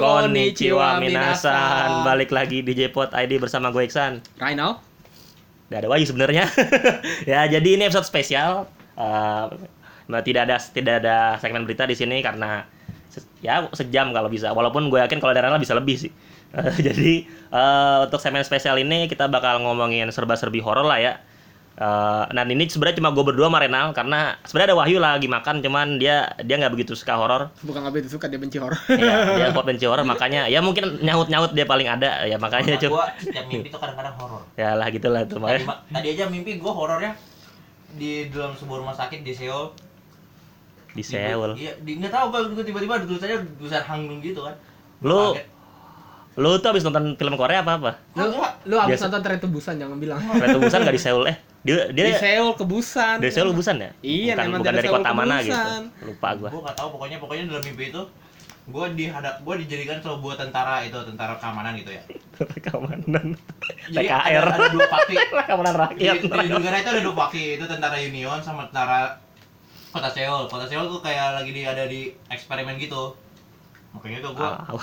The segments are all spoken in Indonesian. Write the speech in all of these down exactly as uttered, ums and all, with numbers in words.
Konnichiwa minasan. Balik lagi di J-Pod I D bersama gue Iksan, Rinal. Gak ada Wahyu sebenarnya. Ya, jadi ini episode spesial. Uh, nah, tidak ada tidak ada segmen berita di sini karena se- ya sejam kalau bisa. Walaupun gue yakin kalau dari Rinal bisa lebih sih. Uh, jadi uh, untuk segmen spesial ini kita bakal ngomongin serba-serbi horor lah ya. Uh, nah ini sebenarnya cuma gue berdua sama Rinal karena sebenarnya ada Wahyu lagi makan, cuman dia dia nggak begitu suka horor. Bukan nggak begitu suka, dia benci horor. Iya, dia buat benci horor, makanya ya mungkin nyaut-nyaut dia paling ada ya, makanya coba. Gue tiap mimpi tuh kadang-kadang horor. Ya lah gitulah tuh. Tadi, tadi aja mimpi gue horornya di dalam sebuah rumah sakit di Seoul. Di Seoul. Iya, nggak tahu bang, gue tiba-tiba tulisannya tulisan Hangul gitu kan. Lu Paket. Lu tuh abis nonton film Korea apa apa? Lu lu abis biasa nonton Tren Tebusan, jangan bilang. Tren Tebusan nggak di Seoul eh? Dia, dia, di Seoul ke Busan. Dari Seoul ke Busan ya? Iya, bukan, bukan dari Seoul kota mana gitu. Lupa gua. Gua enggak tahu, pokoknya pokoknya dalam mimpi itu gua dihadap gua dijadikan sebuah tentara itu, tentara keamanan gitu ya. Tentara keamanan. Jadi T K R. Ada, ada dua paki. Keamanan rakyat. Di, di negara itu ada dua paki, itu tentara Union sama tentara kota Seoul. Kota Seoul tuh kayak lagi di, ada di eksperimen gitu. Makanya tuh gua, ah, gua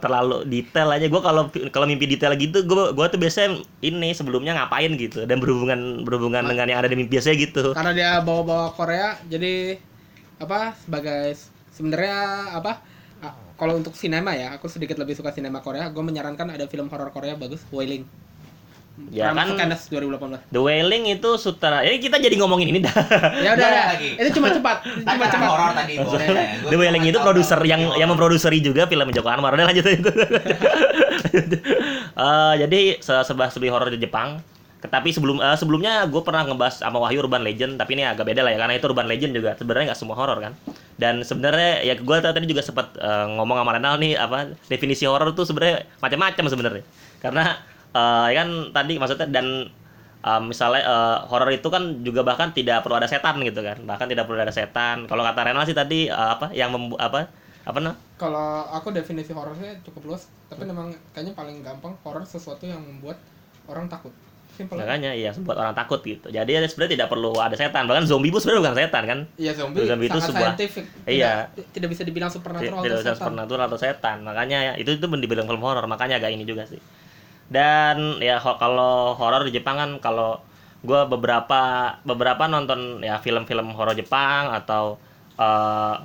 terlalu detail aja. Gua kalau kalau mimpi detail gitu gua gua tuh biasanya ini sebelumnya ngapain gitu dan berhubungan berhubungan nah. dengan yang ada di mimpi biasanya gitu. Karena dia bawa-bawa Korea jadi apa sebagai sebenarnya apa kalau untuk sinema ya, aku sedikit lebih suka sinema Korea. Gua menyarankan ada film horor Korea bagus, Wailing. Ya kan, dua ribu delapan belas. The Wailing itu sutara. Ini kita jadi ngomongin ini dah. Ya udah ya. Itu cuma cepat, cuma cepat horor tadi. The Wailing itu produser yang yang memproduseri juga film Joko Anwar. Udah lanjut itu. uh, jadi serba-serbi horor di Jepang. Tapi sebelum uh, sebelumnya gue pernah ngebahas sama Wahyu Urban Legend, tapi ini agak beda lah ya karena itu Urban Legend juga. Sebenarnya enggak semua horor kan. Dan sebenarnya ya gue tadi juga sempat uh, ngomong sama Rinal nih apa definisi horor tuh sebenarnya macam-macam sebenarnya. Karena Uh, ya kan tadi maksudnya dan uh, misalnya uh, horor itu kan juga bahkan tidak perlu ada setan gitu kan, bahkan tidak perlu ada setan. Kalau kata Rinal sih tadi uh, apa yang membu- apa apa nah? Kalau aku definisi horornya cukup luas, tapi memang kayaknya paling gampang horor sesuatu yang membuat orang takut. Simple. Makanya iya membuat orang takut gitu. Jadi sebenarnya tidak perlu ada setan, bahkan zombie pun sebenarnya bukan setan kan? Iya zombie, zombie itu sebuah scientific. Iya tidak, tidak bisa dibilang supernatural tidak, atau setan. Supernatural atau setan. Makanya ya, itu itu dibilang film horor, makanya agak ini juga sih. Dan ya ho- kalau horor di Jepang kan kalau gue beberapa beberapa nonton ya film-film horor Jepang atau uh,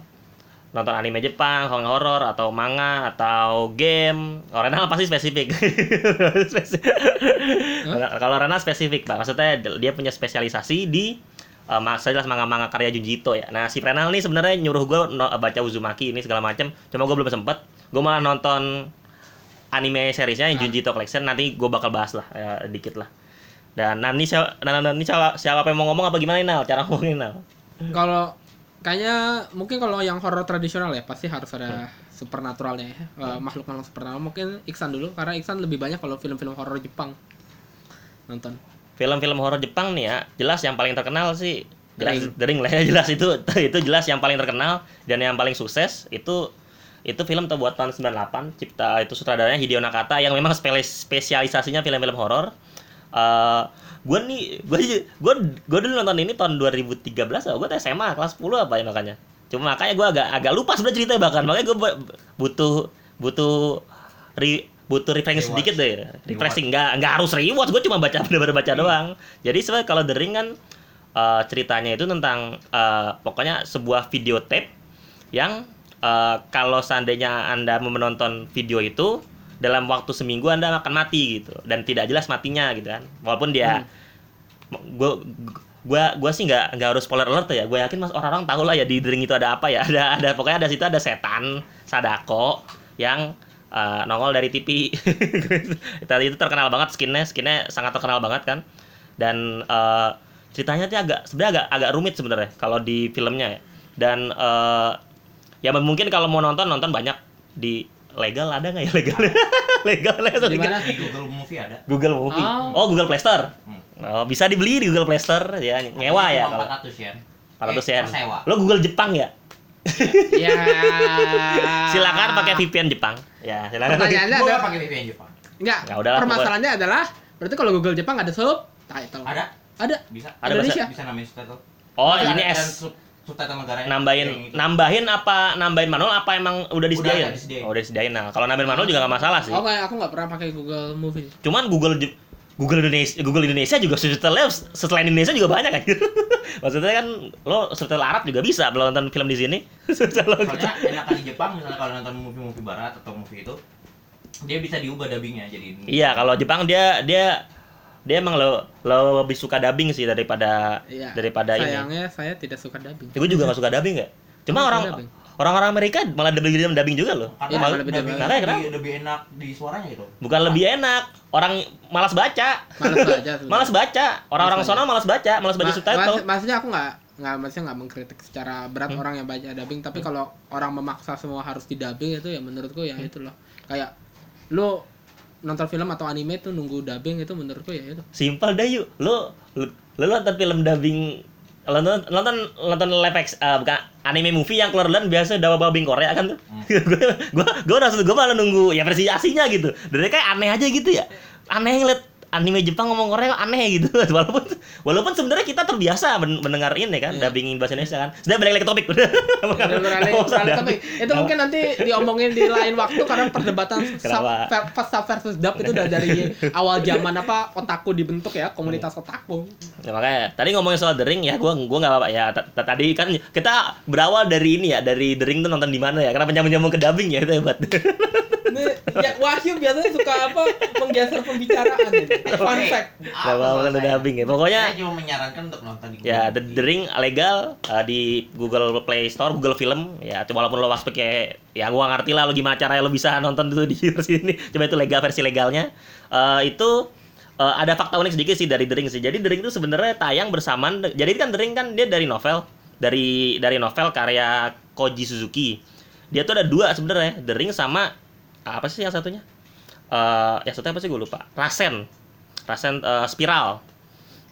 nonton anime Jepang, horor atau manga atau game. Kalau Rinal pasti spesifik. huh? Kalau Rinal spesifik, Pak. Maksudnya dia punya spesialisasi di uh, maksudnya manga-manga karya Junji Ito ya. Nah, si Rinal ini sebenarnya nyuruh gue no- baca Uzumaki ini segala macam. Cuma gue belum sempet. Gue malah nonton anime seriesnya yang Junji Ito Collection, nanti gue bakal bahas lah, ya, dikit lah. Dan nah, ini siapa, nah, ini siapa, siapa yang mau ngomong apa gimana Nal? Cara ngomongin Nal? Kalau kayaknya mungkin kalau yang horor tradisional ya pasti harus ada hmm. supernaturalnya ya, hmm. makhluk-makhluk supernatural. Mungkin Iksan dulu, karena Iksan lebih banyak kalau film-film horor Jepang nonton. Film-film horor Jepang nih ya, jelas yang paling terkenal sih jelas The Ring lah ya, jelas itu itu jelas yang paling terkenal dan yang paling sukses itu. Itu film terbuat tahun sembilan puluh delapan, cipta itu sutradaranya Hideo Nakata yang memang spes- spesialisasinya film-film horor. Uh, gue nih, gue gue dulu nonton ini tahun dua ribu tiga belas, oh, gue S M A kelas sepuluh apa ya makanya. Cuma makanya gue agak agak lupa sebenarnya ceritanya bahkan, makanya gue butuh butuh re, butuh refreshing sedikit deh, refreshing nggak nggak harus rewatch, gue cuma baca bener-bener baca hmm. doang. Jadi sebenarnya kalau The Ring kan uh, ceritanya itu tentang uh, pokoknya sebuah videotape yang Uh, kalau seandainya Anda menonton video itu dalam waktu seminggu Anda akan mati gitu dan tidak jelas matinya gitu kan, walaupun dia gue hmm. gue gue sih nggak nggak harus spoiler alert ya, gue yakin mas orang-orang tahu lah ya di The Ring itu ada apa ya, ada ada pokoknya ada situ ada setan Sadako yang uh, nongol dari T V. Tadi itu terkenal banget skinnya skinnya sangat terkenal banget kan, dan uh, ceritanya tuh agak sebenarnya agak agak rumit sebenarnya kalau di filmnya ya. Dan uh, ya mungkin kalau mau nonton nonton banyak di legal ada nggak ya legal legal legal di mana Google Movie ada Google Movie oh, oh Google Play Store hmm. oh, bisa dibeli di Google Play Store ya nyewa ya kalau empat ratus yen lo Google Jepang ya ya, ya. Silakan pakai V P N Jepang ya silakan pertanyaannya ada pakai V P N Jepang nggak nah, permasalahannya Google. Adalah berarti kalau Google Jepang ada subtitle ada ada bisa ada Indonesia bisa, bisa namanya subtitle oh bisa, ini S subtitle negaranya. Nambahin gitu. Nambahin apa nambahin manual apa emang udah disediain? Udah disediain. Oh, udah disediain. Nah, kalau nambahin manual juga enggak masalah sih. Oke, okay, aku enggak pernah pakai Google Movie. Cuman Google Google Indonesia, Google Indonesia juga subtitle-nya selain Indonesia juga banyak kan. Maksudnya kan lo subtitle Arab juga bisa belum nonton film di sini. Subtitle enakan di Jepang misalnya kalau nonton movie-movie barat atau movie itu dia bisa diubah dubbingnya jadi ini. Iya, kalau Jepang dia dia dia emang lo lo lebih suka dubbing sih daripada iya, daripada sayangnya ini. Sayangnya saya tidak suka dubbing. Ya, gue juga nggak suka dubbing nggak. Cuma orang orang-orang Amerika malah lebih demen dubbing juga loh. Karena ya, lebih, dubbing, karena lebih, lebih enak di suaranya itu. Bukan ah. lebih enak, orang malas baca. Malas baca. malas baca. Orang-orang sono malas baca, malas baca Ma- subtitle. Maks- maksudnya aku nggak nggak maksudnya nggak mengkritik secara berat hmm. orang yang baca dubbing, tapi hmm. kalau orang memaksa semua harus di dubbing itu ya menurutku ya hmm. itu loh. Kayak lo nonton film atau anime tuh nunggu dubbing itu menurutku ya itu. Simpel dah yuk. Lu lu, lu nonton film dubbing nonton nonton nonton live action uh, bukan anime movie yang keluar duluan biasa dubbing Korea kan tuh. Hmm. gua gua gua rasa gua malah nunggu ya versi aslinya gitu. Dari kayak aneh aja gitu ya. Aneh ngeliat anime Jepang ngomong Korea aneh gitu. Walaupun walaupun sebenarnya kita terbiasa mendengar ini kan yeah. dubbing bahasa Indonesia kan. Sudah balik-balik ke topik. Udah balik topik. Itu mungkin nanti diomongin di lain waktu karena perdebatan sub versus dub itu udah dari awal zaman apa otaku dibentuk ya, komunitas otaku. Ya makanya tadi ngomongin soal The Ring ya, gua gua enggak apa-apa ya. Tadi kan kita berawal dari ini ya, dari The Ring tuh nonton di mana ya? Karena nyambung-nyambung ke dubbing ya itu hebat. Ya, Wahyu biasanya suka apa menggeser pembicaraan gitu. Fun fact. Udah dubbing ya. Pokoknya saya cuma menyarankan untuk nonton di Google. Ya, The, The Ring legal uh, di Google Play Store, Google Film. Ya, cuma walaupun lo waktu kayak ya gua ngerti lah lo gimana caranya lo bisa nonton itu di sini. Cuma itu legal versi legalnya. Uh, itu uh, ada fakta unik sedikit sih dari The Ring sih. Jadi The Ring itu sebenarnya tayang bersamaan. Jadi kan The Ring kan dia dari novel, dari dari novel karya Koji Suzuki. Dia tuh ada dua sebenarnya, The Ring sama apa sih yang satunya? Uh, yang satunya apa sih gue lupa. Rasen, Rasen uh, Spiral.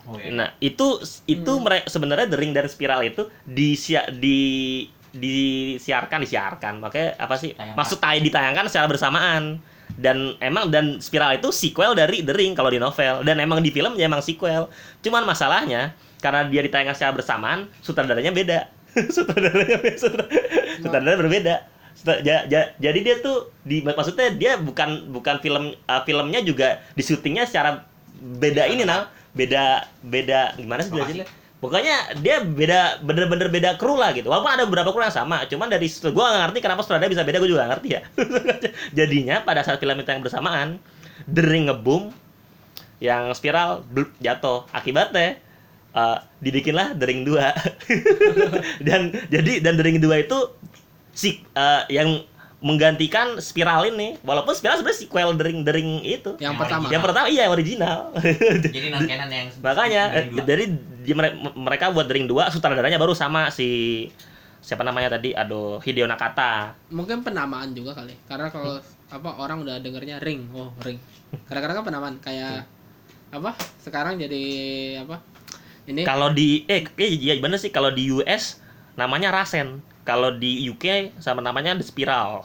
Oh, iya. Nah itu itu hmm. mere- sebenarnya The Ring dari Spiral itu disia- di disiarkan disiarkan, makanya apa sih? Tayangkan. Maksud tay- ditayangkan secara bersamaan dan emang dan Spiral itu sequel dari The Ring kalau di novel dan emang di film ya emang sequel. Cuman masalahnya karena dia ditayangkan secara bersamaan, sutradaranya beda, sutradaranya beda, sutradaranya berbeda. Jadi dia tuh di, maksudnya dia bukan bukan film uh, filmnya juga di syutingnya secara beda ini nah beda beda gimana sih jelasinnya pokoknya dia beda bener-bener beda kru lah gitu walaupun ada beberapa kru yang sama cuman dari gue nggak ngerti kenapa sutradara bisa beda gue juga gak ngerti ya jadinya pada saat film itu yang bersamaan The Ring ngeboom yang Spiral blup, jatuh akibatnya uh, dibikinlah The Ring dua dan jadi dan The Ring dua itu si uh, yang menggantikan Spiral ini walaupun Spiral sebenarnya sequel The Ring The Ring itu yang, yang pertama yang pertama iya yang original jadi non-canon yang makanya dari mereka buat The Ring dua sutradaranya baru sama si siapa namanya tadi aduh Hideo Nakata mungkin penamaan juga kali karena kalau hmm. apa orang udah dengarnya Ring oh Ring kadang-kadang kan penamaan kayak hmm. apa sekarang jadi apa ini kalau di eh iya bener sih kalau di U S namanya Rasen. Kalau di U K sama namanya The Spiral.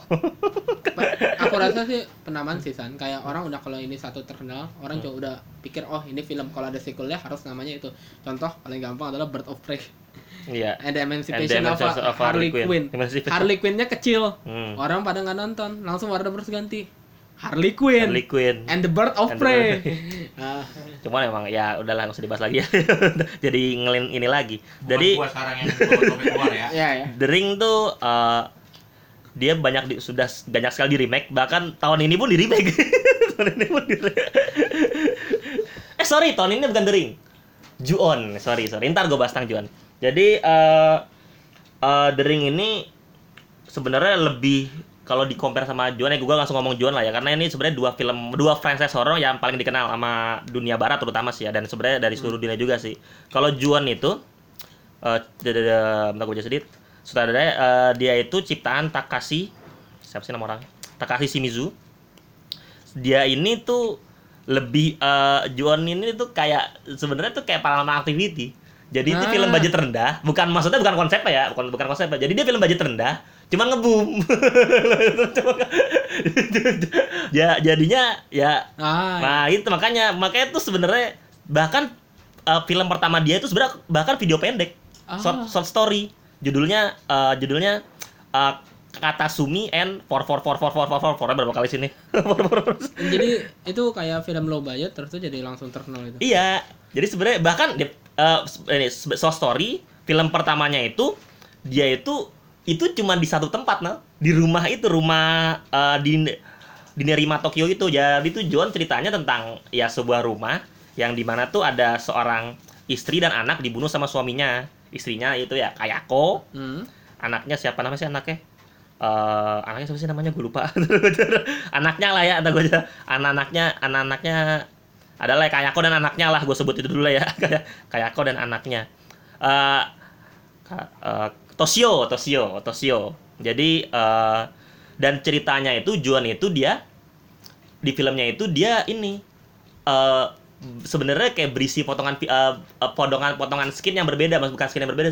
Aku rasa sih penamaan sih San. Kayak orang udah kalau ini satu terkenal, orang juga udah pikir oh ini film kalau ada sequelnya harus namanya itu. Contoh paling gampang adalah Birth of Prey. Iya. Yeah. And the Emancipation of, of Harley Quinn. Quinn. Harley Quinn-nya kecil. Hmm. Orang pada nggak nonton, langsung warna terus ganti. Harley Quinn. Harley Quinn. And the Birth of Prey. Ah. Cuman emang ya udahlah nggak usah dibahas lagi ya. Jadi ngelin ini lagi. Bukan jadi buat sekarang yang keluar ya. Yeah, yeah. The Ring tuh uh, dia banyak di, sudah banyak sekali di remake bahkan tahun ini pun di remake. tahun ini pun di remake. eh sorry tahun ini bukan The Ring. Ju-on sorry sorry. Ntar gue bahas tentang Ju-on. Jadi uh, uh, The Ring ini sebenarnya lebih kalau di compare sama Ju-on ya gue langsung ngomong Ju-on lah ya karena ini sebenarnya dua film dua franchise horror yang paling dikenal sama dunia barat terutama sih ya dan sebenarnya dari seluruh dunia juga sih. Kalau Ju-on itu eh bentar gue sedikit. Sutradaranya uh, dia itu ciptaan Takashi siapa sih nama orangnya? Takashi Shimizu. Dia ini tuh lebih uh, Ju-on ini tuh kayak sebenarnya tuh kayak paranormal activity. Jadi ah. itu film budget rendah, bukan maksudnya bukan konsepnya ya, bukan bukan konsepnya. Jadi dia film budget rendah, cuman nge-boom. ya jadinya ya. Ah, nah, ya. itu makanya makanya itu sebenarnya bahkan uh, film pertama dia itu sebenarnya bahkan video pendek, ah. short, short story. judulnya uh, judulnya uh, kata Sumi and for for for for for for for for berapa kali sini. Jadi itu kayak film low budget terus tuh jadi langsung terkenal itu. Iya. Jadi sebenarnya bahkan uh, ini short story film pertamanya itu dia itu itu cuma di satu tempat, nah, di rumah itu rumah uh, di di Nerima Tokyo itu. Jadi itu Ju-on ceritanya tentang ya sebuah rumah yang dimana tuh ada seorang istri dan anak dibunuh sama suaminya. Istrinya itu ya Kayako. Hmm. Anaknya siapa namanya sih anaknya? Uh, anaknya siapa sih namanya? Gue lupa. Anaknya lah ya, atau gue aja. Anak-anaknya, anak-anaknya adalah ya Kayako dan anaknya lah. Gue sebut itu dulu ya. Kayako dan anaknya. Uh, uh, Toshio, Toshio, Toshio. Jadi uh, dan ceritanya itu Ju-on itu dia di filmnya itu dia ini uh, sebenarnya kayak berisi potongan uh, potongan potongan skin yang berbeda, bukan skin yang berbeda,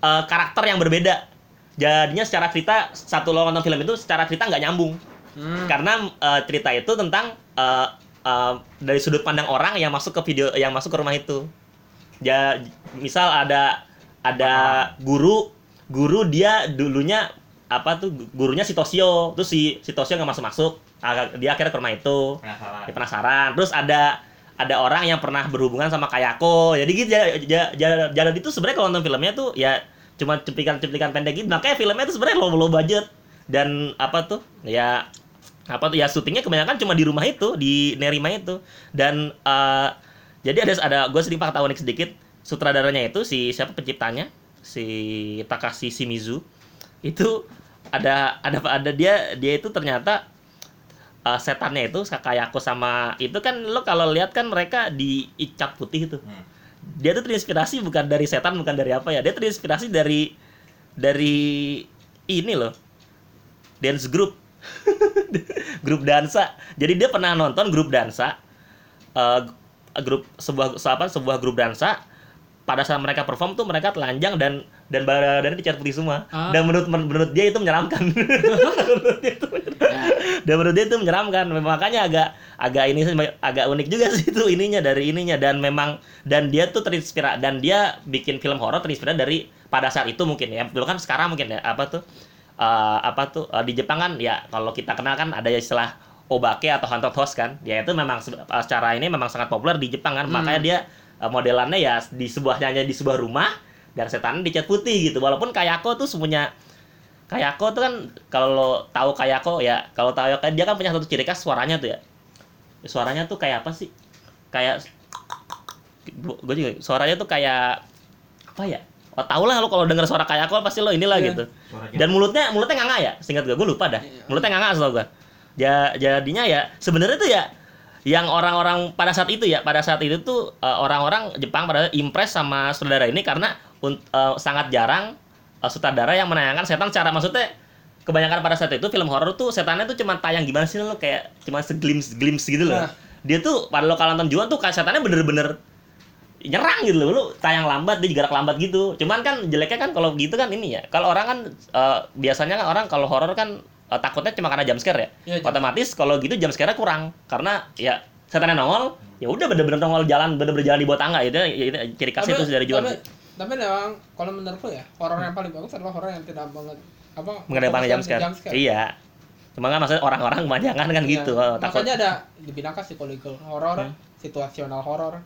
uh, karakter yang berbeda. Jadinya secara cerita satu lo nonton film itu secara cerita nggak nyambung. Hmm. Karena uh, cerita itu tentang uh, uh, dari sudut pandang orang yang masuk ke video yang masuk ke rumah itu. Ya misal ada ada guru guru dia dulunya apa tuh gurunya si Toshio, terus si si Toshio nggak masuk-masuk, dia akhirnya ke rumah itu, penasaran. Dia penasaran. Terus ada ada orang yang pernah berhubungan sama Kayako, jadi gitu jalan itu sebenarnya kalau nonton filmnya tuh ya cuma cuplikan-cuplikan pendek gitu, makanya filmnya tuh sebenarnya low, low budget dan apa tuh ya apa tuh ya syutingnya kebanyakan cuma di rumah itu di Nerima itu dan uh, jadi ada ada gue sedikit fakta unik sedikit sutradaranya itu si siapa penciptanya si Takashi Shimizu itu ada ada ada dia dia itu ternyata uh, setannya itu Kayako sama itu kan lo kalau lihat kan mereka di ikat putih itu hmm. Dia tuh terinspirasi bukan dari setan bukan dari apa ya dia terinspirasi dari dari ini loh dance group grup dansa. Jadi dia pernah nonton grup dansa uh, grup sebuah apa sebuah grup dansa. Pada saat mereka perform tuh mereka telanjang dan dan badannya dicat putih semua. Ah. Dan menurut menurut dia itu menyeramkan. menurut dia itu menyeramkan. Ya. Dan menurut dia itu menyeramkan. Makanya agak agak ini agak unik juga sih itu ininya dari ininya dan memang dan dia tuh terinspirasi dan dia bikin film horor terinspirasi dari pada saat itu mungkin ya. Bahkan sekarang mungkin ya apa tuh uh, apa tuh uh, di Jepang kan ya kalau kita kenal kan ada istilah obake atau haunted house kan. Ya itu memang secara ini memang sangat populer di Jepang kan. Hmm. Makanya dia modelannya ya di sebuahnya di sebuah rumah dan setan dicat putih gitu. Walaupun Kayako tuh punya Kayako tuh kan kalau lo tahu Kayako ya kalau tahu dia kan punya satu ciri khas suaranya tuh ya. Suaranya tuh kayak apa sih? Kayak gue juga suaranya tuh kayak apa ya? Oh tau lah lo kalau denger suara Kayako pasti lo inilah yeah. Gitu. Suaranya. Dan mulutnya mulutnya nganga ya. Seingat gue gue lupa dah. Mulutnya nganga setahu gue. Ya jadinya ya sebenarnya tuh ya yang orang-orang pada saat itu ya pada saat itu tuh uh, orang-orang Jepang pada impress sama sutradara ini karena uh, sangat jarang uh, sutradara yang menayangkan setan secara maksudnya kebanyakan pada saat itu film horor tuh setannya tuh cuma tayang gimana sih lo kayak cuma seglimpse-glimpse gitu loh. Nah. Dia tuh pada lo kalau nonton Ju-on tuh kayak setannya bener-bener nyerang gitu loh, lo tayang lambat dia gerak lambat gitu. Cuman kan jeleknya kan kalau gitu kan ini ya. Kalau orang kan uh, biasanya kan orang kalau horor kan takutnya cuma karena jump scare ya, ya otomatis kalau gitu jump scare-nya kurang karena ya setannya nongol ya udah bener-bener nongol jalan bener-bener jalan di bawah tangga itu ya, ciri khas itu dari Ju-on. Tapi memang kalau menurutku ya horor yang paling bagus adalah horor yang tidak banget apa mengenai jump scare. Iya cuma kan maksudnya orang-orang kebanyakan kan ya. Gitu oh, takut. Makanya ada dibinangkan psychological horror hmm. situasional horror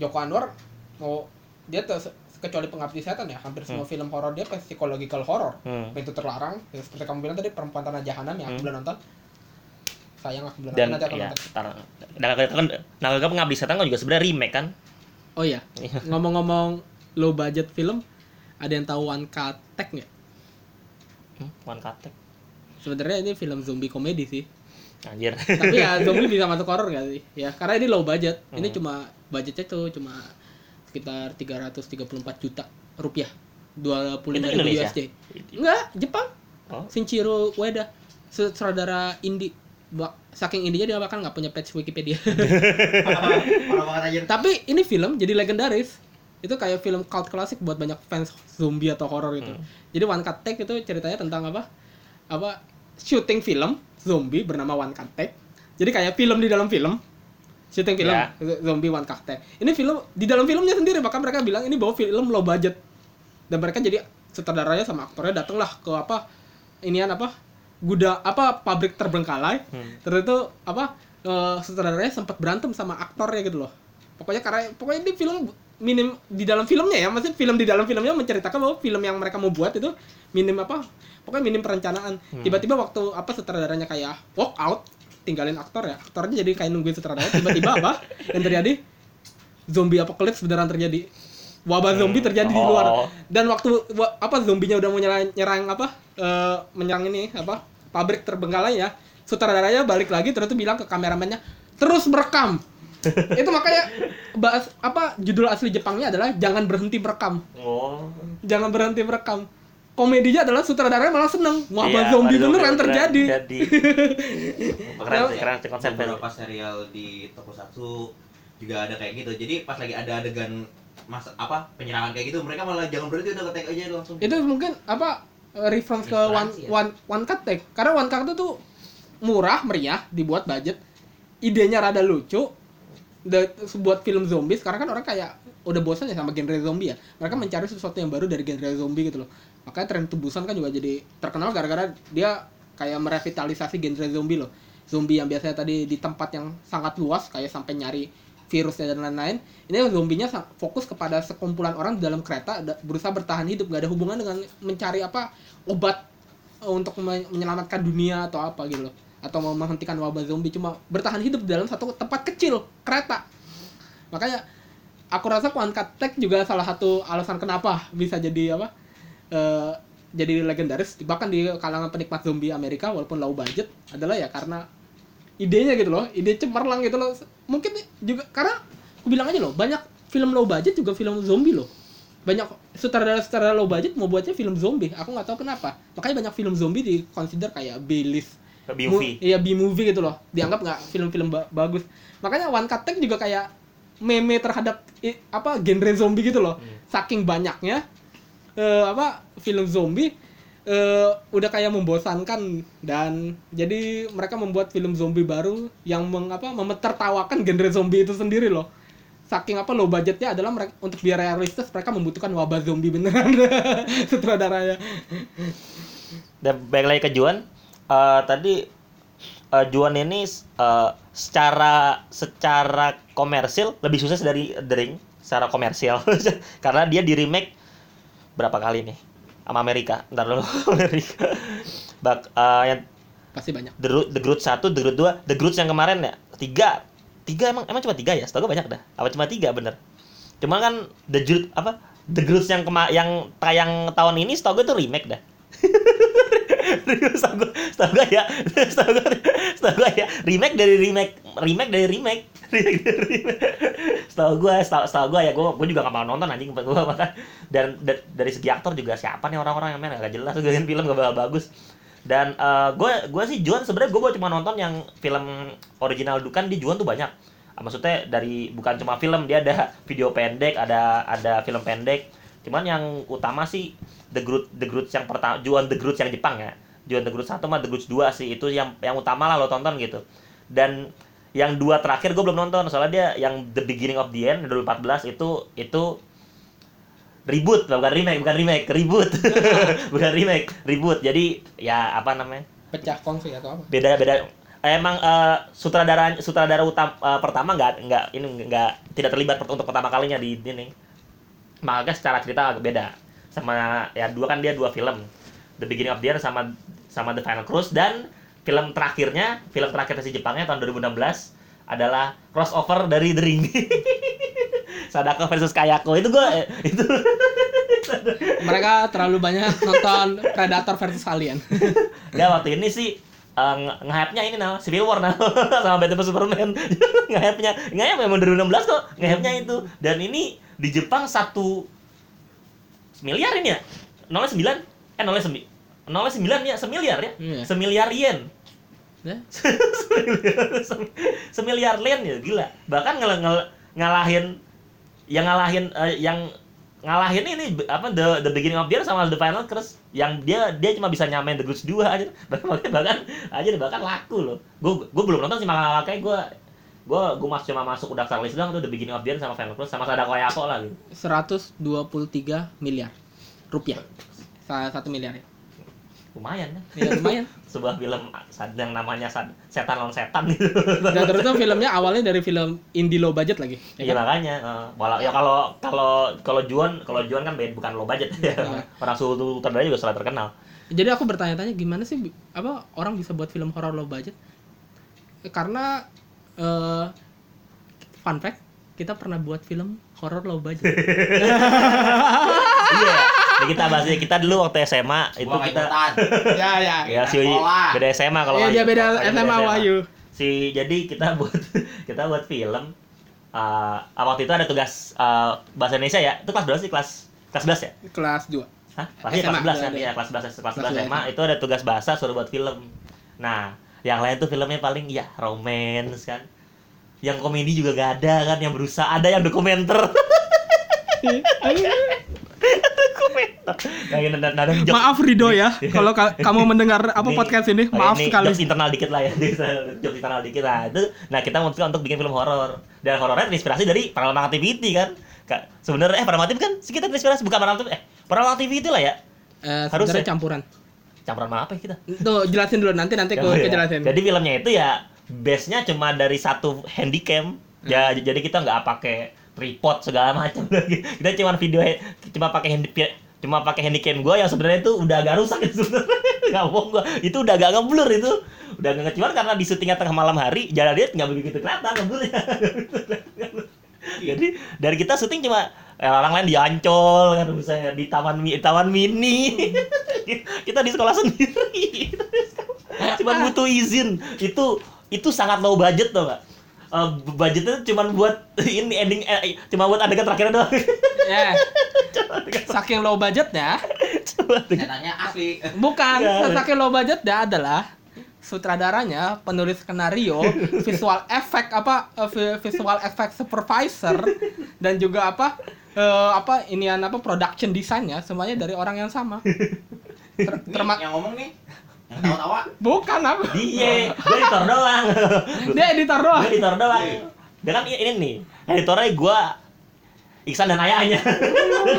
Joko Anwar mau oh, dia tuh kecuali Pengabdi Setan ya, hampir semua hmm. film horor dia psychological horror. Hmm. Pintu Terlarang, ya, seperti kamu bilang tadi Perempuan Tanah Jahanam yang aku hmm. belum nonton. Sayang aku belum nonton. Nanti aku nonton. Nah, Pengabdi Setan kan juga sebenarnya remake kan? Oh iya. Ngomong-ngomong low budget film, ada yang tahu One Cut Take enggak? Hmm, One Cut Take. Sebenarnya ini film zombie komedi sih. Anjir. Tapi ya zombie bisa masuk horor enggak sih? Ya, karena ini low budget. Ini hmm. cuma budgetnya tuh cuma sekitar tiga ratus tiga puluh empat juta rupiah dua puluh lima ribu U S D enggak, Jepang oh. Shinichiro Ueda sutradara indie saking indinya dia bahkan gak punya page Wikipedia tapi ini film jadi legendaris itu kayak film cult klasik buat banyak fans zombie atau horror gitu hmm. Jadi One Cut Take itu ceritanya tentang apa apa syuting film zombie bernama One Cut Take jadi kayak film di dalam film syuting film yeah. Zombie One Cut Take. Ini film di dalam filmnya sendiri bahkan mereka bilang ini bahwa film low budget. Dan mereka jadi sutradaranya sama aktornya datanglah ke apa inian apa gudang apa pabrik terbengkalai. hmm. Terus itu apa uh, sutradaranya sempat berantem sama aktornya gitu loh. Pokoknya karena pokoknya di film minim di dalam filmnya ya, maksudnya film di dalam filmnya menceritakan bahwa film yang mereka mau buat itu minim apa pokoknya minim perencanaan. hmm. Tiba-tiba waktu apa sutradaranya kayak walk out tinggalin aktor ya, aktornya jadi kayak nungguin sutradaranya, tiba-tiba apa yang terjadi, zombie apocalypse beneran terjadi. Wabah zombie terjadi hmm. oh. di luar. Dan waktu apa zombinya udah mau nyerang, nyerang apa e, menyerang ini apa pabrik terbengkalai ya, sutradaranya balik lagi terus bilang ke kameramennya terus merekam. Itu makanya bahas apa judul asli Jepangnya adalah jangan berhenti merekam. Oh. Jangan berhenti merekam. Komedinya adalah sutradaranya malah seneng. Wabah iya, zombie beneran terjadi. Keren sih, keren konsepnya. Beberapa serial di tokusatsu juga ada kayak gitu. Jadi pas lagi ada adegan mas apa penyerangan kayak gitu mereka malah jangan berhenti udah take aja langsung. Itu mungkin apa reference ke one, ya? one one cut take. Karena one cut itu tuh murah meriah dibuat budget. Idenya rada lucu. De, buat film zombie sekarang kan orang kayak udah bosan ya sama genre zombie ya. Mereka mencari sesuatu yang baru dari genre zombie gitu loh. Makanya tren tubusan kan juga jadi terkenal gara-gara dia kayak merevitalisasi genre zombie loh. Zombie yang biasanya tadi di tempat yang sangat luas kayak sampai nyari virusnya dan lain-lain, ini zombinya fokus kepada sekumpulan orang di dalam kereta berusaha bertahan hidup, gak ada hubungan dengan mencari apa obat untuk menyelamatkan dunia atau apa gitu loh, atau mau menghentikan wabah zombie, cuma bertahan hidup dalam satu tempat kecil kereta. Makanya aku rasa One Cut Take juga salah satu alasan kenapa bisa jadi apa uh, jadi legendaris bahkan di kalangan penikmat zombie Amerika walaupun low budget adalah ya karena idenya gitu loh, ide cemerlang gitu loh. Mungkin juga karena aku bilang aja loh, banyak film low budget juga film zombie loh. Banyak sutradara-sutradara low budget mau buatnya film zombie, aku nggak tahu kenapa. Makanya banyak film zombie di consider kayak B-list, B-movie. Iya, B-movie gitu loh. Dianggap nggak film-film ba- bagus. Makanya One Cut Take juga kayak meme terhadap i, apa genre zombie gitu loh. Saking banyaknya uh, apa film zombie Uh, udah kayak membosankan dan jadi mereka membuat film zombie baru yang mengapa memetertawakan genre zombie itu sendiri loh. Saking apa low budgetnya adalah mereka, untuk biar realistis mereka membutuhkan wabah zombie beneran. Sutradaranya. Dan balik lagi ke Ju-on, uh, tadi uh, Ju-on ini uh, secara secara komersil lebih sukses dari The Ring secara komersil karena dia di remake berapa kali nih? Sama Amerika, ntar dulu Amerika. Bak, uh, yang pasti banyak. The Grudge satu, The Grudge dua, The Grudge yang kemarin ya tiga, tiga emang emang cuma tiga ya, setahu gue banyak dah. Apa cuma tiga bener? Cuma kan The Grudge apa? The Grudge yang kema yang tayang tahun ini setahu gue tuh remake dah. setahu gue, setahu gue ya, setahu gue, setahu gue ya remake dari remake, remake dari remake, remake dari remake. Setahu gue, setahu, setahu gue ya, gue, gue juga gak mau nonton anjing, gue makan. Dan d- dari segi aktor juga siapa nih orang-orang yang main gak jelas, gue lihat film gak bakal bagus. Dan uh, gue, gue sih Ju-on sebenarnya gue cuma nonton yang film original Dukan di Ju-on tuh banyak. Maksudnya dari bukan cuma film, dia ada video pendek, ada ada film pendek. Cuman yang utama sih The Grudge, The Grudge yang pertama, Ju-on The Grudge yang Jepang ya. Ju-on The Grudge satu sama The Grudge dua sih itu yang yang utama lah lo tonton gitu. Dan yang dua terakhir gue belum nonton soalnya dia yang The Beginning of the End dua ribu empat belas itu itu reboot lah, bukan remake, bukan remake, reboot. Bukan remake, reboot. Jadi ya apa namanya? Pecah konflik atau apa? Beda-beda. Emang uh, sutradara sutradara utama uh, pertama enggak enggak ini enggak tidak terlibat untuk pertama kalinya di ini. Makanya secara cerita agak beda. Sama ya dua kan dia dua film. The Beginning of the End sama sama The Final Cruise dan film terakhirnya, film terakhir versi Jepangnya tahun dua ribu enam belas adalah crossover dari The Ring. Sadako versus Kayako. Itu gue itu mereka terlalu banyak nonton Predator versus Alien. Ya waktu ini sih uh, nge-hype-nya ini nah, Civil War nah sama Batman Superman. Nge-hype-nya, nge-hype memang dua ribu enam belas kok, nge-hype-nya itu. Dan ini di Jepang satu miliar ini ya. nol koma sembilan eh nol koma sembilan nol koma sembilan ya, semiliar ya? Iya. Semiliar yen. Ya? Semiliar yen ya, gila. Bahkan ngel- ngel- ngalahin yang ngalahin uh, yang ngalahin ini apa the, the beginning of the year sama The Final Crush yang dia dia cuma bisa nyamain The Grudge dua aja. Bahkan bahkan aja bahkan laku loh. Gua gua belum nonton sih malah kayak gua gua gua masih cuma masuk daftar list doang tuh The Beginning of the Year sama Final Crush sama Sadako Yako lah gitu. seratus dua puluh tiga miliar rupiah. satu miliar ya. Lumayan ya. Ya lumayan. Sebuah film yang namanya setan lawan setan gitu. Dan terutama filmnya awalnya dari film indie low budget lagi. Iya ya, kan? Makanya. Walau ya kalau kalau kalau Ju-on kalau Ju-on kan bukan low budget ya. Orang suhu utaranya juga sudah terkenal. Jadi aku bertanya-tanya gimana sih apa orang bisa buat film horor low budget? Karena uh, fun fact, kita pernah buat film horor low budget. Iya. Ya, kita bahasnya kita dulu waktu S M A itu Wah, kita ya ya ya si beda S M A kalau ya, dia beda S M A Wahyu si jadi kita buat kita buat film uh, waktu itu ada tugas uh, bahasa Indonesia ya itu kelas berapa sih kelas kelas sebelas ya kelas dua Hah? Kelas sebelas kan ya kelas sebelas kelas sebelas S M A itu ada tugas bahasa suruh buat film. Nah yang lain tuh filmnya paling ya romance kan, yang komedi juga gak ada kan, yang berusaha ada yang dokumenter. Nah, ini, nah, nah, maaf Rido ya, kalau ka- kamu mendengar apa ini, podcast ini, maaf ini, sekali. Jokes internal dikit lah ya, jokes internal dikit lah. Itu, nah kita memutuskan untuk bikin film horor dan horornya terinspirasi dari paranormal activity kan. Sebenarnya eh paranormal activity kan kita terinspirasi bukan paranormal eh paranormal activity lah ya. Eh, Harusnya campuran. Campuran sama apa ya kita? Tuh jelasin dulu nanti nanti aku ya, jelasin. Jadi filmnya itu ya base-nya cuma dari satu handycam. Hmm. Ya jadi kita nggak pakai tripod segala macam lagi. Kita cuma video cuma pakai handy cuma pakai handycam gue yang sebenarnya itu udah agak rusak itu nggak bohong gue itu udah agak ngeblur itu udah nggak ngecuar karena di syutingnya tengah malam hari jalan lihat nggak begitu kelihatan ngeblurnya. Jadi dari kita syuting cuma orang lain di Ancol kan misalnya di taman di taman mini kita di sekolah sendiri cuma butuh izin itu itu sangat low budget tuh nggak. Uh, budgetnya cuma buat ini ending eh, cuma buat adegan terakhirnya doang. Ya. Yeah. Saking low budget ya. Katanya asli. Bukan, yeah. Saking low budget ya adalah sutradaranya, penulis skenario, visual effect apa uh, visual effect supervisor dan juga apa uh, apa inian apa production desainnya semuanya dari orang yang sama. Ter- terma- yang ngomong nih tawa-tawa? Bukan apa? Dia, dia editor doang. Dia editor doang. Dia editor doang. Dia kan ini nih, editornya gua Iksan dan ayahnya.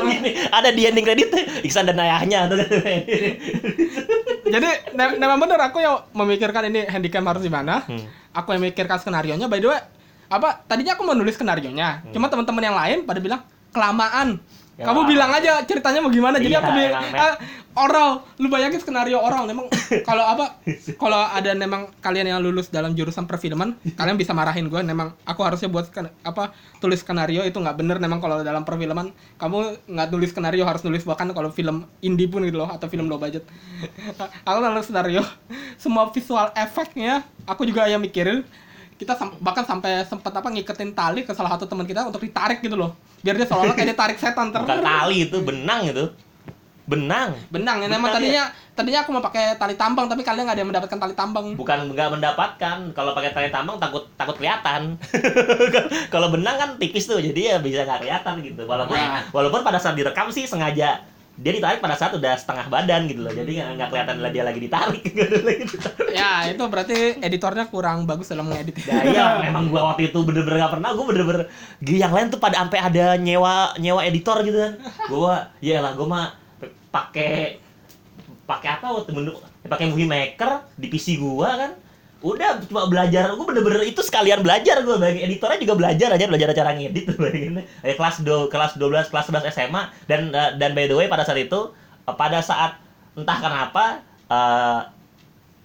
Ini ada di ending credit Iksan dan ayahnya. Jadi memang bener aku yang memikirkan ini handycam harus di mana. Hmm. Aku yang memikirkan skenarionya. By the way, apa tadinya aku menulis skenarionya. Hmm. Cuma teman-teman yang lain pada bilang kelamaan. Ya, kamu bilang aja ceritanya mau gimana. Iya, jadi aku bilang uh, oral. Lu bayangin skenario oral. Memang kalau apa kalau ada memang kalian yang lulus dalam jurusan perfilman, kalian bisa marahin gue. Memang aku harusnya buat sken- apa tulis skenario itu nggak bener. Memang kalau dalam perfilman kamu nggak tulis skenario, harus nulis bahkan kalau film indie pun gitu loh atau film low budget. Aku nulis skenario. Semua visual efeknya aku juga yang mikirin. Kita sam- bahkan sampai sempat apa ngiketin tali ke salah satu teman kita untuk ditarik gitu loh. Biar dia seolah-olah kayak ditarik setan ter. Bukan tali itu, benang itu. Benang. Benang. Yang memang tadinya ya. Tadinya aku mau pakai tali tambang tapi kalian enggak ada yang mendapatkan tali tambang. Bukan enggak mendapatkan. Kalau pakai tali tambang takut takut kelihatan. Kalau benang kan tipis tuh. Jadi ya bisa enggak kelihatan gitu. Walaupun nah. walaupun pada saat direkam sih sengaja dia ditarik pada saat udah setengah badan gitu loh, jadi nggak kelihatan lah dia lagi ditarik. Ya itu berarti editornya kurang bagus dalam ngedit. Nah, iya, memang gua waktu itu bener-bener nggak pernah, gua bener-bener yang lain tuh pada sampai ada nyewa nyewa editor gitu kan. Gua ya lah gua mah pakai pakai apa waktu menu pakai movie maker di P C gua kan. Udah cuma belajar, gue bener-bener itu sekalian belajar gue bayangin, editornya juga belajar aja, belajar cara ngedit tuh bayangin kelas do, kelas dua belas, kelas sebelas S M A dan uh, dan by the way pada saat itu uh, pada saat entah kenapa uh,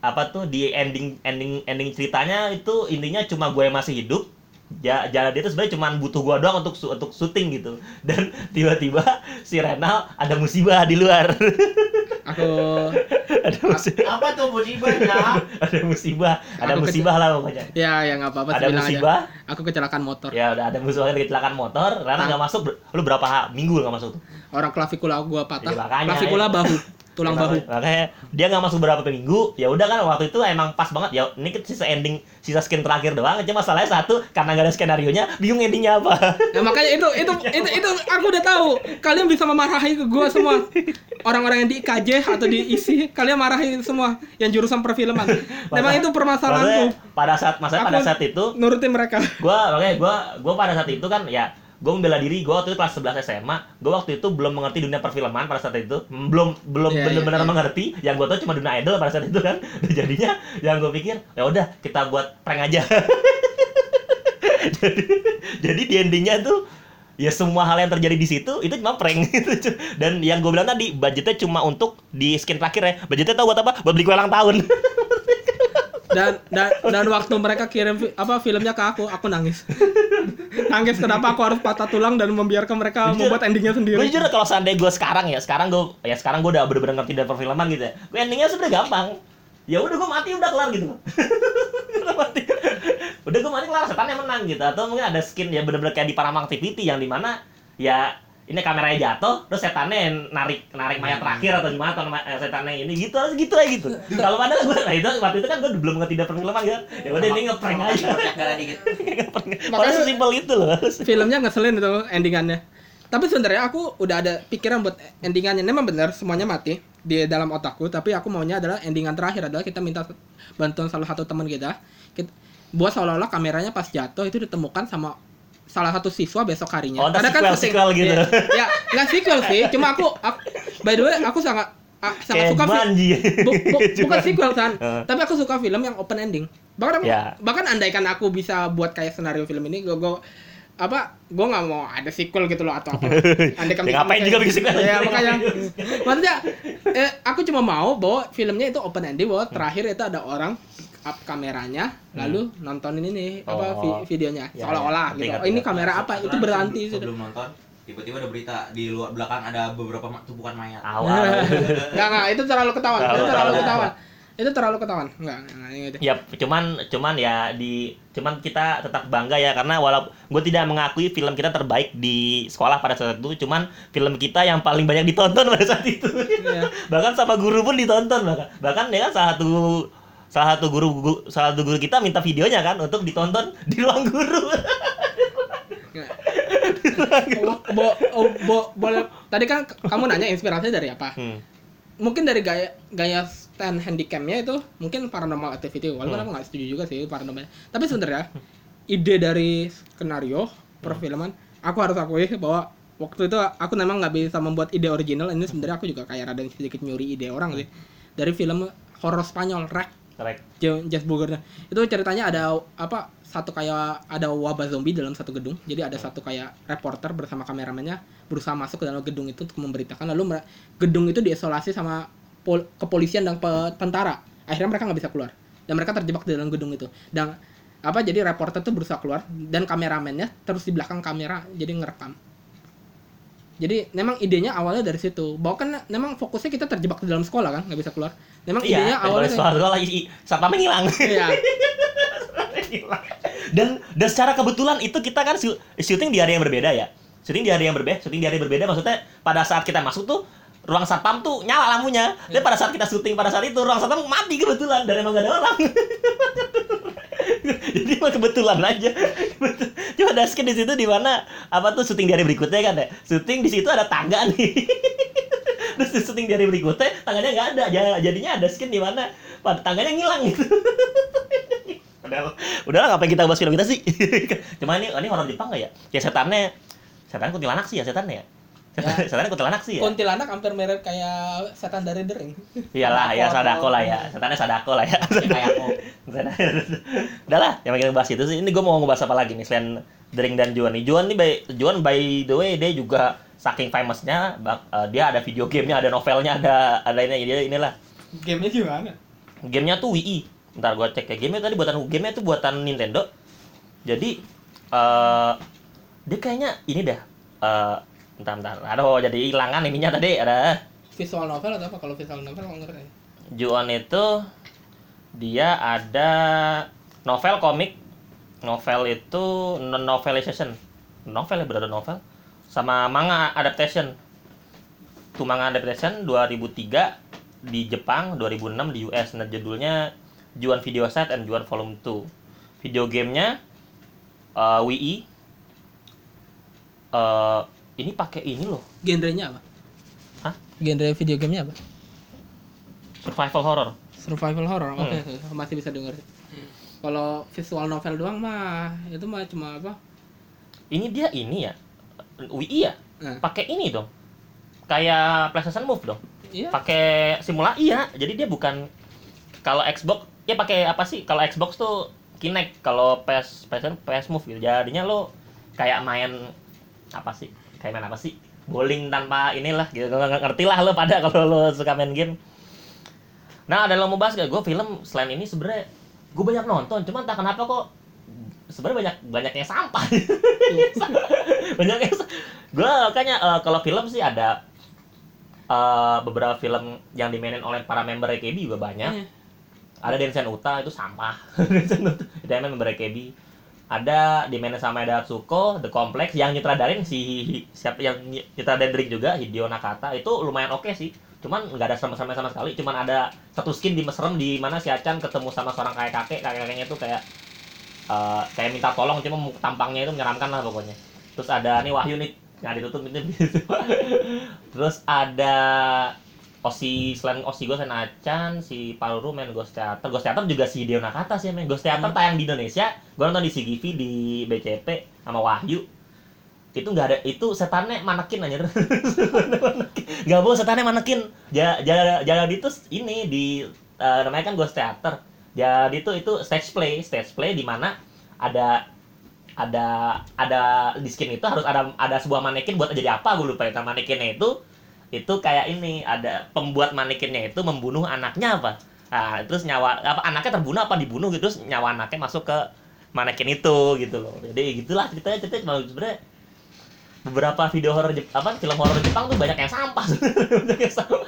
apa tuh di ending ending ending ceritanya itu intinya cuma gue yang masih hidup ja, jalan dia tuh sebenarnya cuma butuh gue doang untuk untuk syuting gitu dan tiba-tiba si Renal ada musibah di luar. Aku ada musibah. Apa tuh musibahnya? Ada musibah, ada aku musibah kecil... lah pokoknya. Ya, ya enggak apa-apa ada musibah. Aja. Aku kecelakaan motor. Ya, udah ada musibah kecelakaan motor, Rana enggak masuk. Lu berapa minggu enggak masuk tuh? Orang klavikula gua patah. Klavikula ya. Bahu, tulang ya, bahu. Makanya dia enggak masuk berapa minggu. Ya udah kan waktu itu emang pas banget. Ya ini sisa ending, sisa skin terakhir doang. Cuma masalahnya satu karena enggak ada skenario-nya, bingung endingnya apa. Ya makanya itu itu itu itu aku udah tahu. Kalian bisa memarahi ke gua semua. Orang-orang yang di I K J atau diisi kalian marahin semua yang jurusan perfilman. Memang itu permasalahanku. Pada saat masa pada saat itu nurutin mereka. Gua makanya gua gua pada saat itu kan ya gue membela diri, gue waktu itu kelas sebelas S M A, gue waktu itu belum mengerti dunia perfilman pada saat itu, belum belum yeah, benar-benar yeah, yeah. mengerti, yang gue tahu cuma dunia idol pada saat itu kan, jadinya yang gue pikir ya udah kita buat prank aja. jadi, jadi di endingnya tuh ya semua hal yang terjadi di situ itu cuma prank gitu. Dan yang gue bilang tadi budgetnya cuma untuk di skin terakhir ya, budgetnya tahu buat apa? Buat beli kue ulang tahun. Dan, dan dan waktu mereka kirim apa filmnya ke aku, aku nangis. Nangis kenapa aku harus patah tulang dan membiarkan mereka jujur, membuat endingnya sendiri. Jujur kalau seandainya gue sekarang ya, sekarang gue ya sekarang gue udah bener-bener ngerti dari perfilman gitu ya. Gue endingnya sebenarnya gampang. Ya udah gue mati udah kelar gitu. Udah mati. Udah gue mati kelar, setannya menang gitu. Atau mungkin ada skin ya bener-bener kayak di Paramount Activity yang dimana ya ini kameranya jatuh, terus setannya narik narik mayat terakhir atau gimana, atau setannya ini gitu, harus gitu aja gitu. Kalau mana gue, nah itu waktu itu kan gue belum ngerti dari perfilman gitu. Ya udah ini ngeprank aja. Makanya sesimpel itu loh. Filmnya ngeselin itu endingannya. Tapi sebenarnya aku udah ada pikiran buat endingannya. Memang benar semuanya mati di dalam otakku, tapi aku maunya adalah endingan terakhir adalah kita minta bantuan salah satu teman kita. Kita buat seolah-olah kameranya pas jatuh itu ditemukan sama salah satu siswa besok harinya. Oh, ada sequel, kan sequel gitu. Ya, ya nggak sequel sih, cuma aku, aku by the way aku sangat a, sangat suka film. Bu, bu, bukan sequel kan, uh. tapi aku suka film yang open ending. Bahkan yeah. bahkan andaikan aku bisa buat kayak skenario film ini, gue gue apa, gue nggak mau ada sequel gitu loh atau apa. Andaikan ya, ngapain juga bikin sequel? Ya makanya, maksudnya eh, aku cuma mau bahwa filmnya itu open ending, bahwa terakhir itu ada orang up kameranya lalu hmm. nontonin ini oh. apa vi- videonya ya, seolah-olah ya, gitu. Oh, ini kamera apa? Itu berhenti sudah. Sebelum nonton tiba-tiba ada berita di luar belakang ada beberapa tumpukan mayat. Awal. Enggak enggak itu terlalu ketahuan. Itu terlalu ketahuan. Itu terlalu ketahuan. Enggak enggak gitu. Ya cuman cuman ya di cuman kita tetap bangga ya karena walaupun gue tidak mengakui film kita terbaik di sekolah pada saat itu, cuman film kita yang paling banyak ditonton pada saat itu. Ya. Bahkan sama guru pun ditonton bahkan. Bahkan ya satu Salah satu guru, guru salah satu guru kita minta videonya kan untuk ditonton di ruang guru. Di ruang guru. Bo, bo, bo, boleh. Tadi kan kamu nanya inspirasinya dari apa? Hmm. Mungkin dari gaya gaya stand handycam-nya itu mungkin paranormal activity. Walaupun hmm. aku nggak setuju juga sih paranormal. Tapi sebenarnya ide dari skenario perfilman, aku harus akui bahwa waktu itu aku memang nggak bisa membuat ide original. Ini sebenarnya aku juga kayak rada sedikit nyuri ide orang sih dari film horor Spanyol Rek. Jazz Burgernya itu ceritanya ada apa satu kayak ada wabah zombie dalam satu gedung, jadi ada satu kayak reporter bersama kameramennya berusaha masuk ke dalam gedung itu untuk memberitakan, lalu gedung itu diisolasi sama pol- kepolisian dan tentara, akhirnya mereka nggak bisa keluar dan mereka terjebak di dalam gedung itu dan apa jadi reporter tuh berusaha keluar dan kameramennya terus di belakang kamera jadi ngerekam. Jadi memang idenya awalnya dari situ. Bahkan memang fokusnya kita terjebak di dalam sekolah kan, nggak bisa keluar. Memang iya, idenya awalnya sekolah lagi satpam hilang. Iya. Dan dan secara kebetulan itu kita kan syuting di hari yang berbeda ya. Syuting di hari yang berbeda, syuting di hari berbeda maksudnya pada saat kita masuk tuh ruang satpam tuh nyala lampunya. Dan pada saat kita syuting pada saat itu ruang satpam mati kebetulan dan emang nggak ada orang. Jadi mah kebetulan aja. Cuma ada skin di situ di mana apa tuh syuting di hari berikutnya kan ya. Syuting di situ ada tangga nih. Terus di syuting di hari berikutnya tangganya enggak ada. Jadinya ada skin di mana tangganya ngilang gitu. Padahal udahlah ngapain kita bahas film kita sih. Cuma ini ini horor Jepang enggak ya? Ya setannya setan kuntilanak sih ya setannya ya. Ya. Setan kuntilanak sih ya. Kuntilanak hampir mirip kayak setan dari The Ring. Iyalah, ya Sadako lah ya. Setannya Sadako lah ya. Kayako. Udah lah, yang kita bahas itu sih. Ini gue mau ngebahas apa lagi nih selain The Ring dan Ju-on. Ju-on nih by Ju-on by the way dia juga saking famousnya uh, dia ada video gamenya, ada novelnya, ada ada ini dia inilah. Gamenya gimana? Gamenya tuh Wii. Ntar gue cek ya. Gamenya tadi buatan gamenya tuh buatan Nintendo. Jadi uh, dia kayaknya ini dah. Uh, Bentar, bentar. Aduh, jadi hilangan ininya tadi ada visual novel atau apa? Kalau visual novel nggak ngerti. Ju-on itu dia ada novel komik. Novel itu novelization. Novel ya, berada novel. Sama manga adaptation. Itu manga adaptation dua ribu tiga di Jepang, dua ribu enam di U S. Nah, judulnya Ju-on Video Set and Ju-on Volume dua. Video gamenya uh, Wii. Uh, Ini pakai ini loh. Genrenya apa? Hah? Genre video gamenya apa? Survival horror. Survival horror. Hmm. Oke, okay. Masih bisa denger. Hmm. Kalau visual novel doang mah itu mah cuma apa? Ini dia ini ya. Wii ya? Hmm. Pakai ini dong. Kayak PlayStation Move dong. Iya. Pakai simula iya. Jadi dia bukan kalau Xbox ya pakai apa sih? Kalau Xbox tuh Kinect, kalau P S PlayStation P S Move gitu. Jadinya lo kayak main apa sih? Kayak main apa sih? Bowling tanpa inilah gitu. Enggak ngerti lah lo pada kalau lo suka main game. Nah, ada lo mau bahas gak? Gue film selain ini sebenarnya gue banyak nonton, cuman entah kenapa kok sebenarnya banyak banyaknya sampah. Banyaknya gue kayaknya uh, kalau film sih ada uh, beberapa film yang dimainin oleh para member A K B juga banyak. Mm. Ada Densen Uta itu sampah. Densen Uta itu member A K B. Ada dimainin sama Eda Atsuko, The Complex yang nyutradarin si siapa yang nyutradarin The Ring juga, Hideo Nakata. Itu lumayan oke okay sih. Cuman nggak ada serem-seremnya sama sekali, cuman ada satu skin di mesrem di mana si Achan ketemu sama seorang kakek-kakek, kakek-kakeknya itu kayak uh, kayak minta tolong, cuma tampangnya itu menyeramkan lah pokoknya. Terus ada nih Wahyu nih, nggak ditutup ini gitu. Terus ada Osi, selain Osi gue, selain Achan, si Paruru main Ghost Theater. Ghost Theater juga si Hideo Nakata sih main Ghost Theater, tayang di Indonesia, gue nonton di C G V, di B C P, sama Wahyu. Itu nggak ada, itu setannya manekin aja. Nggak boleh setannya manekin. Jadi itu ini di uh, namanya kan Ghost Theater. Jadi itu itu stage play, stage play di mana ada ada ada di skin itu harus ada ada sebuah manekin buat jadi apa gue lupa ya. Manekinnya itu itu kayak ini, ada pembuat manekinnya itu membunuh anaknya apa. Nah, terus nyawa apa anaknya terbunuh apa dibunuh gitu, terus nyawa anaknya masuk ke manekin itu gitu loh. Jadi gitulah ceritanya ceritanya sebenarnya. Beberapa video horor apa film horor Jepang tuh banyak yang sampah. Banyak yang sampah.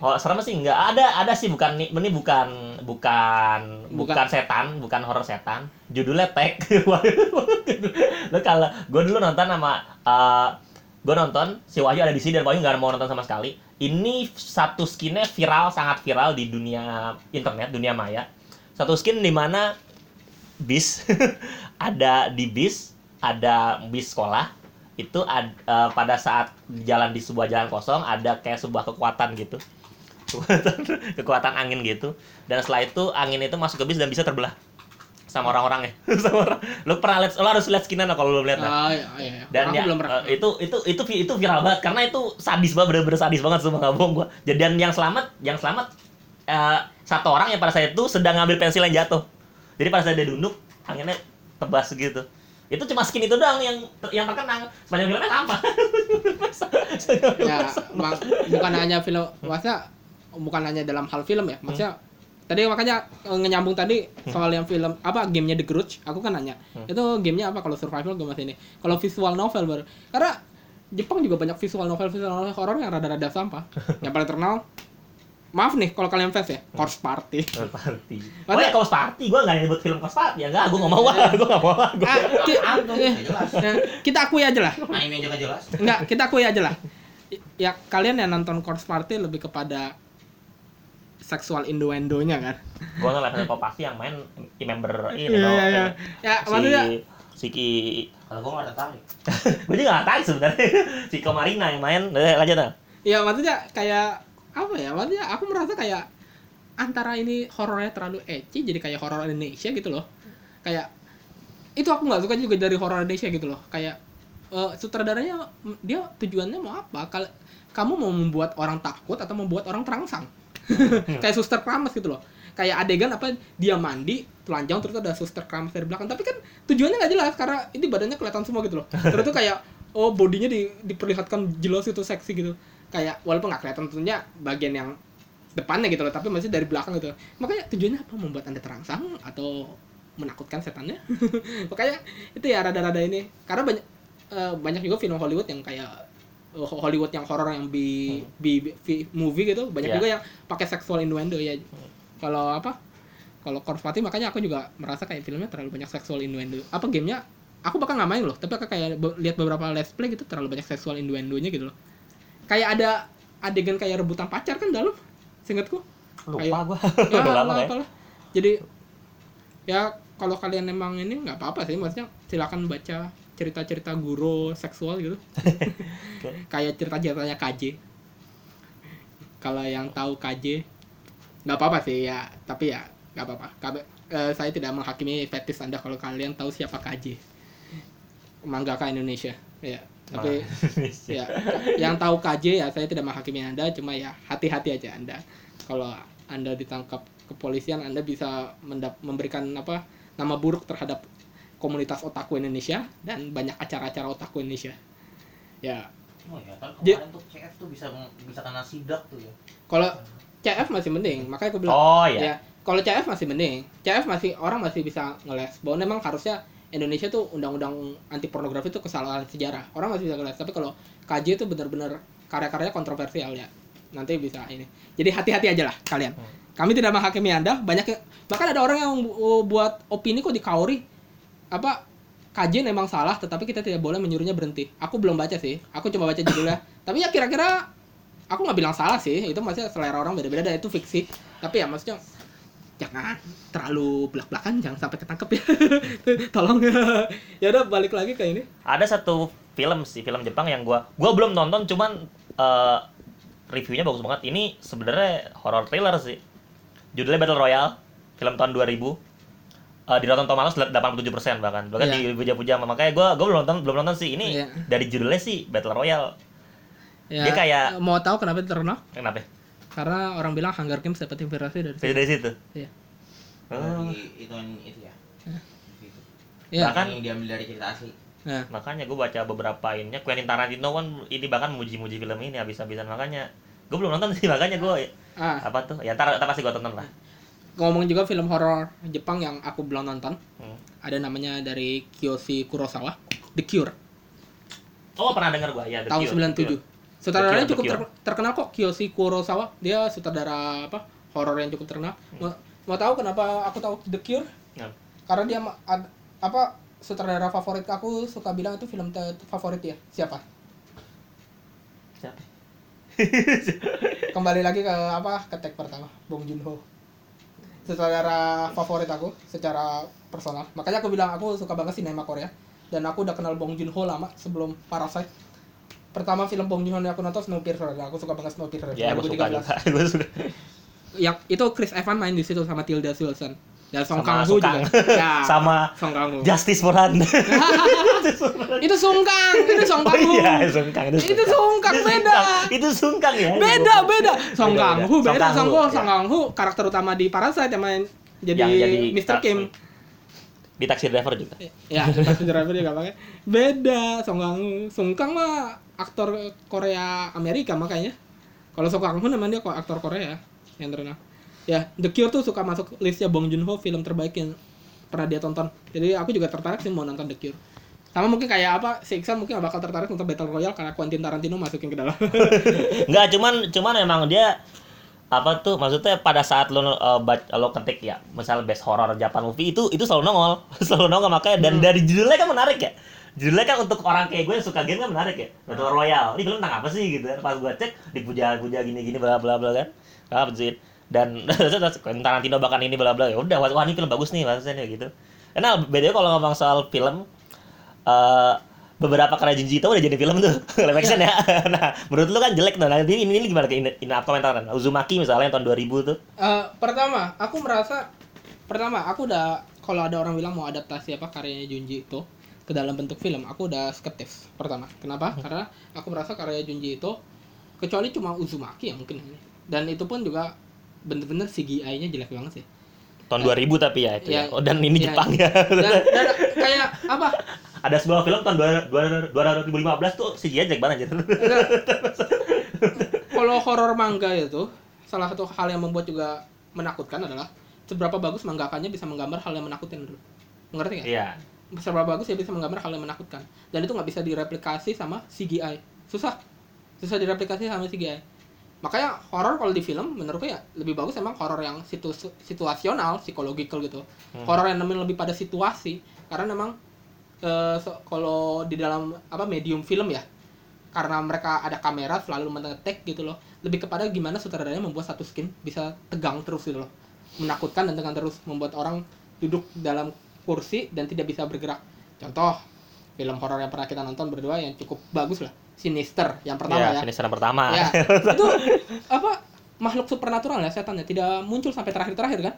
Oh, serem sih enggak ada, ada sih bukan ini bukan bukan bukan, bukan setan, bukan horor setan. Judulnya Tag. Lo kalau gue dulu nonton sama uh, gue nonton si Wahyu ada di sini dan Wahyu enggak mau nonton sama sekali. Ini satu skinnya viral, sangat viral di dunia internet, dunia maya. Satu skin di mana bis ada di bis ada bis sekolah itu ad, uh, pada saat jalan di sebuah jalan kosong ada kayak sebuah kekuatan gitu kekuatan angin gitu, dan setelah itu angin itu masuk ke bis dan bisa terbelah sama orang-orangnya. Sama orang. Lu pernah lihat, lu harus lihat skinan kalau lu lihat. Ah, iya, iya. Dan ya, uh, itu itu itu itu viral banget karena itu sadis banget, bener-bener sadis banget, sumpah enggak bohong gua. Jadian yang selamat, yang selamat uh, satu orang yang pada saat itu sedang ngambil pensil yang jatuh. Jadi pada saat dia duduk anginnya tebas gitu. Itu cuma skin itu doang yang yang terkenang, sepanjang filmnya sampah. Ya, mak, bukan hanya film, maksudnya bukan hanya dalam hal film ya, maksudnya hmm. Tadi makanya nyambung tadi soal yang film apa gamenya The Grudge, aku kan nanya hmm. itu gamenya apa, kalau survival game masih ini, kalau visual novel baru, karena Jepang juga banyak visual novel visual novel horor yang rada-rada sampah. Yang paling terkenal, maaf nih kalau kalian fans ya, Corpse Party. Corpse Party. Oh ya Corpse Party, gue nggak nyebut film Corpse Party ya nggak, gue nggak mau lah, gue nggak mau lah. Kita akui aja lah. Anime juga jelas. Nggak, kita akui aja lah. Ya kalian yang nonton Corpse Party lebih kepada seksual innuendonya kan. Gue nggak lihat kok pasti yang main member ini loh. Ya maksudnya si Ki. Kalau gue nggak tertarik. Gue juga nggak tertarik sebenarnya. Si Komarina yang main, lanjut lah. Iya maksudnya kayak apa ya, maksudnya aku merasa kayak antara ini horornya terlalu ecchi jadi kayak horor Indonesia gitu loh, kayak itu aku nggak suka juga dari horor Indonesia gitu loh, kayak uh, sutradaranya dia tujuannya mau apa, kalau kamu mau membuat orang takut atau membuat orang terangsang. Kayak suster keramas gitu loh, kayak adegan apa dia mandi telanjang terus ada suster keramas dari belakang, tapi kan tujuannya nggak jelas karena ini badannya kelihatan semua gitu loh, terus tuh kayak oh bodinya di, diperlihatkan jelas itu seksi gitu, kayak walaupun nggak kelihatan tentunya bagian yang depannya gitu loh, tapi masih dari belakang gitu. Makanya tujuannya apa, membuat Anda terangsang atau menakutkan setannya? Makanya itu ya rada-rada ini. Karena banyak uh, banyak juga film Hollywood yang kayak uh, Hollywood yang horor yang bi, hmm. bi, bi, bi movie gitu, banyak yeah. juga yang pakai seksual innuendo ya. Hmm. Kalau apa? Kalau Corpse Party makanya aku juga merasa kayak filmnya terlalu banyak seksual innuendo. Apa gamenya? Aku bakal nggak main loh, tapi aku kayak lihat beberapa let's play gitu terlalu banyak seksual innuendonya gitu loh. Kayak ada adegan kayak rebutan pacar kan dalam, seingatku. Lupa gue. Ya, udah lama ya. Jadi, ya kalau kalian emang ini nggak apa-apa sih, maksudnya silakan baca cerita-cerita guru seksual gitu. Kayak cerita-ceritanya K J. Kalau yang tahu K J, nggak apa-apa sih ya, tapi ya nggak apa-apa. K- eh, saya tidak menghakimi fetis Anda kalau kalian tahu siapa K J. Mangaka Indonesia. Iya, tapi ya, yang tahu K J ya, saya tidak menghakimi Anda, cuma ya hati-hati aja Anda. Kalau Anda ditangkap kepolisian, Anda bisa mendap- memberikan apa nama buruk terhadap komunitas otaku Indonesia dan banyak acara-acara otaku Indonesia. Ya. Oh ya, kan kemarin tuh C F tuh bisa bisa kena sidak tuh ya. Kalau C F masih mending, makanya aku bilang. Oh ya. Ya kalau C F masih mending, C F masih orang masih bisa ngelespon. Memang harusnya Indonesia tuh undang-undang anti pornografi tuh kesalahan sejarah. Orang masih bisa ngeles. Tapi kalau K J itu benar-benar karya-karyanya kontroversial ya. Nanti bisa ini. Jadi hati-hati aja lah kalian. Kami tidak menghakimi Anda. Banyak yang, bahkan ada orang yang buat opini kok di Kaori apa Kajian memang salah, tetapi kita tidak boleh menyuruhnya berhenti. Aku belum baca sih, aku cuma baca judulnya. Tapi ya kira-kira, aku nggak bilang salah sih. Itu maksudnya selera orang beda-beda dan itu fiksi. Tapi ya maksudnya, jangan terlalu belak-belakan, jangan sampai ketangkep ya. Tolong ya. Ya udah balik lagi ke ini. Ada satu film sih, film Jepang yang gua, gua belum nonton, cuman uh, reviewnya bagus banget. Ini sebenarnya horror thriller sih. Judulnya Battle Royale, film tahun dua ribu. Uh, di Rotten Tomatoes delapan puluh tujuh persen bahkan bahkan yeah. Dipuja-puja sama, makanya gue gue belum nonton belum nonton sih ini. Yeah. Dari judulnya sih Battle Royale. Yeah. Dia kayak mau tahu kenapa terkenal? Kenapa? Karena orang bilang Hunger Games dapat inspirasi dari situ. Dari situ. Iya. Oh. Dari itu itu ya. Iya. Bahkan yang diambil dari cerita asli. Yeah. Makanya gue baca beberapa ininya Quentin Tarantino kan ini bahkan muji-muji film ini habis-habisan, makanya gue belum nonton sih, makanya gue ah. apa tuh? Ya entar pasti gue tonton lah. Ngomong juga film horor Jepang yang aku belum nonton. Hmm. Ada namanya dari Kiyoshi Kurosawa, The Cure. Oh, pernah dengar gua ya, The Cure. Tahun sembilan puluh tujuh. Sutradaranya cukup ter- terkenal kok Kiyoshi Kurosawa. Dia sutradara apa? Horor yang cukup terkenal. Hmm. Mau, mau tahu kenapa aku tahu The Cure? Hmm. Karena dia ad, apa sutradara favorit aku, suka bilang itu film te- favorit dia. Siapa? Siapa? Kembali lagi ke apa? Ke take pertama, Bong Joon-ho. Sutradara favorit aku secara personal. Makanya aku bilang aku suka banget sinema Korea. Dan aku udah kenal Bong Joon-ho lama sebelum Parasite. Pertama film Bong Joon-ho yang aku nonton Snowpiercer. Dan aku suka banget Snowpiercer. Ya, yeah, aku suka. Aku suka. Yang itu Chris Evans main di situ sama Tilda Swinton. Dan Song Kang-ho juga. Ya, sama Song Kang-ho. Justice for Han. Itu Song Kang, itu Song Kang-ho. Oh, iya, Song Kang itu. Itu Song Kang beda. Itu Song Kang ya. Beda, beda. Song Kang-ho beda Song Kang-ho. Song Kang-ho karakter utama di Parasite yang main jadi, yang jadi mister Kim. Di Taxi Driver juga. Ya, Taxi Driver juga pakai. Beda Song Kang-ho. Song Kang mah aktor Korea Amerika makanya. Kalau Song Kang-ho namanya dia aktor Korea yang terkenal. Ya, The Cure tuh suka masuk listnya Bong Joon-ho film terbaik yang pernah dia tonton. Jadi aku juga tertarik sih mau nonton The Cure. Sama mungkin kayak apa, si Iksan mungkin bakal tertarik untuk Battle Royale karena Quentin Tarantino masukin ke dalam. Enggak, cuman cuman emang dia apa tuh maksudnya pada saat lo uh, baca, lo ketik ya, misal best horror Japan movie itu itu selalu nongol, selalu nongol makanya dan hmm. dari judulnya kan menarik ya. Judulnya kan untuk orang kayak gue yang suka game kan menarik ya. Battle Royale. Ini film tentang apa sih gitu. Pas gue cek dipuja-puja gini-gini bla bla bla kan. Ah, betul. Dan Quentin Tarantino bahkan ini bla bla ya udah wah ini film bagus nih maksudnya gitu. Karena bedanya kalau ngomong soal film uh, beberapa karya Junji Ito udah jadi film tuh live action ya. Nah menurut lu kan jelek tuh. Nah ini ini gimana ke in, in up komentaran Uzumaki misalnya tahun dua ribu tuh. Uh, pertama aku merasa pertama aku udah kalau ada orang bilang mau adaptasi apa karyanya Junji Ito ke dalam bentuk film aku udah skeptis pertama. Kenapa? Karena aku merasa karya Junji Ito kecuali cuma Uzumaki ya mungkin dan itu pun juga bener-bener C G I-nya jelek banget sih. Tahun nah, dua ribu tapi ya itu ya. Ya. Dan ini ya, Jepang ya. Dan, dan kayak apa? Ada sebuah film tahun dua ribu lima belas tuh C G I jelek banget. Kalau horor manga itu, salah satu hal yang membuat juga menakutkan adalah seberapa bagus manggakannya bisa menggambar hal yang menakutkan. Ngerti nggak? Iya. Seberapa bagus dia bisa menggambar hal yang menakutkan. Dan itu nggak bisa direplikasi sama C G I. Susah. Susah direplikasi sama C G I. Makanya horor kalau di film menurutku ya lebih bagus emang horor yang situ situasional, psychological gitu. Hmm. Horor yang namanya lebih pada situasi karena memang e, so, kalau di dalam apa medium film ya karena mereka ada kamera selalu mengetek gitu loh. Lebih kepada gimana sutradaranya membuat satu scene bisa tegang terus gitu loh. Menakutkan dan tegang terus membuat orang duduk dalam kursi dan tidak bisa bergerak. Contoh film horor yang pernah kita nonton berdua yang cukup bagus lah. Sinister yang pertama ya. ya. Sinister yang pertama. Ya. Itu apa makhluk supernatural ya setannya tidak muncul sampai terakhir-terakhir kan?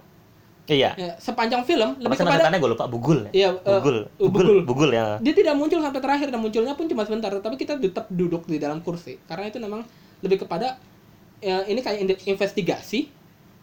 Iya. Ya, sepanjang film lebih kepada setannya gue lupa Bagul. Iya, Bagul. Uh, Bagul. Bagul ya. Dia tidak muncul sampai terakhir dan munculnya pun cuma sebentar, tapi kita tetap duduk di dalam kursi. Karena itu memang lebih kepada ya, ini kayak investigasi.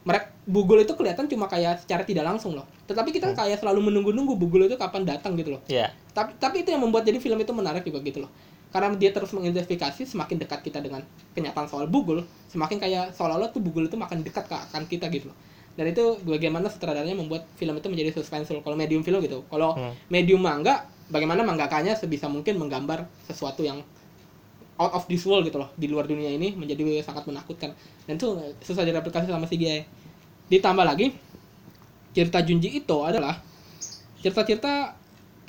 Mereka Bagul itu kelihatan cuma kayak secara tidak langsung loh. Tetapi kita hmm. kayak selalu menunggu-nunggu Bagul itu kapan datang gitu loh. Iya. Yeah. Tapi tapi itu yang membuat jadi film itu menarik juga gitu loh. Karena dia terus mengidentifikasi, semakin dekat kita dengan kenyataan soal Bagul, semakin kayak seolah-olah tuh Bagul itu makin dekat ke akan kita gitu loh. Dan itu bagaimana sutradaranya membuat film itu menjadi suspenseful. Kalau medium film gitu, kalau hmm. medium manga, bagaimana mangakanya sebisa mungkin menggambar sesuatu yang out of this world gitu loh, di luar dunia ini menjadi sangat menakutkan. Dan itu susah direplikasi sama si G I. Ditambah lagi, cerita Junji Ito adalah cerita-cerita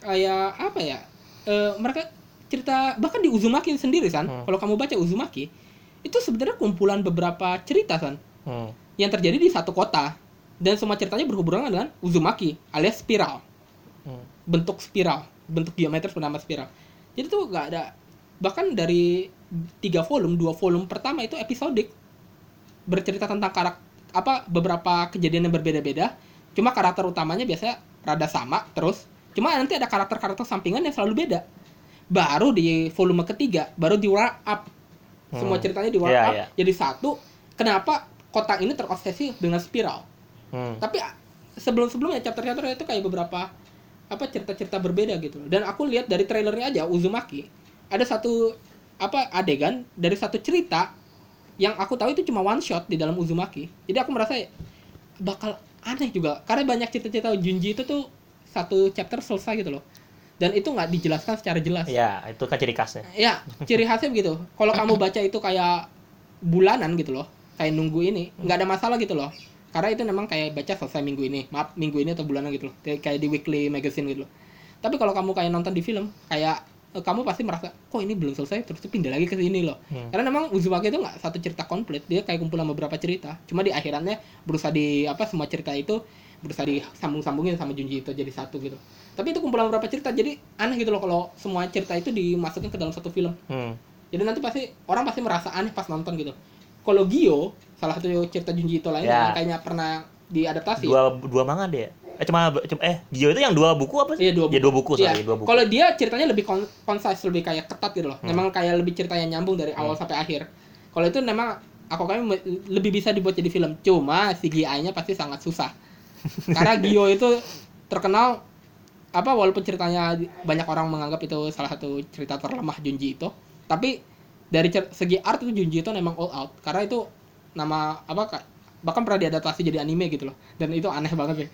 kayak apa ya, e, mereka cerita, bahkan di Uzumaki sendiri, San, hmm. kalau kamu baca Uzumaki, itu sebenarnya kumpulan beberapa cerita, San, hmm. yang terjadi di satu kota, dan semua ceritanya berhubungan dengan Uzumaki, alias spiral, hmm. bentuk spiral, bentuk geometris bernama spiral. Jadi tuh gak ada, bahkan dari tiga volume, dua volume pertama itu episodik, bercerita tentang karakter, apa, beberapa kejadian yang berbeda-beda, cuma karakter utamanya biasanya rada sama, terus, cuma nanti ada karakter-karakter sampingan yang selalu beda. Baru di volume ketiga, baru di wrap up. Hmm. Semua ceritanya di wrap yeah, up. Yeah. Jadi satu, kenapa kota ini terobsesi dengan spiral. Hmm. Tapi sebelum-sebelumnya chapter-chapternya itu kayak beberapa apa cerita-cerita berbeda gitu. Dan aku lihat dari trailernya aja Uzumaki, ada satu apa adegan dari satu cerita yang aku tahu itu cuma one shot di dalam Uzumaki. Jadi aku merasa bakal aneh juga karena banyak cerita-cerita Junji itu tuh satu chapter selesai gitu loh. Dan itu nggak dijelaskan secara jelas. Iya, itu kan ciri khasnya. Iya, ciri khasnya begitu. Kalau kamu baca itu kayak bulanan gitu loh, kayak nunggu ini, nggak ada masalah gitu loh. Karena itu memang kayak baca selesai minggu ini, maaf minggu ini atau bulanan gitu loh, kayak di weekly magazine gitu loh. Tapi kalau kamu kayak nonton di film, kayak kamu pasti merasa, kok ini belum selesai, terus pindah lagi ke sini loh. Hmm. Karena memang Uzumaki itu nggak satu cerita komplit, dia kayak kumpulan beberapa cerita. Cuma di akhirannya berusaha di apa semua cerita itu berusaha disambung-sambungin sama Junji Ito jadi satu gitu. Tapi itu kumpulan beberapa cerita, jadi aneh gitu loh kalau semua cerita itu dimasukin ke dalam satu film. Hmm. Jadi nanti pasti orang pasti merasa aneh pas nonton gitu. Kalau Gyo, salah satu cerita Junji Ito lain yeah. yang kayaknya pernah diadaptasi. Dua dua manga dia. Eh cuma, cuma eh Gyo itu yang dua buku apa sih? Iya, dua buku. Ya dua buku yeah. sorry, dua buku. Kalau dia ceritanya lebih concise, lebih kayak ketat gitu loh. Hmm. Memang kayak lebih ceritanya nyambung dari awal hmm. sampai akhir. Kalau itu memang aku kan lebih bisa dibuat jadi film. Cuma C G I-nya pasti sangat susah. Karena Gyo itu terkenal apa walaupun ceritanya banyak orang menganggap itu salah satu cerita terlemah Junji Ito, tapi dari cer- segi art itu Junji Ito memang all out karena itu nama apa bahkan pernah diadaptasi jadi anime gitu loh, dan itu aneh banget sih.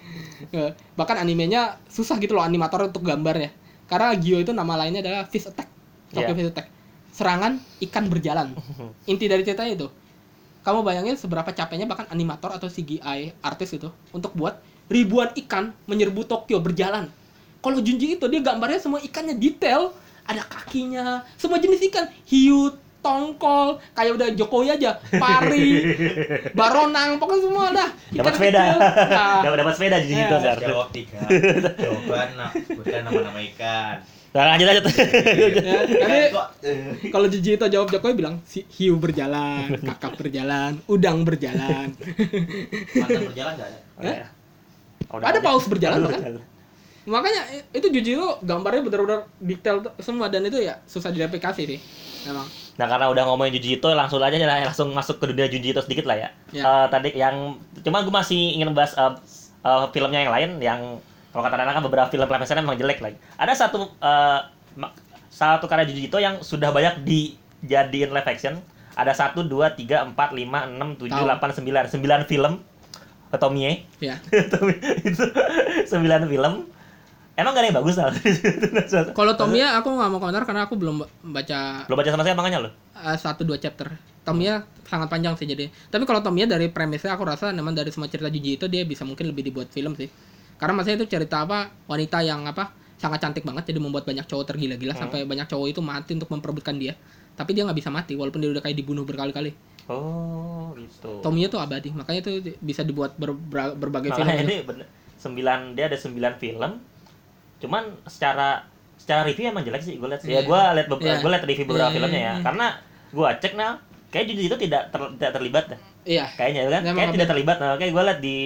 Bahkan animenya susah gitu loh animator untuk gambarnya karena Gyo itu nama lainnya adalah Fish Attack, Tokyo yeah. Fish Attack, serangan ikan berjalan. Inti dari ceritanya itu kamu bayangin seberapa capeknya bahkan animator atau C G I artis itu untuk buat ribuan ikan menyerbu Tokyo berjalan. Kalau Junji Ito dia gambarnya semua ikannya detail, ada kakinya, semua jenis ikan, hiu, tongkol, kayak udah Jokowi aja, pari, baronang, pokoknya semua dah. Dapat sepeda, nah, dapat dapat sepeda Junji Ito sekarang. Jawab tiga, jawaban nak, bukan nama-nama ikan. Nah, lanjut lanjut. Kalau Junji Ito jawab Jokowi bilang si hiu berjalan, kakap berjalan, udang berjalan. Mantan berjalan enggak ada? Eh? Ada. Ada paus berjalan kan? Makanya itu Junji Ito gambarnya benar-benar detail semua dan itu ya susah direplikasi sih. Memang. Nah, karena udah ngomongin Junji Ito langsung aja langsung masuk ke dunia Junji Ito sedikit lah ya. ya. Uh, tadi yang cuma gue masih ingin bahas uh, uh, filmnya yang lain yang kalau kata Nana kan beberapa film pelajaran memang jelek lagi. Ada satu uh, satu karya Junji Ito yang sudah banyak dijadiin live action. Ada satu, dua, tiga, empat, lima, enam, tujuh, delapan, sembilan, sembilan film. Otomie. Iya. Itu sembilan film. Emang gak ada yang bagus lah. Kalau Tomia aku nggak mau komentar karena aku belum baca. Belum baca sama saya makanya loh. Satu dua chapter. Tomia hmm. sangat panjang sih jadi. Tapi kalau Tomia dari premisnya aku rasa memang dari semua cerita Junji Ito dia bisa mungkin lebih dibuat film sih. Karena maksudnya itu cerita apa wanita yang apa sangat cantik banget jadi membuat banyak cowok tergila-gila hmm. sampai banyak cowok itu mati untuk memperebutkan dia. Tapi dia nggak bisa mati walaupun dia udah kayak dibunuh berkali-kali. Oh gitu. Tomia tuh abadi makanya itu bisa dibuat ber- ber- berbagai makanya film. Ini bener, sembilan dia ada sembilan film. Cuman secara secara review emang jelek sih gue lihat. Yeah. Ya gue lihat be- yeah. gue lihat review beberapa yeah. filmnya ya. Yeah. Karena gue cek nah kayak Junji Ito tidak ter- tidak terlibat deh. Iya. Yeah. Kayaknya kan. Kayak tidak terlibat. Nah, kayak gue lihat di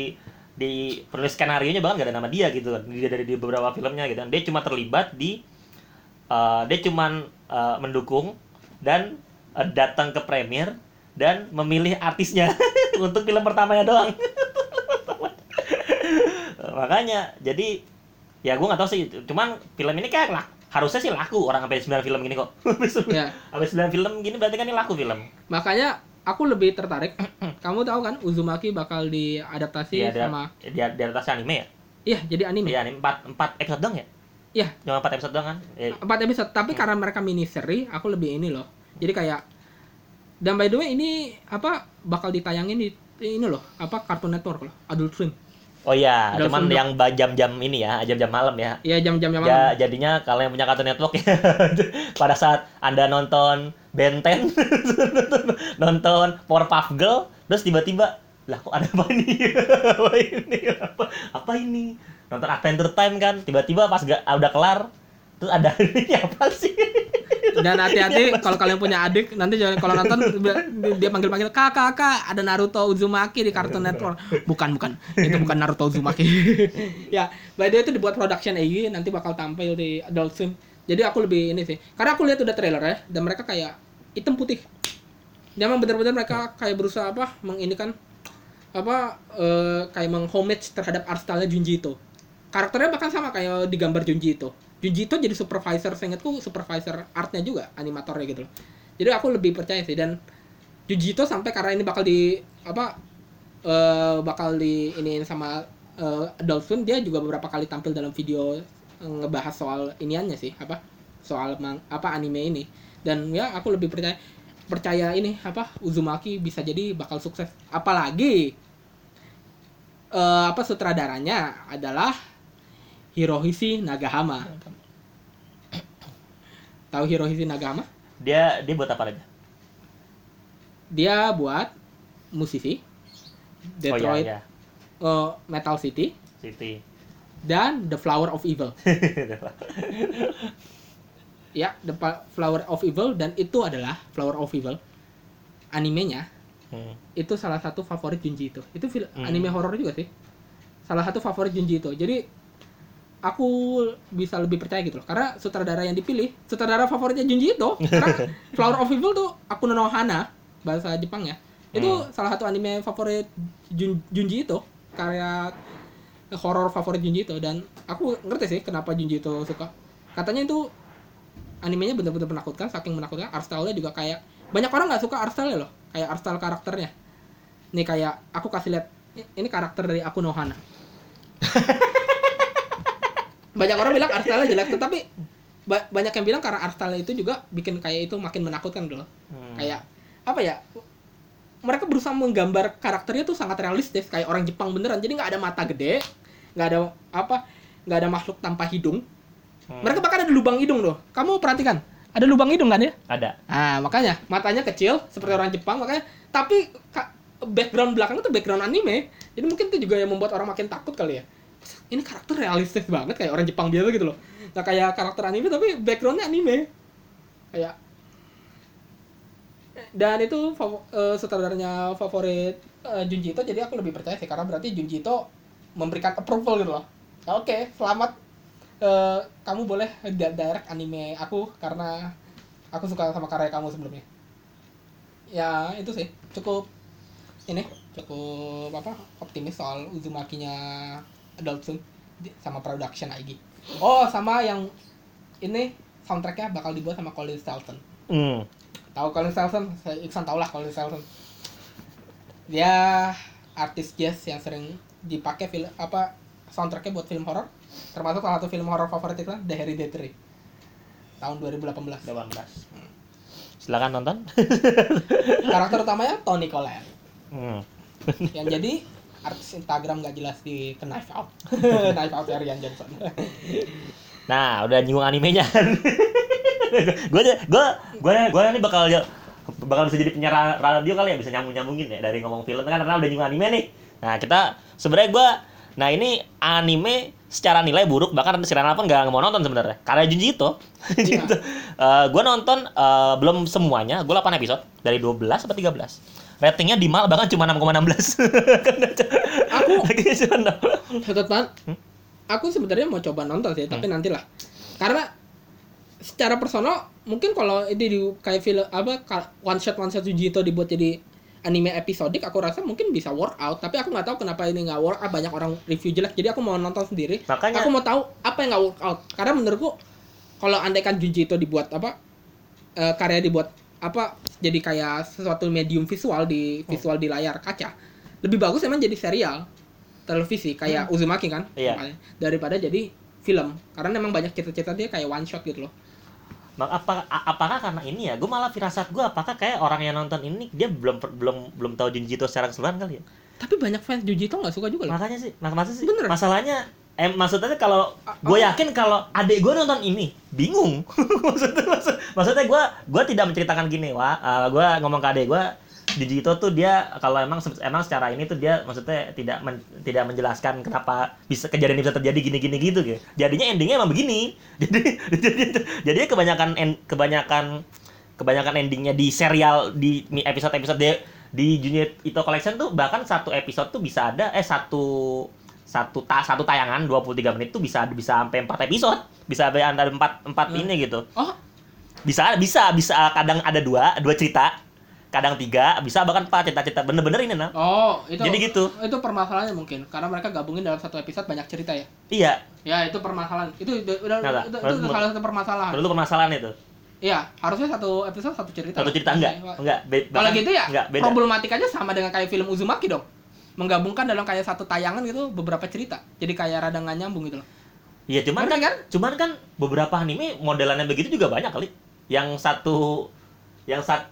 di penulis skenario nya bahkan gak ada nama dia gitu kan, dari di beberapa filmnya gitu. Dia cuma terlibat di uh, dia cuma uh, mendukung dan uh, datang ke premier dan memilih artisnya untuk film pertamanya doang. Makanya jadi ya gue nggak tahu sih, cuman film ini kayak lah harusnya sih laku, orang sampai sembilan film gini kok. Ya. Sampai sembilan film gini berarti kan ini laku film. Makanya aku lebih tertarik. Kamu tahu kan Uzumaki bakal diadaptasi ya, dia, sama dia diadaptasi anime ya? Iya, jadi anime. Iya, anime empat episode dong ya? Iya. Cuma empat episode dong kan? Eh. empat episode, tapi hmm. karena mereka mini seri, aku lebih ini loh. Jadi kayak, dan by the way ini apa bakal ditayangin di ini loh, apa Cartoon Network loh, Adult Swim. Oh iya, cuman sendok. Yang jam-jam ini ya, jam-jam malam ya. Iya, jam-jam malam. Ya, jadinya kalau yang punya Cartoon Network ya, pada saat Anda nonton Ben sepuluh, nonton Powerpuff Girl, terus tiba-tiba, lah kok ada apa ini? apa ini? Apa, apa ini? Nonton Adventure Time kan, tiba-tiba pas gak, udah kelar, terus ada ini apa sih? Dan hati-hati ya, kalau kalian punya adik nanti jangan kalau nonton dia panggil-panggil kakak kakak ada Naruto Uzumaki di Cartoon Network. Bukan bukan. Itu bukan Naruto Uzumaki. Ya, by the way itu dibuat production A I nanti bakal tampil di Adult Swim. Jadi aku lebih ini sih. Karena aku lihat udah trailer ya dan mereka kayak hitam putih. Dia memang benar-benar mereka kayak berusaha apa menginikan apa eh, kayak menghomage terhadap art style-nya Junji Ito. Karakternya bahkan sama kayak di gambar Junji Ito. Junji Ito jadi supervisor, seingatku supervisor artnya juga, animatornya gitu loh. Jadi aku lebih percaya sih, dan Junji Ito sampai karena ini bakal di apa uh, bakal di iniin sama uh, Adult Swim, dia juga beberapa kali tampil dalam video ngebahas soal iniannya sih apa soal mang, apa anime ini. Dan ya aku lebih percaya percaya ini apa Uzumaki bisa jadi bakal sukses, apalagi uh, apa sutradaranya adalah Hirohishi Nagahama. Tahu Hirohishi Nagahama? Dia dia buat apa aja? Dia buat musisi Detroit, oh, iya, iya. Uh, Metal City, City, dan The Flower of Evil. Ya, The Flower of Evil, dan itu adalah Flower of Evil animenya. Hmm. Itu salah satu favorit Junji Ito. Itu film, hmm. anime horor juga sih. Salah satu favorit Junji Ito. Jadi aku bisa lebih percaya gitu loh, karena sutradara yang dipilih, sutradara favoritnya Junji Ito. Karena Flower of Evil tuh Aku no Hana, bahasa Jepang ya. Itu hmm. salah satu anime favorit Jun- Junji Ito, karya horor favorit Junji Ito. Dan aku ngerti sih kenapa Junji Ito suka. Katanya itu animenya benar-benar menakutkan, saking menakutkan. Art style-nya juga kayak, banyak orang gak suka art style-nya loh, kayak art style karakternya. Nih kayak, aku kasih lihat, ini karakter dari Aku no Hana. Banyak orang bilang art style-nya jelek, tetapi ba- banyak yang bilang karena art style itu juga bikin kayak itu makin menakutkan loh. Hmm. Kayak apa ya? Mereka berusaha menggambar karakternya tuh sangat realistis, kayak orang Jepang beneran. Jadi enggak ada mata gede, enggak ada apa? Enggak ada makhluk tanpa hidung. Hmm. Mereka bahkan ada lubang hidung loh. Kamu perhatikan, ada lubang hidung kan ya? Ada. Ah, makanya matanya kecil seperti orang Jepang, makanya tapi ka- background belakangnya tuh background anime. Jadi mungkin itu juga yang membuat orang makin takut kali ya. Ini karakter realistis banget kayak orang Jepang biasa gitu loh. Nah kayak karakter anime tapi backgroundnya anime. Kayak. Dan itu fav- uh, sutradaranya favorit uh, Junji Ito, jadi aku lebih percaya sih karena berarti Junji Ito memberikan approval gitu loh. Nah, oke, okay, selamat uh, kamu boleh direct anime aku karena aku suka sama karya kamu sebelumnya. Ya, itu sih. Cukup ini, cukup apa? Optimis soal Uzumaki-nya Adult Swim sama production I G. Oh, sama yang ini soundtracknya bakal dibuat sama Colin Shelton. Mm. Tahu Colin Shelton? Iksan tahu lah Colin Shelton. Dia artis jazz yang sering dipakai film apa soundtracknya buat film horor. Termasuk salah satu film horor favorit Iksan, The Hereditary. Tahun dua ribu delapan belas. delapan belas. Hmm. Silakan nonton. Karakter utamanya Tony Collette. Mm. Yang jadi artis Instagram gak jelas di Knife Out. Knife Out Rian Johnson. Nah, udah nyinggung animenya. Gue gue gue gue ini bakal bakal bisa jadi penyiar radio kali ya, bisa nyambung-nyambungin ya dari ngomong film kan karena udah nyinggung anime nih. Nah, kita sebenarnya gue nah ini anime secara nilai buruk bahkan si Rinal pun enggak mau nonton sebenarnya. Karena Junji Ito. Gitu. Eh uh, gua nonton uh, belum semuanya, gue delapan episode dari dua belas sampai tiga belas. ratingnya di mal bahkan cuma enam koma enam belas. Aku satu tahun. Hmm? Aku sebenarnya mau coba nonton sih, tapi hmm. nantilah. Karena secara personal mungkin kalau ini di kayak film apa one shot one shot Junji Ito dibuat jadi anime episodik, aku rasa mungkin bisa work out, tapi aku nggak tahu kenapa ini nggak work out, banyak orang review jelek, jadi aku mau nonton sendiri. Makanya, aku mau tahu apa yang nggak work out, karena menurutku kalau andaikan Junji Ito dibuat apa uh, karya dibuat apa jadi kayak sesuatu medium visual di visual hmm. di layar kaca, lebih bagus emang jadi serial televisi kayak hmm. Uzumaki kan, yeah. makanya, daripada jadi film, karena memang banyak cerita-cerita dia kayak one shot gitu loh. Apa, apakah karena ini ya? Gue malah firasat gue apakah kayak orang yang nonton ini dia belum belum belum tahu Junji Ito secara keseluruhan kali ya. Tapi banyak fans Junji Ito nggak suka juga loh. Makanya sih, makanya sih. Bener. Masalahnya, eh, maksudnya kalau A- gue yakin kalau adik gue nonton ini bingung. maksudnya maksud, maksudnya gue gue tidak menceritakan gini, wah, uh, gue ngomong ke adik gue Junji Ito tuh dia kalau emang emang secara ini tuh dia maksudnya tidak men, tidak menjelaskan kenapa bisa kejadian bisa terjadi gini-gini gitu gitu. Jadinya endingnya emang begini. Jadi jadinya kebanyakan kebanyakan kebanyakan endingnya di serial di episode-episode di, di Junji Ito Collection tuh bahkan satu episode tuh bisa ada eh satu satu ta, satu tayangan dua puluh tiga menit tuh bisa bisa sampai empat episode. Bisa sampai antara empat empat hmm. ini gitu. Oh. Bisa bisa bisa kadang ada dua dua cerita. Kadang tiga, bisa bahkan empat cerita-cerita bener-bener ini nah. Oh, itu. Jadi gitu. Itu permasalahannya mungkin karena mereka gabungin dalam satu episode banyak cerita ya. Iya. Ya, itu permasalahan. Itu udah nah, itu, itu, itu salah satu permasalahan. Itu permasalahan itu. Iya, harusnya satu episode satu cerita. Satu cerita enggak? Enggak. Be- Kalau gitu ya, enggak, problematikanya sama dengan kayak film Uzumaki dong. Menggabungkan dalam kayak satu tayangan gitu beberapa cerita. Jadi kayak rada nggak nyambung gitu loh. Iya, cuman kan, kan cuman kan beberapa anime modelannya begitu juga banyak kali. Yang satu yang satu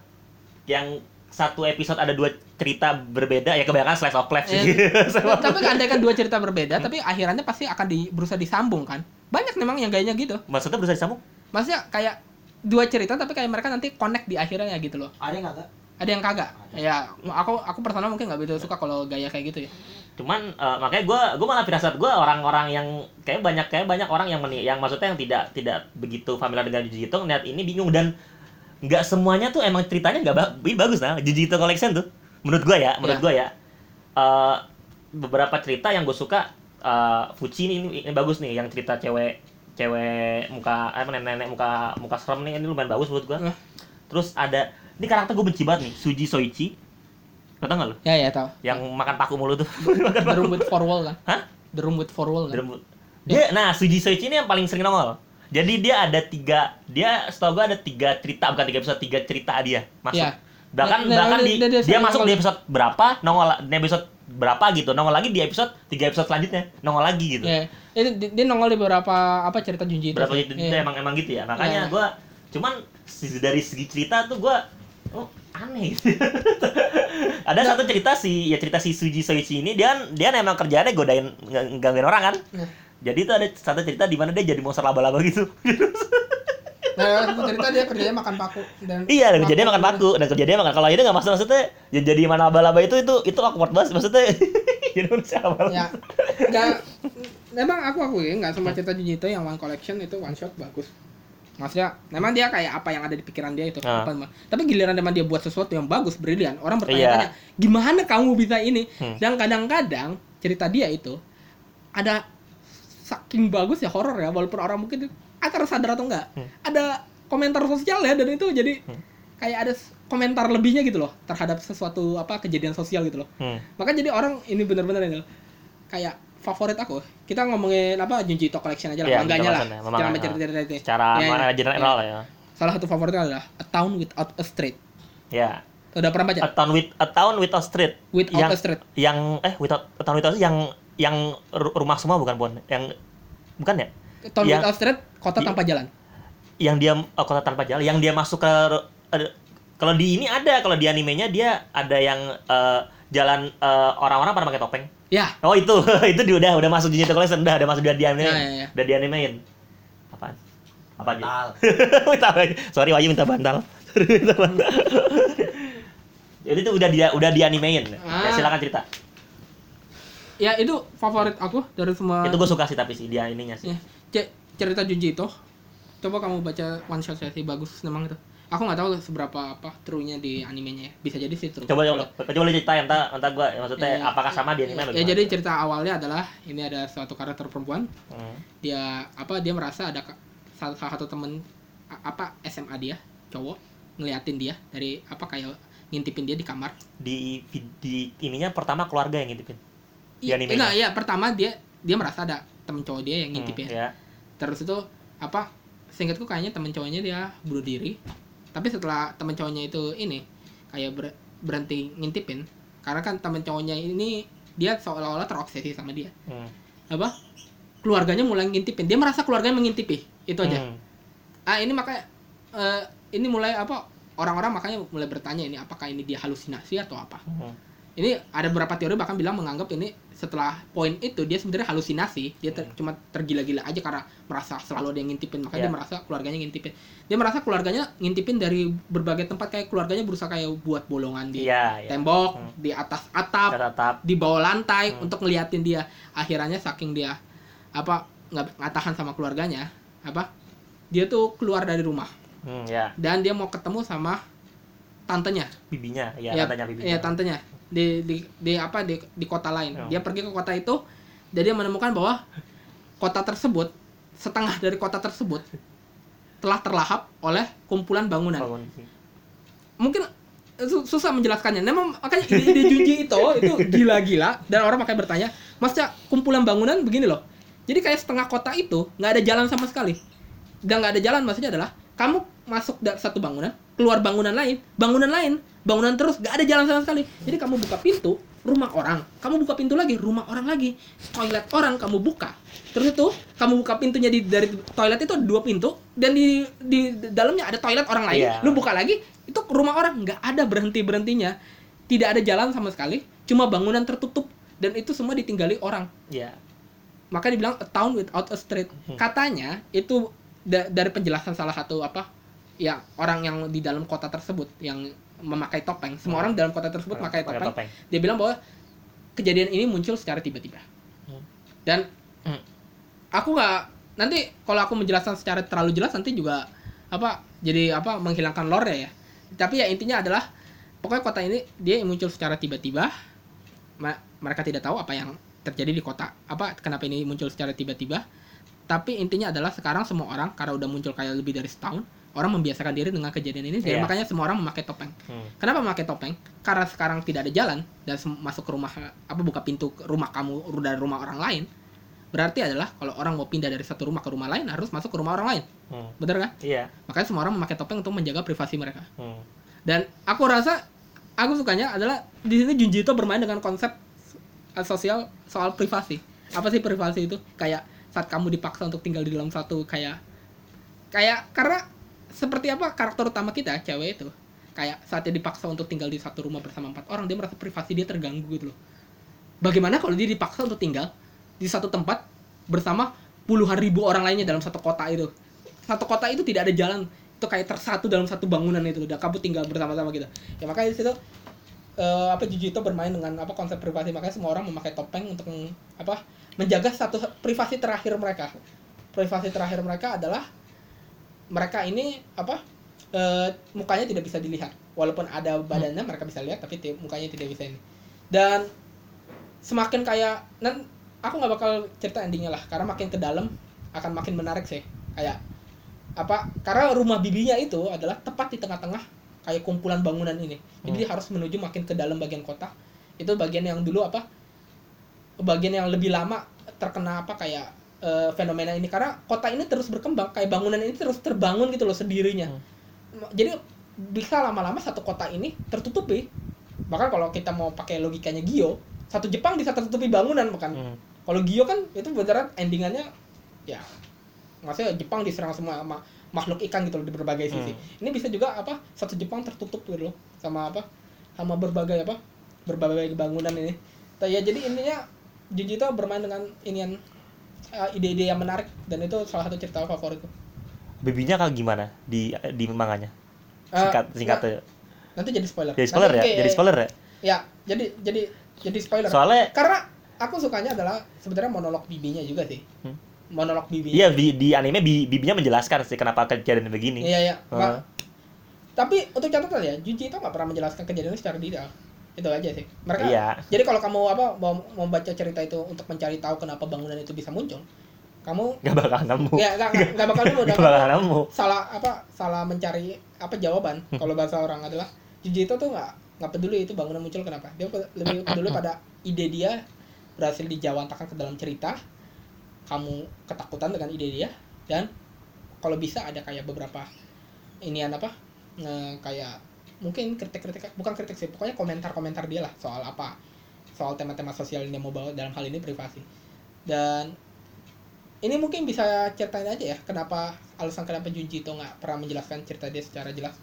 yang satu episode ada dua cerita berbeda ya kebanyakan slice of life sih. Yeah. Tapi andaikan dua cerita berbeda hmm. tapi akhirannya pasti akan di, berusaha disambung kan. Banyak memang yang gayanya gitu. Maksudnya berusaha disambung? Maksudnya kayak dua cerita tapi kayak mereka nanti connect di akhirnya gitu loh. Ada yang kagak? Ada yang kagak. Ya aku aku personal mungkin enggak begitu suka kalau gaya kayak gitu ya. Cuman uh, makanya gue gue malah firasat gue orang-orang yang kayak banyak kayak banyak orang yang meni- yang maksudnya yang tidak tidak begitu familiar dengan Junji Ito ngeliat ini bingung dan nggak semuanya tuh emang ceritanya nggak ba- bagus nah Junji Ito Collection tuh menurut gua ya menurut yeah. gua ya uh, beberapa cerita yang gua suka uh, Fuchi ini, ini, ini bagus nih yang cerita cewek cewek muka apa eh, nenek muka muka serem nih ini lumayan bagus menurut gua uh. Terus ada ini karakter gua benci banget nih Suji Soichi tau nggak lo ya yeah, ya yeah, tau yang yeah. makan paku mulu tuh makan paku. The Room with Four Walls kan hah The Room with Four Walls kan with... yeah. Dia nah Suji Soichi ini yang paling sering nongol. Jadi dia ada tiga, dia setahu gue ada tiga cerita, bukan tiga episode, tiga cerita dia masuk. Yeah. Bahkan, nah, bahkan nah, di, nah, dia, dia masuk nongol. Di episode berapa, nongol di episode berapa gitu, nongol lagi di episode, tiga episode selanjutnya, nongol lagi gitu. Yeah. Dia, dia nongol di beberapa apa, cerita Junji Ito. Berapa cerita yeah. emang emang gitu ya, makanya yeah. gue, cuman dari segi cerita tuh gue, oh aneh gitu. Ada nah. satu cerita si, ya cerita si Suji Soichi ini, dia dia emang kerjaannya godain, gangguin orang kan. Yeah. Jadi itu ada satu cerita di mana dia jadi monster laba-laba gitu. Nah, satu cerita dia kerjanya makan paku dan iya, dan kerjanya makan paku dan kerjanya makan. Kalau ini enggak masuk maksudnya jadi mana laba-laba itu itu itu awkward banget maksudnya. Jadi monster laba-laba. Ya. Enggak memang aku akui ya, enggak semua cerita Junji Ito yang one collection itu one shot bagus. Maksudnya memang dia kayak apa yang ada di pikiran dia itu uh. apa memang. Tapi giliran memang dia buat sesuatu yang bagus, brilian. Orang bertanya-tanya, yeah. "Gimana kamu bisa ini?" Hmm. Dan kadang-kadang cerita dia itu ada saking bagus ya horor ya walaupun orang mungkin antara sadar atau enggak hmm. ada komentar sosial ya dan itu jadi hmm. kayak ada komentar lebihnya gitu loh terhadap sesuatu apa kejadian sosial gitu loh hmm. maka jadi orang ini benar-benar ini loh. Kayak favorit aku kita ngomongin apa Junji Ito Collection aja lah mangganya lah jangan cerita-cerita itu secara general ya salah satu favoritnya adalah A Town Without a Street ya yeah. Udah pernah baca A Town with A Town Without Street without yang, a street yang eh without A Town Without yang yang rumah semua bukan pon yang bukan ya Town Without Street kota tanpa i- jalan yang dia oh, kota tanpa jalan yang dia masuk ke uh, kalau di ini ada kalau di animenya dia ada yang uh, jalan uh, orang-orang pada pakai topeng ya oh itu itu dia udah udah masuk Junji Ito Collection udah udah masuk udah di animenya ya, ya, ya. Udah di animein apaan apa bantal minta sorry Wahyu minta bantal minta bantal jadi itu udah dia udah di animein ah. Ya, silakan cerita. Ya itu favorit aku dari semua. Itu gue suka sih tapi sih dia ininya sih. Ya. Cerita Junji Ito. Coba kamu baca one shot sih bagus memang itu. Aku nggak tahu seberapa apa true-nya di animenya ya. Bisa jadi sih true. Coba coba, coba lu cerita entah entah gua maksudnya ya, apakah sama di anime. Ya, ya jadi cerita awalnya adalah ini ada suatu karakter perempuan. Hmm. Dia apa dia merasa ada salah satu temen apa S M A dia, cowok ngeliatin dia dari apa kayak ngintipin dia di kamar. Di di ininya pertama keluarga yang ngintipin. Di anime. Enggak, ya pertama dia dia merasa ada temen cowok dia yang ngintipin. Hmm, ya. Terus itu apa seingatku kayaknya temen cowoknya dia bunuh diri. Tapi setelah teman cowoknya itu ini kayak ber, berhenti ngintipin karena kan teman cowoknya ini dia seolah-olah terobsesi sama dia. Hmm. Apa? Keluarganya mulai ngintipin. Dia merasa keluarganya mengintipi. Itu aja. Hmm. Ah, ini makanya uh, ini mulai apa? Orang-orang makanya mulai bertanya ini apakah ini dia halusinasi atau apa. Hmm. Ini ada beberapa teori bahkan bilang menganggap ini setelah poin itu dia sebenarnya halusinasi, dia ter- hmm. cuma tergila-gila aja karena merasa selalu ada yang ngintipin, makanya yeah. dia merasa keluarganya ngintipin. Dia merasa keluarganya ngintipin dari berbagai tempat, kayak keluarganya berusaha kayak buat bolongan di yeah, yeah. tembok, hmm. di atas atap, atap, di bawah lantai hmm. untuk ngeliatin dia. Akhirnya saking dia apa nggak ngatahan sama keluarganya, apa dia tuh keluar dari rumah hmm, yeah. dan dia mau ketemu sama tantenya, bibinya, ya, ya tantenya, bibinya. Ya, tantenya. Di, di di apa di di kota lain. Oh. Dia pergi ke kota itu dan dia menemukan bahwa kota tersebut setengah dari kota tersebut telah terlahap oleh kumpulan bangunan. Bangun. Mungkin susah menjelaskannya. Memang makanya ide-ide Junji Ito itu gila-gila dan orang makanya bertanya, "Masnya kumpulan bangunan begini loh." Jadi kayak setengah kota itu enggak ada jalan sama sekali. Dan enggak ada jalan maksudnya adalah kamu masuk dari satu bangunan, keluar bangunan lain, bangunan lain, bangunan terus, gak ada jalan sama sekali. Jadi kamu buka pintu, rumah orang. Kamu buka pintu lagi, rumah orang lagi. Toilet orang kamu buka. Terus itu, kamu buka pintunya di, dari toilet itu ada dua pintu. Dan di, di dalamnya ada toilet orang lain. Yeah. Lu buka lagi, itu rumah orang. Gak ada berhenti-berhentinya. Tidak ada jalan sama sekali. Cuma bangunan tertutup. Dan itu semua ditinggali orang. Yeah. Makanya dibilang a town without a street. Hmm. Katanya, itu da- dari penjelasan salah satu apa... ya orang yang di dalam kota tersebut yang memakai topeng, semua hmm. orang dalam kota tersebut hmm. memakai topeng. topeng. Dia bilang bahwa kejadian ini muncul secara tiba-tiba. Hmm. Dan hmm. aku nggak nanti kalau aku menjelaskan secara terlalu jelas nanti juga apa jadi apa menghilangkan lore ya. Tapi ya intinya adalah pokoknya kota ini dia muncul secara tiba-tiba. Ma- mereka tidak tahu apa yang terjadi di kota, apa kenapa ini muncul secara tiba-tiba. Tapi intinya adalah sekarang semua orang karena udah muncul kayak lebih dari setahun. Orang membiasakan diri dengan kejadian ini, jadi yeah. makanya semua orang memakai topeng. Hmm. Kenapa memakai topeng? Karena sekarang tidak ada jalan dan masuk ke rumah apa buka pintu rumah kamu dari rumah orang lain. Berarti adalah kalau orang mau pindah dari satu rumah ke rumah lain harus masuk ke rumah orang lain. Hmm. Bener kan? Iya. Yeah. Makanya semua orang memakai topeng untuk menjaga privasi mereka. Hmm. Dan aku rasa aku sukanya adalah di sini Junji Ito bermain dengan konsep sosial soal privasi. Apa sih privasi itu? Kayak saat kamu dipaksa untuk tinggal di dalam satu kayak kayak karena seperti apa karakter utama kita, cewek itu kayak saatnya dipaksa untuk tinggal di satu rumah bersama empat orang, dia merasa privasi dia terganggu gitu loh. Bagaimana kalau dia dipaksa untuk tinggal di satu tempat bersama puluhan ribu orang lainnya dalam satu kota itu. Satu kota itu tidak ada jalan, itu kayak tersatu dalam satu bangunan itu loh, dan kamu tinggal bersama-sama gitu. Ya makanya di situ uh, apa Junji Ito bermain dengan apa konsep privasi, makanya semua orang memakai topeng untuk apa menjaga satu privasi terakhir mereka. Privasi terakhir mereka adalah mereka ini apa e, mukanya tidak bisa dilihat walaupun ada badannya hmm. mereka bisa lihat tapi t- mukanya tidak bisa ini dan semakin kayak nan aku nggak bakal cerita endingnya lah karena makin ke dalam akan makin menarik sih kayak apa karena rumah bibinya itu adalah tepat di tengah-tengah kayak kumpulan bangunan ini jadi hmm. harus menuju makin ke dalam bagian kota itu bagian yang dulu apa bagian yang lebih lama terkena apa kayak fenomena ini karena kota ini terus berkembang kayak bangunan ini terus terbangun gitu loh sendirinya hmm. jadi bisa lama-lama satu kota ini tertutupi bahkan kalau kita mau pakai logikanya Gyo satu Jepang bisa tertutupi bangunan bukan hmm. kalau Gyo kan itu beneran endingannya ya maksudnya Jepang diserang semua sama makhluk ikan gitu loh di berbagai sisi hmm. ini bisa juga apa satu Jepang tertutup gitu loh sama apa sama berbagai apa berbagai bangunan ini ya jadi intinya Junji Ito bermain dengan inian Uh, ide-ide yang menarik dan itu salah satu cerita favoritku. Bibinya kayak gimana di di manganya? Singkat uh, singkatnya. Nanti jadi spoiler. Jadi spoiler nanti, ya? Okay, jadi spoiler ya? Ya, jadi jadi jadi spoiler. Soalnya karena aku sukanya adalah sebenarnya monolog bibinya juga sih. Hmm? Monolog bibinya. Iya, di, di anime bibinya menjelaskan sih kenapa kejadian begini. Iya, iya. Uh. Tapi untuk catatan ya, Junji Ito nggak pernah menjelaskan kejadian secara detail. Itu aja sih. Mereka. Iya. Jadi kalau kamu apa mau membaca cerita itu untuk mencari tahu kenapa bangunan itu bisa muncul, kamu nggak bakal nemu. Ya nggak nggak bakal nemu. Nggak bakal nemu. Salah apa? Salah mencari apa jawaban? Kalau bahasa orang adalah Junji Ito tuh nggak nggak peduli itu bangunan muncul kenapa. Dia lebih peduli pada ide dia berhasil dijawantakan ke dalam cerita. Kamu ketakutan dengan ide dia, dan kalau bisa ada kayak beberapa inian apa? Nah, kayak mungkin kritik-kritik, bukan kritik sih, pokoknya komentar-komentar dia lah soal apa, soal tema-tema sosial yang dia mau bawa, dalam hal ini privasi. Dan ini mungkin bisa ceritain aja ya, kenapa alasan kenapa Junji Ito nggak pernah menjelaskan cerita dia secara jelas.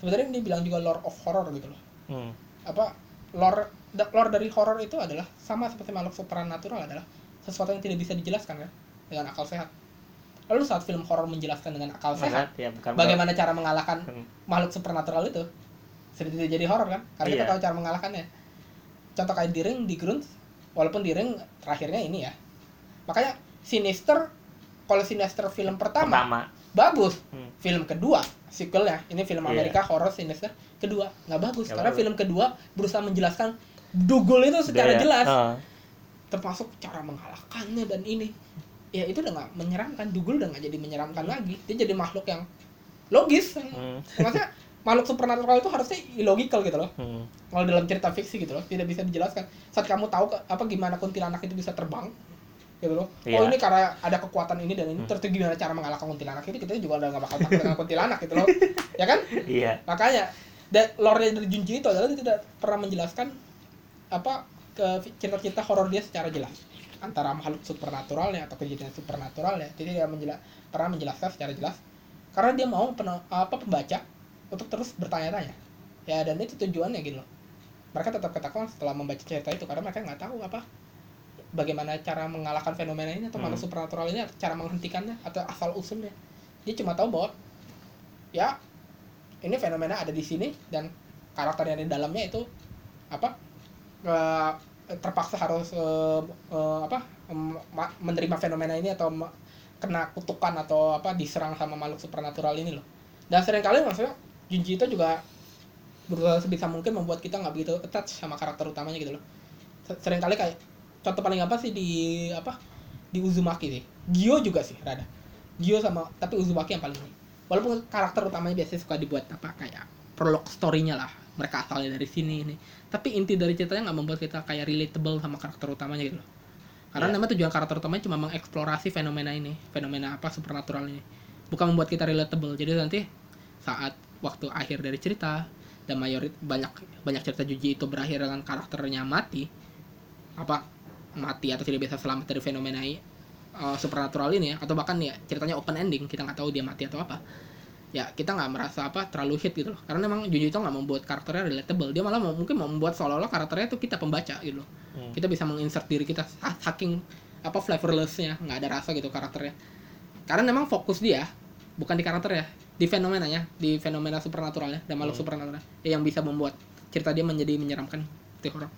Sebenarnya dia bilang juga lore of horror gitu loh. Hmm. Apa lore da, lore dari horror itu adalah sama seperti makhluk supranatural, adalah sesuatu yang tidak bisa dijelaskan kan dengan akal sehat. Lalu saat film horor menjelaskan dengan akal sehat, ya, bagaimana bukan. Cara mengalahkan hmm. makhluk supernatural itu, seperti itu jadi horor kan? Karena iya. kita tahu cara mengalahkannya. Contoh kayak The Ring, di Grudge, walaupun The Ring terakhirnya ini ya. Makanya Sinister, kalau Sinister film pertama, pertama. bagus. Hmm. Film kedua, sequelnya, ini film Amerika yeah. horor Sinister kedua nggak bagus, gak karena bagus. Film kedua berusaha menjelaskan dugul itu secara Daya. jelas, uh. termasuk cara mengalahkannya dan ini. Ya itu udah nggak menyeramkan, Dugul udah nggak jadi menyeramkan hmm. lagi. Dia jadi makhluk yang logis. Hmm. Maksudnya makhluk supernatural itu harusnya illogical gitu loh. Hmm. Kalau dalam cerita fiksi gitu loh, tidak bisa dijelaskan. Saat kamu tahu ke, apa gimana kuntilanak itu bisa terbang, gitu loh. Yeah. Oh ini karena ada kekuatan ini dan ini. Hmm. Terus gimana cara mengalahkan kuntilanak itu, kita juga udah nggak bakal takut dengan kuntilanak gitu loh. Ya kan? Iya. Yeah. Makanya lore-nya dari Junji itu adalah dia tidak pernah menjelaskan apa ke cerita-cerita horor dia secara jelas. Antara makhluk supernaturalnya atau kejadian supernaturalnya, jadi dia menjela- pernah menjelaskan secara jelas karena dia mau peno- apa pembaca untuk terus bertanya-tanya ya, dan itu tujuannya gitu loh. Mereka tetap ketakutan setelah membaca cerita itu karena mereka nggak tahu apa bagaimana cara mengalahkan fenomena ini atau hmm. makhluk supernatural ini, atau cara menghentikannya atau asal usulnya. Dia cuma tahu bahwa ya ini fenomena ada di sini dan karakter yang di dalamnya itu apa uh, terpaksa harus uh, uh, apa um, ma- menerima fenomena ini atau ma- kena kutukan atau apa diserang sama makhluk supernatural ini loh. Dan seringkali maksudnya Junji Ito juga berusaha sebisa mungkin membuat kita nggak begitu attach sama karakter utamanya gitu loh. Seringkali kayak contoh paling apa sih di apa di Uzumaki sih, Gyo juga sih rada Gyo sama tapi Uzumaki yang paling ini. Walaupun karakter utamanya biasanya suka dibuat apa kayak prolog story-nya lah, mereka asalnya dari sini ini, tapi inti dari ceritanya nggak membuat kita kayak relatable sama karakter utamanya gitu loh. Karena memang yeah. tujuan karakter utamanya cuma mengeksplorasi fenomena ini, fenomena apa supernatural ini, bukan membuat kita relatable. Jadi nanti saat waktu akhir dari cerita dan mayorit banyak banyak cerita Junji itu berakhir dengan karakternya mati, apa mati atau tidak bisa selamat dari fenomena uh, supernatural ini, atau bahkan ya ceritanya open ending, kita nggak tahu dia mati atau apa. Ya kita nggak merasa apa terlalu hit gitu loh, karena memang Junji Ito nggak membuat karakternya relatable. Dia malah mau, mungkin mau membuat seolah-olah karakternya itu kita pembaca gitu loh. Hmm. Kita bisa menginsert diri kita saking apa flavorlessnya, nggak ada rasa gitu karakternya, karena memang fokus dia bukan di karakternya, di fenomenanya, di fenomena supernaturalnya dan makhluk hmm. supernatural ya, yang bisa membuat cerita dia menjadi menyeramkan. Horor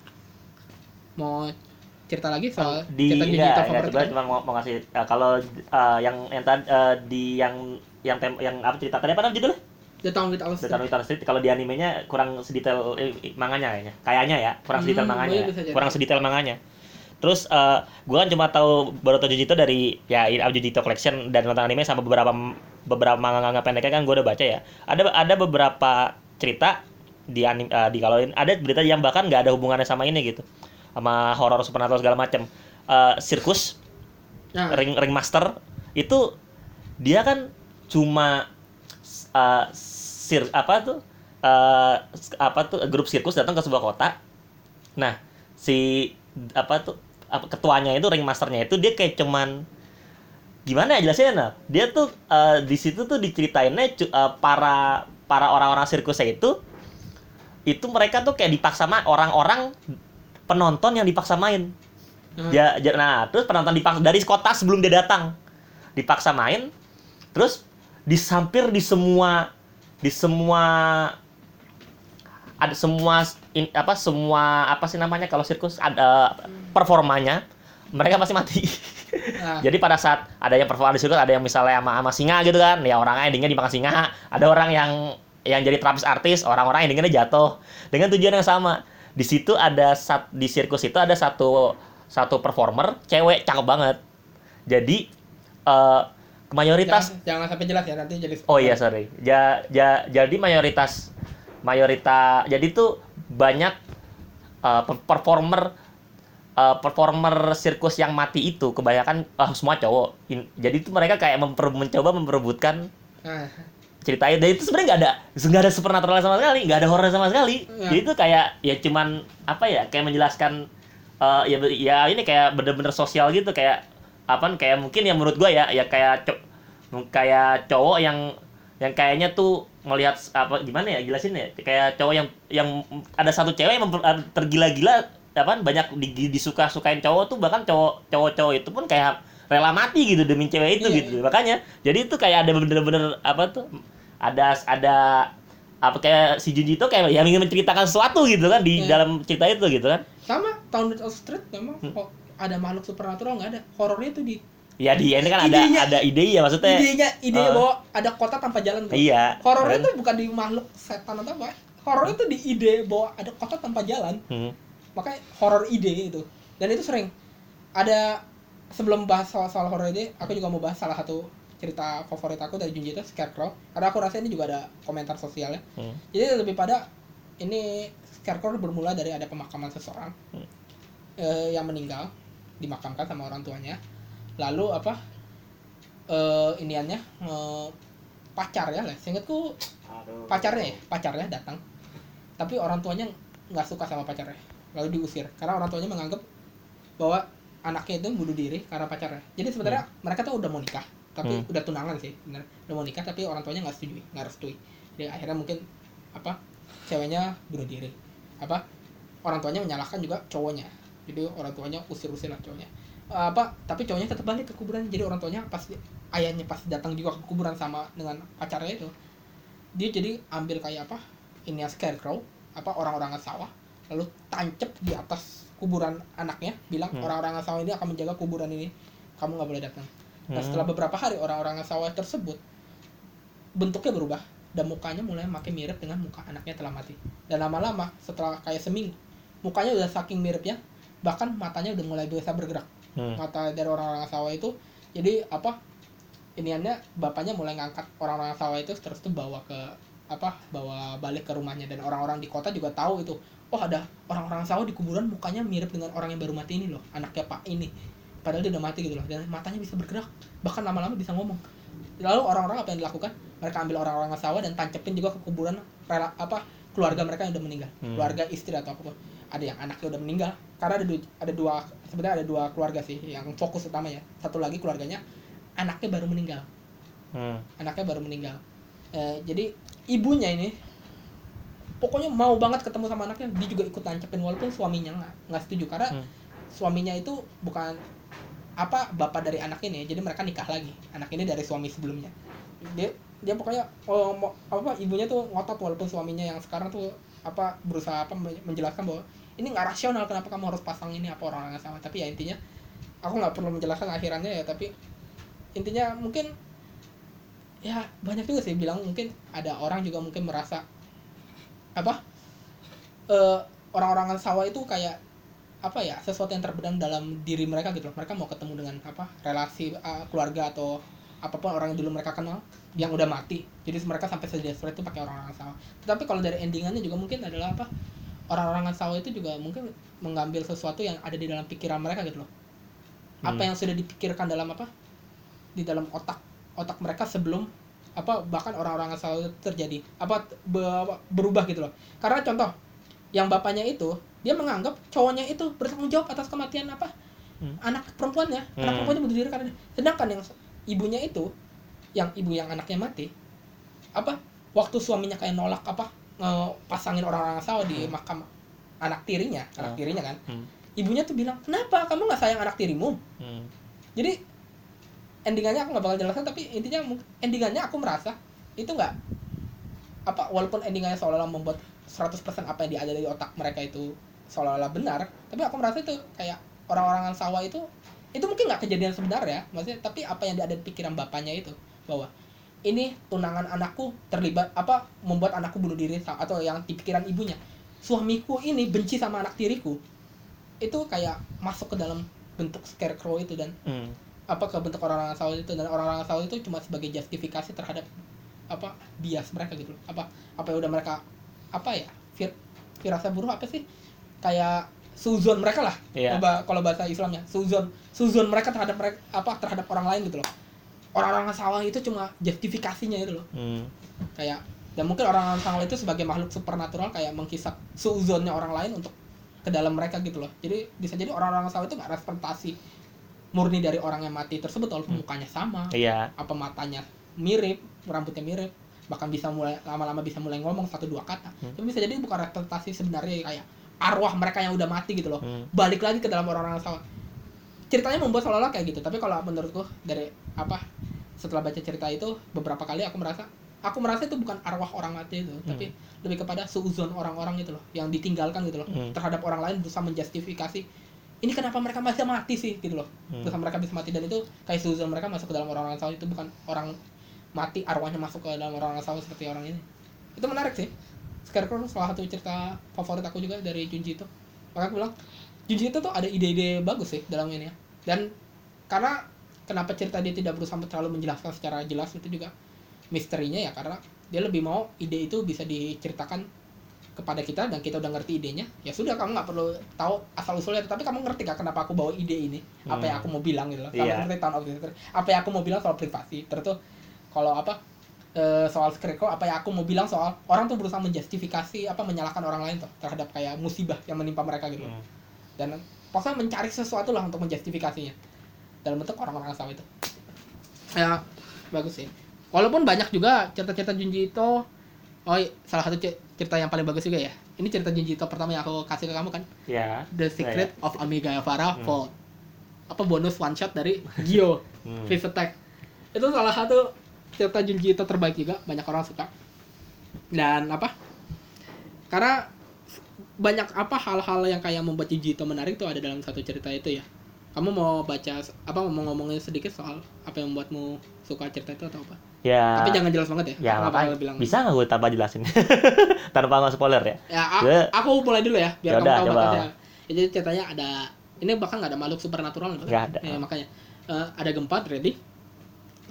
mau cerita lagi soal di, cerita Junji Ito favorit kan? Cuma mau, mau ngasih uh, kalau uh, yang yang tadi uh, di yang yang tem- yang apa cerita tadi apa judulnya? The Town Without a Street. The Town Without a Street. Kalau di animenya kurang sedetail eh, manganya kayaknya. Kayaknya ya, kurang sedetail hmm, manganya. Ya. Kurang sedetail manganya. Terus uh, gua kan cuma tahu baru tahu Junji Ito dari ya Junji Ito Collection dan nonton anime sama beberapa beberapa manga pendeknya kan gua udah baca ya. Ada ada beberapa cerita di anime uh, di kalau ada berita yang bahkan enggak ada hubungannya sama ini gitu. Sama horor supernatural segala macam. Uh, sirkus nah. Ring Ringmaster itu dia kan cuma uh, sir apa tuh uh, apa tuh grup sirkus datang ke sebuah kota. Nah, si apa tuh apa, ketuanya itu ringmasternya itu dia kayak cuman gimana ya jelasinnya? Nah? Dia tuh uh, di situ tuh diceritainnya uh, para para orang-orang sirkusnya itu itu mereka tuh kayak dipaksa main, orang-orang penonton yang dipaksa main. Hmm. Ya, nah, terus penonton dipaksa dari kota sebelum dia datang dipaksa main. Terus disampir di semua di semua ada semua in, apa semua apa sih namanya kalau sirkus ada performanya mereka pasti mati. Nah. Jadi pada saat ada yang performa di sirkus ada yang misalnya sama, sama singa gitu kan ya, orang endingnya dimakan singa, ada orang yang yang jadi terapis artis, orang-orang yang dengannya jatuh dengan tujuan yang sama. Di situ ada sat, di sirkus itu ada satu satu performer cewek cakep banget. Jadi uh, mayoritas jangan, jangan sampai jelas ya nanti jadi spoiler. Oh iya sorry. Ja, ja, jadi mayoritas mayoritas jadi tuh banyak uh, performer uh, performer sirkus yang mati itu kebanyakan uh, semua cowok. In, jadi tuh mereka kayak memper, mencoba memperebutkan ah. ceritanya, dan itu sebenarnya nggak ada nggak ada supernatural sama sekali, nggak ada horor sama sekali ya. Jadi itu kayak ya cuman apa ya kayak menjelaskan uh, ya ya ini kayak bener-bener sosial gitu, kayak apa kayak mungkin yang menurut gua ya ya kayak co- kayak cowok yang yang kayaknya tuh melihat apa gimana ya jelasin ya kayak cowok yang yang ada satu cewek yang memper, tergila-gila apa banyak di, disuka-sukain cowok tuh, bahkan cowok cowok-cowok itu pun kayak rela mati gitu demi cewek itu yeah. gitu. Makanya jadi itu kayak ada bener-bener apa tuh ada ada apa kayak si Junji itu kayak yang ingin menceritakan sesuatu gitu kan di yeah. dalam cerita itu gitu kan. Sama Town of Street memang hmm. kok ada makhluk supernatural enggak ada. Horornya itu di ya di ini kan idenya, ada ada ide ya maksudnya. Idenya idenya uh, bahwa ada kota tanpa jalan tuh. Iya. Horornya itu bukan di makhluk setan atau apa. Horornya itu di ide bahwa ada kota tanpa jalan. Hmm. Makanya horor ide itu. Dan itu sering ada. Sebelum bahas soal-soal horor ini, aku juga mau bahas salah satu cerita favorit aku dari Junji Ito, Scarecrow. Karena aku rasa ini juga ada komentar sosialnya. Hmm. Jadi lebih pada ini Scarecrow bermula dari ada pemakaman seseorang hmm. eh, yang meninggal, dimakamkan sama orang tuanya. Lalu apa? Eh, iniannya eh, pacar ya, seingatku pacarnya, ya, pacarnya datang. Tapi orang tuanya nggak suka sama pacarnya, lalu diusir karena orang tuanya menganggap bahwa anaknya itu bunuh diri karena pacarnya. Jadi sebenarnya hmm. mereka tuh udah mau nikah, tapi hmm. udah tunangan sih, benar. Udah mau nikah tapi orang tuanya nggak setuju, nggak restui. Jadi akhirnya mungkin apa ceweknya bunuh diri, apa orang tuanya menyalahkan juga cowoknya. Jadi orang tuanya usir-usir lah cowoknya. Apa tapi cowoknya tetap balik ke kuburan. Jadi orang tuanya pas ayahnya pas datang juga ke kuburan sama dengan pacarnya itu, dia jadi ambil kayak apa ini Scarecrow, apa orang-orang sawah, lalu tancep di atas kuburan anaknya, bilang hmm. orang-orang Asawa ini akan menjaga kuburan ini, kamu nggak boleh datang. Nah setelah beberapa hari orang-orang Asawa tersebut bentuknya berubah dan mukanya mulai makin mirip dengan muka anaknya telah mati. Dan lama-lama setelah kayak seminggu mukanya udah saking miripnya, bahkan matanya udah mulai biasa bergerak. Hmm. Mata dari orang-orang Asawa itu jadi apa? Iniannya bapaknya mulai ngangkat orang-orang Asawa itu terus tuh bawa ke apa? Bawa balik ke rumahnya, dan orang-orang di kota juga tahu itu. Oh ada orang-orang sawah di kuburan mukanya mirip dengan orang yang baru mati ini loh, anaknya Pak ini. Padahal dia udah mati gitu loh, dan matanya bisa bergerak, bahkan lama-lama bisa ngomong. Lalu orang-orang apa yang dilakukan? Mereka ambil orang-orang sawah dan tancepin juga ke kuburan rela, apa keluarga mereka yang udah meninggal, hmm. keluarga istri atau apapun. Ada yang anaknya udah meninggal, karena ada du- ada dua sebenarnya ada dua keluarga sih yang fokus utama ya. Satu lagi keluarganya anaknya baru meninggal, hmm. anaknya baru meninggal. Eh, jadi ibunya ini pokoknya mau banget ketemu sama anaknya, dia juga ikut tancepin walaupun suaminya nggak nggak setuju, karena hmm. suaminya itu bukan apa bapak dari anak ini, jadi mereka nikah lagi, anak ini dari suami sebelumnya. Dia dia pokoknya oh, mau, apa ibunya tuh ngotot walaupun suaminya yang sekarang tuh apa berusaha apa menjelaskan bahwa ini nggak rasional, kenapa kamu harus pasang ini apa orang yang sama. Tapi ya intinya aku nggak perlu menjelaskan akhirannya ya, tapi intinya mungkin ya banyak juga sih bilang mungkin ada orang juga mungkin merasa apa uh, orang-orang sawah itu kayak apa ya sesuatu yang terbenam dalam diri mereka gitu loh. Mereka mau ketemu dengan apa relasi uh, keluarga atau apapun orang yang dulu mereka kenal yang udah mati, jadi mereka sampai sedesperate itu pakai orang-orang sawah. Tetapi kalau dari endingannya juga mungkin adalah apa orang-orang sawah itu juga mungkin mengambil sesuatu yang ada di dalam pikiran mereka gitu loh, apa hmm. yang sudah dipikirkan dalam apa di dalam otak otak mereka sebelum apa bahkan orang-orang asal terjadi apa berubah gitu loh. Karena contoh yang bapaknya itu dia menganggap cowoknya itu bertanggung jawab atas kematian apa hmm. anak perempuannya, hmm. anak perempuannya bunuh diri karena, sedangkan yang ibunya itu yang ibu yang anaknya mati apa waktu suaminya kayak nolak apa pasangin orang-orang asal di makam anak tirinya anak hmm. tirinya kan hmm. ibunya tuh bilang kenapa kamu nggak sayang anak tirimu. hmm. Jadi endingannya aku nggak bakal jelaskan, tapi intinya endingannya aku merasa itu nggak apa walaupun endingannya seolah-olah membuat seratus persen apa yang ada di otak mereka itu seolah-olah benar, tapi aku merasa itu kayak orang-orang sawah itu itu mungkin nggak kejadian sebenarnya maksudnya, tapi apa yang ada di pikiran bapaknya itu bahwa ini tunangan anakku terlibat apa membuat anakku bunuh diri atau yang dipikiran ibunya. Suamiku ini benci sama anak tiriku. Itu kayak masuk ke dalam bentuk scarecrow itu dan hmm. apa ke bentuk orang-orang asal itu dan orang-orang asal itu cuma sebagai justifikasi terhadap apa bias mereka gitu loh. Apa apa yang udah mereka apa ya? Fir, firasa buruh apa sih? Kayak suzon mereka lah. Yeah. Kalau bahasa Islamnya, suzon suzon mereka terhadap mereka apa terhadap orang lain gitu loh. Orang-orang sawah itu cuma justifikasinya itu loh. Hmm. Kayak dan mungkin orang-orang sawah itu sebagai makhluk supernatural kayak menghisap suzonnya orang lain untuk ke dalam mereka gitu loh. Jadi bisa jadi orang-orang sawah itu enggak representasi murni dari orang yang mati tersebut walaupun hmm. mukanya sama. Yeah. Apa matanya mirip, rambutnya mirip, bahkan bisa mulai lama-lama bisa mulai ngomong satu dua kata. Hmm. Tapi bisa jadi bukan representasi sebenarnya kayak arwah mereka yang udah mati gitu loh. Hmm. Balik lagi ke dalam orang-orang sawah. Ceritanya membuat seolah-olah kayak gitu, tapi kalau menurutku dari apa setelah baca cerita itu beberapa kali aku merasa aku merasa itu bukan arwah orang mati itu, hmm. tapi lebih kepada suuzon orang-orang gitu loh yang ditinggalkan gitu loh hmm. terhadap orang lain berusaha menjustifikasi ini kenapa mereka masih mati sih gitu loh. Hmm. Terus mereka bisa mati dan itu kayak suuzon mereka masuk ke dalam orang-orang sawah itu bukan orang mati arwahnya masuk ke dalam orang-orang sawah seperti orang ini. Itu menarik sih. Scarecrow salah satu cerita favorit aku juga dari Junji Ito. Makanya aku bilang Junji Ito tuh ada ide-ide bagus sih dalam ini ya. Dan karena kenapa cerita dia tidak berusaha terlalu menjelaskan secara jelas itu juga misterinya ya, karena dia lebih mau ide itu bisa diceritakan kepada kita dan kita udah ngerti idenya. Ya sudah, kamu nggak perlu tahu asal-usulnya, tapi kamu ngerti gak kenapa aku bawa ide ini, apa yang aku mau bilang gitu loh. Iya. Ngerti tahun observer, apa yang aku mau bilang soal privasi. Terus tuh kalau apa e, soal scarecrow, apa yang aku mau bilang soal orang tuh berusaha menjustifikasi apa menyalahkan orang lain tuh terhadap kayak musibah yang menimpa mereka gitu. Mm. Dan pokoknya mencari sesuatu lah untuk menjustifikasinya dalam bentuk orang-orang asal itu ya, bagus sih. Walaupun banyak juga cerita-cerita Junji Ito. Oh salah satu cerita yang paling bagus juga ya, ini cerita Junji Ito pertama yang aku kasih ke kamu kan ya, The Secret ya, ya. of Amigavara hmm. Vault, apa bonus one shot dari Gyo Freeze hmm. Attack. Itu salah satu cerita Junji Ito terbaik juga, banyak orang suka. Dan apa karena banyak apa hal-hal yang kayak membuat Junji Ito menarik tuh ada dalam satu cerita itu ya. Kamu mau baca apa mau ngomongin sedikit soal apa yang membuatmu suka cerita itu atau apa? Ya. Tapi jangan jelas banget ya. Ya apa bilang. Bisa nggak gue tambah jelasin? Tanpa nggak spoiler ya. Ya a- aku mulai dulu ya biar Yaudah, kamu tahu batasnya. Ya, jadi ceritanya ada ini bahkan nggak ada makhluk supernatural. Nggak ada. Ya, makanya uh, ada gempa terjadi.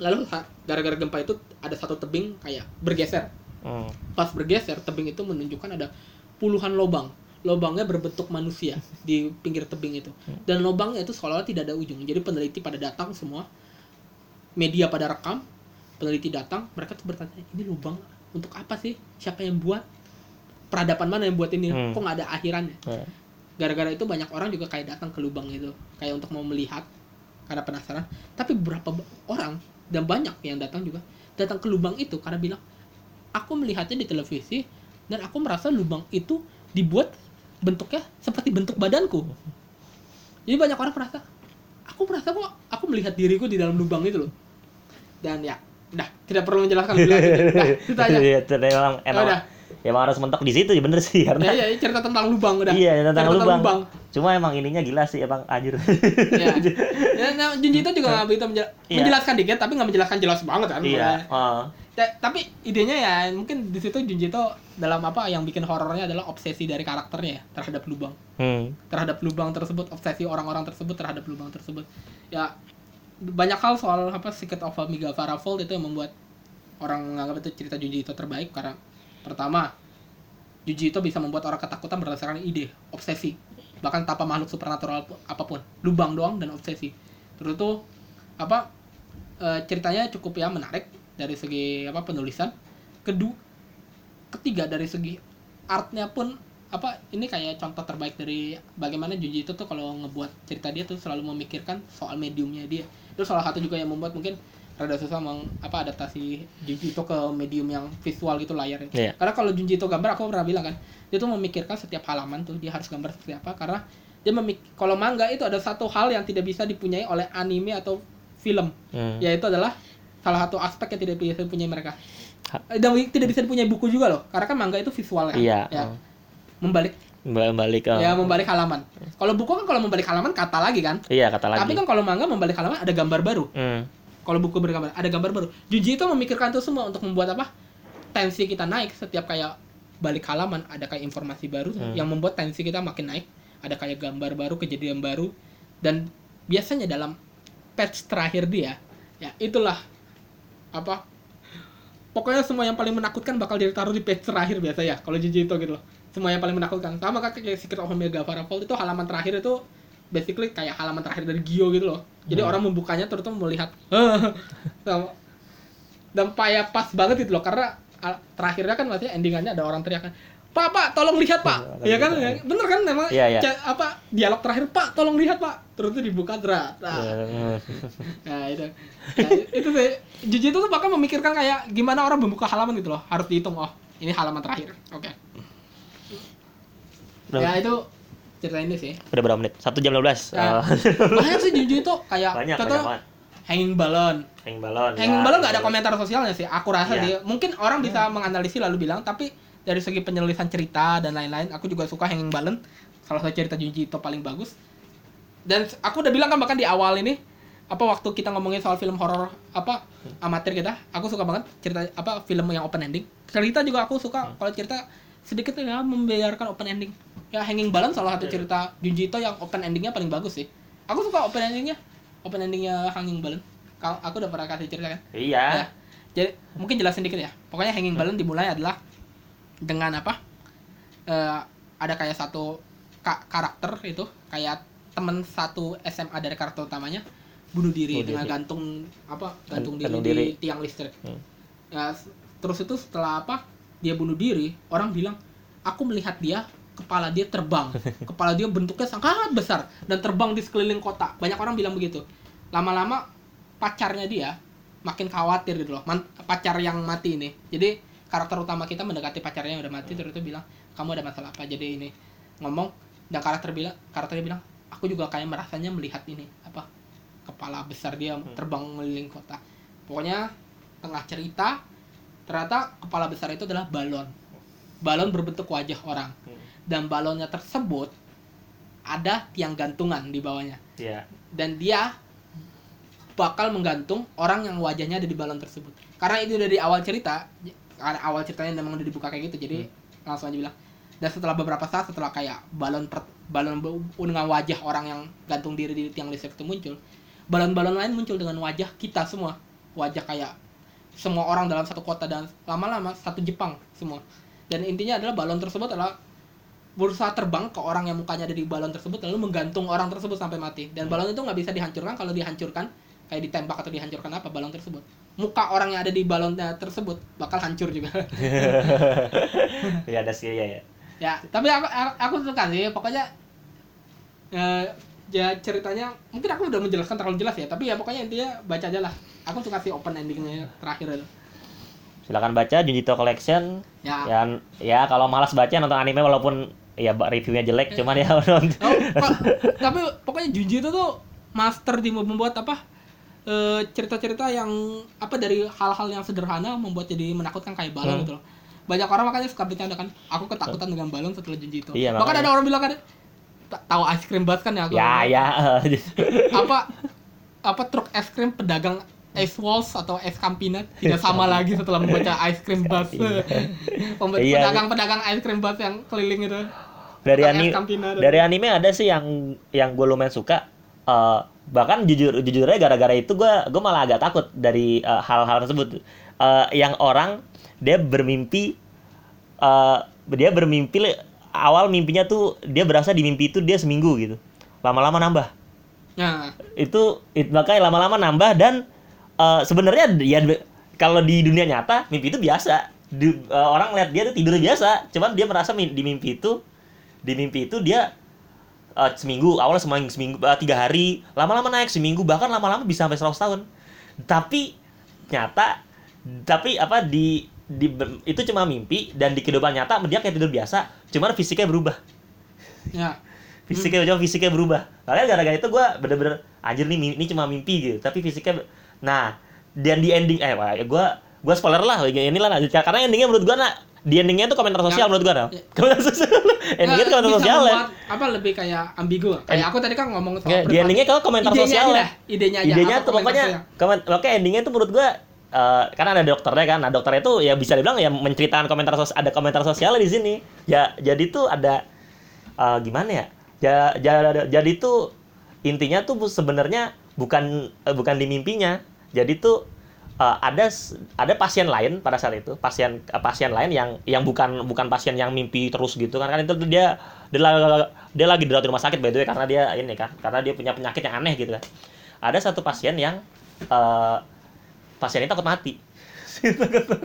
Lalu gara-gara gempa itu ada satu tebing kayak bergeser. Hmm. Pas bergeser tebing itu menunjukkan ada puluhan lubang. Lobangnya berbentuk manusia di pinggir tebing itu. Dan lobangnya itu seolah-olah tidak ada ujung. Jadi peneliti pada datang semua, media pada rekam, peneliti datang, mereka tuh bertanya, ini lubang untuk apa sih? Siapa yang buat? Peradaban mana yang buat ini? Hmm. Kok nggak ada akhirannya? Hmm. Gara-gara itu banyak orang juga kayak datang ke lubang itu, kayak untuk mau melihat, karena penasaran. Tapi beberapa orang, dan banyak yang datang juga, datang ke lubang itu karena bilang, aku melihatnya di televisi, dan aku merasa lubang itu dibuat bentuknya seperti bentuk badanku. Jadi banyak orang merasa, aku merasa kok aku melihat diriku di dalam lubang itu loh. Dan ya, udah tidak perlu menjelaskan lebih lanjut. Nah, itu aja. Ya, emang, emang, oh, ya, emang harus mentok di situ ya bener sih karena. Iya, ya, cerita tentang lubang udah. Iya, tentang, tentang lubang. lubang. Cuma emang ininya gila sih emang anjir. Iya. Ya, nah, Junji Ito juga nggak begitu menjel- yeah. menjelaskan dikit, tapi nggak menjelaskan jelas banget kan. Iya. Yeah. Ya, tapi idenya ya mungkin di situ Junji Ito dalam apa yang bikin horornya adalah obsesi dari karakternya ya, terhadap lubang. Hmm. Terhadap lubang tersebut, obsesi orang-orang tersebut terhadap lubang tersebut. Ya banyak hal soal apa Secret of Amigavara Vault itu yang membuat orang menganggap itu cerita Junji Ito terbaik karena pertama Junji Ito bisa membuat orang ketakutan berdasarkan ide, obsesi. Bahkan tanpa makhluk supernatural apapun, lubang doang dan obsesi. Terus tuh apa e, ceritanya cukup ya menarik dari segi apa penulisan, kedua, ketiga dari segi artnya pun apa ini kayak contoh terbaik dari bagaimana Junji Ito tuh kalau ngebuat cerita dia tuh selalu memikirkan soal mediumnya dia. Itu salah satu juga yang membuat mungkin rada susah meng, apa adaptasi Junji Ito ke medium yang visual gitu layarnya. Yeah. Karena kalau Junji Ito gambar aku pernah bilang kan, dia tuh memikirkan setiap halaman tuh dia harus gambar seperti apa karena dia memik- kalau manga itu ada satu hal yang tidak bisa dipunyai oleh anime atau film, mm. yaitu adalah salah satu aspek yang tidak bisa dipunyai mereka. Dan tidak bisa dipunyai buku juga loh, karena kan manga itu visual kan. Iya. Ya. Membalik. Membalik. Oh. Ya, membalik halaman. Kalau buku kan kalau membalik halaman kata lagi kan. Iya, kata lagi. Tapi kan kalau manga membalik halaman ada gambar baru. Mm. Kalau buku bergambar, ada gambar baru. Junji Ito memikirkan itu semua untuk membuat apa? Tensi kita naik setiap kayak balik halaman ada kayak informasi baru hmm. yang membuat tensi kita makin naik. Ada kayak gambar baru, kejadian baru, dan biasanya dalam patch terakhir dia, ya itulah apa? Pokoknya semua yang paling menakutkan bakal ditaruh di patch terakhir biasa ya. Kalau Junji Ito gitu loh. Semua yang paling menakutkan. Sama kayak Secret of Omega Firefall itu halaman terakhir itu basically kayak halaman terakhir dari Gyo gitu loh. Jadi hmm. orang membukanya terutama melihat dan payah pas banget gitu loh. Karena terakhirnya kan maksudnya endingannya ada orang teriakan, "Pak, Pak, tolong lihat, Pak." Iya ya, kan? Ya. Bener kan memang ya, ya. Ca- apa dialog terakhir, "Pak, tolong lihat, Pak." Terus itu dibuka dra. Nah. Nah, itu. Nah, itu sih Junji Ito tuh bakal memikirkan kayak gimana orang membuka halaman gitu loh. Harus dihitung, oh, ini halaman terakhir. Oke. Okay. Ya itu cerita ini sih. Udah berapa menit? satu jam dua belas Nah, banyak sih Junji Ito kayak banyak, contoh banyak hanging balon. Hanging balon. Hanging ya, balon enggak ya. Ada komentar sosialnya sih. Aku rasa ya. Sih mungkin orang bisa ya. Menganalisis lalu bilang, tapi dari segi penulisan cerita dan lain-lain, aku juga suka hanging balon. Salah satu cerita Junji Ito paling bagus. Dan aku udah bilang kan bahkan di awal ini apa waktu kita ngomongin soal film horor apa amatir kita, aku suka banget cerita apa film yang open ending. Cerita juga aku suka hmm. kalau cerita sedikit ya membiarkan open ending. Ya, Hanging Balon salah satu cerita Junji Ito yang open endingnya paling bagus sih. Aku suka open endingnya. Open endingnya Hanging Balon. Kalau aku udah pernah kasih cerita kan? Iya. Nah, jadi mungkin jelasin dikit ya. Pokoknya Hanging Balon dimulai adalah dengan apa? Uh, ada kayak satu ka- karakter itu, kayak teman satu S M A dari karakter utamanya bunuh diri bunuh dengan diri. gantung apa? Gantung Gan- diri, diri di tiang listrik. Hmm. Nah, terus itu setelah apa? Dia bunuh diri, orang bilang, "Aku melihat dia kepala dia terbang, kepala dia bentuknya sangat besar dan terbang di sekeliling kota." Banyak orang bilang begitu. Lama-lama pacarnya dia makin khawatir gitu loh, Man- pacar yang mati ini. Jadi karakter utama kita mendekati pacarnya yang udah mati, terus itu bilang, "Kamu ada masalah apa?" Jadi ini ngomong, dan karakter bilang, karakternya bilang, "Aku juga kayak merasanya melihat ini apa kepala besar dia terbang meliling kota." Pokoknya tengah cerita ternyata kepala besar itu adalah balon, balon berbentuk wajah orang. Dan balonnya tersebut ada tiang gantungan di bawahnya. Yeah. Dan dia bakal menggantung orang yang wajahnya ada di balon tersebut. Karena itu dari awal cerita, awal ceritanya memang udah dibuka kayak gitu. Jadi hmm. langsung aja bilang. Dan setelah beberapa saat setelah kayak balon per, balon dengan wajah orang yang gantung diri di tiang listrik itu muncul, balon-balon lain muncul dengan wajah kita semua. Wajah kayak semua orang dalam satu kota dan lama-lama satu Jepang semua. Dan intinya adalah balon tersebut adalah berusaha terbang ke orang yang mukanya ada di balon tersebut lalu menggantung orang tersebut sampai mati. Dan balon itu nggak bisa dihancurkan, kalau dihancurkan kayak ditembak atau dihancurkan apa balon tersebut, muka orang yang ada di balonnya tersebut bakal hancur juga. Ya ada sih ya. Ya tapi aku aku suka sih pokoknya eh, ya ceritanya mungkin aku udah menjelaskan terlalu jelas ya, tapi ya pokoknya intinya baca aja lah. Aku suka sih open endingnya terakhir itu. Silakan baca Junji Ito Collection. Ya. Ya, ya kalau malas baca nonton anime walaupun ya reviewnya jelek ya. Cuman ya nonton. Oh, tapi pokoknya Junji Ito tuh master di membuat apa e, cerita-cerita yang apa dari hal-hal yang sederhana membuat jadi menakutkan kayak balon hmm. gitu loh. Banyak orang makanya suka bercanda kan, "Aku ketakutan dengan balon setelah Junji Ito." Iya, bahkan ada orang bilang kan, "Tahu ice cream bus kan ya?" Aku ya, ya. apa apa truk es krim pedagang Ice Walls atau Ice Campina tidak sama lagi setelah membaca Ice Cream Bus. Pedagang-pedagang ice cream bus yang keliling itu. Dari anime dari anime ada sih yang yang gue lumayan suka. Uh, bahkan jujur jujurnya gara-gara itu gue gue malah agak takut dari uh, hal-hal tersebut. Uh, yang orang dia bermimpi uh, dia bermimpi awal mimpinya tuh dia berasa di mimpi itu dia seminggu gitu. Lama-lama nambah. Nah, itu it, makanya lama-lama nambah dan Uh, sebenarnya ya kalau di dunia nyata mimpi itu biasa di, uh, orang lihat dia tuh tidur biasa, cuman dia merasa mi- di mimpi itu di mimpi itu dia uh, seminggu awalnya seminggu seminggu uh, tiga hari lama-lama naik seminggu bahkan lama-lama bisa sampai seratus tahun tapi nyata tapi apa di, di itu cuma mimpi dan di kehidupan nyata dia kayak tidur biasa cuman fisiknya berubah ya. fisiknya hmm. cuma fisiknya berubah karena gara-gara itu gue bener-bener anjir nih ini cuma mimpi gitu tapi fisiknya. Nah, dan di ending eh gue gue spoiler lah inilah karena endingnya menurut gue nak di endingnya tuh komentar sosial yang, menurut gue Nal. Ya. Komentar sosial. Endingnya tuh komentar sosial. Membuat, apa lebih kayak ambigu. Kayak aku tadi kan ngomong soal. Di endingnya kalau komentar idenya sosial. Aja, idenya aja. Idenya tuh pokoknya komen, pokoknya endingnya tuh menurut gue Uh, karena ada dokternya kan, nah dokternya itu ya bisa dibilang ya menceritakan komentar sosial, ada komentar sosial di sini. Ya jadi tuh ada uh, gimana ya? Ja, ja, ja, jadi tuh intinya tuh sebenarnya bukan uh, bukan di mimpinya. Jadi tuh uh, ada ada pasien lain pada saat itu, pasien uh, pasien lain yang yang bukan bukan pasien yang mimpi terus gitu kan. Kan itu dia dia, dia lagi dirawat di rumah sakit by the way karena dia ini kan, karena dia punya penyakit yang aneh gitu kan. Ada satu pasien yang uh, pasiennya takut mati,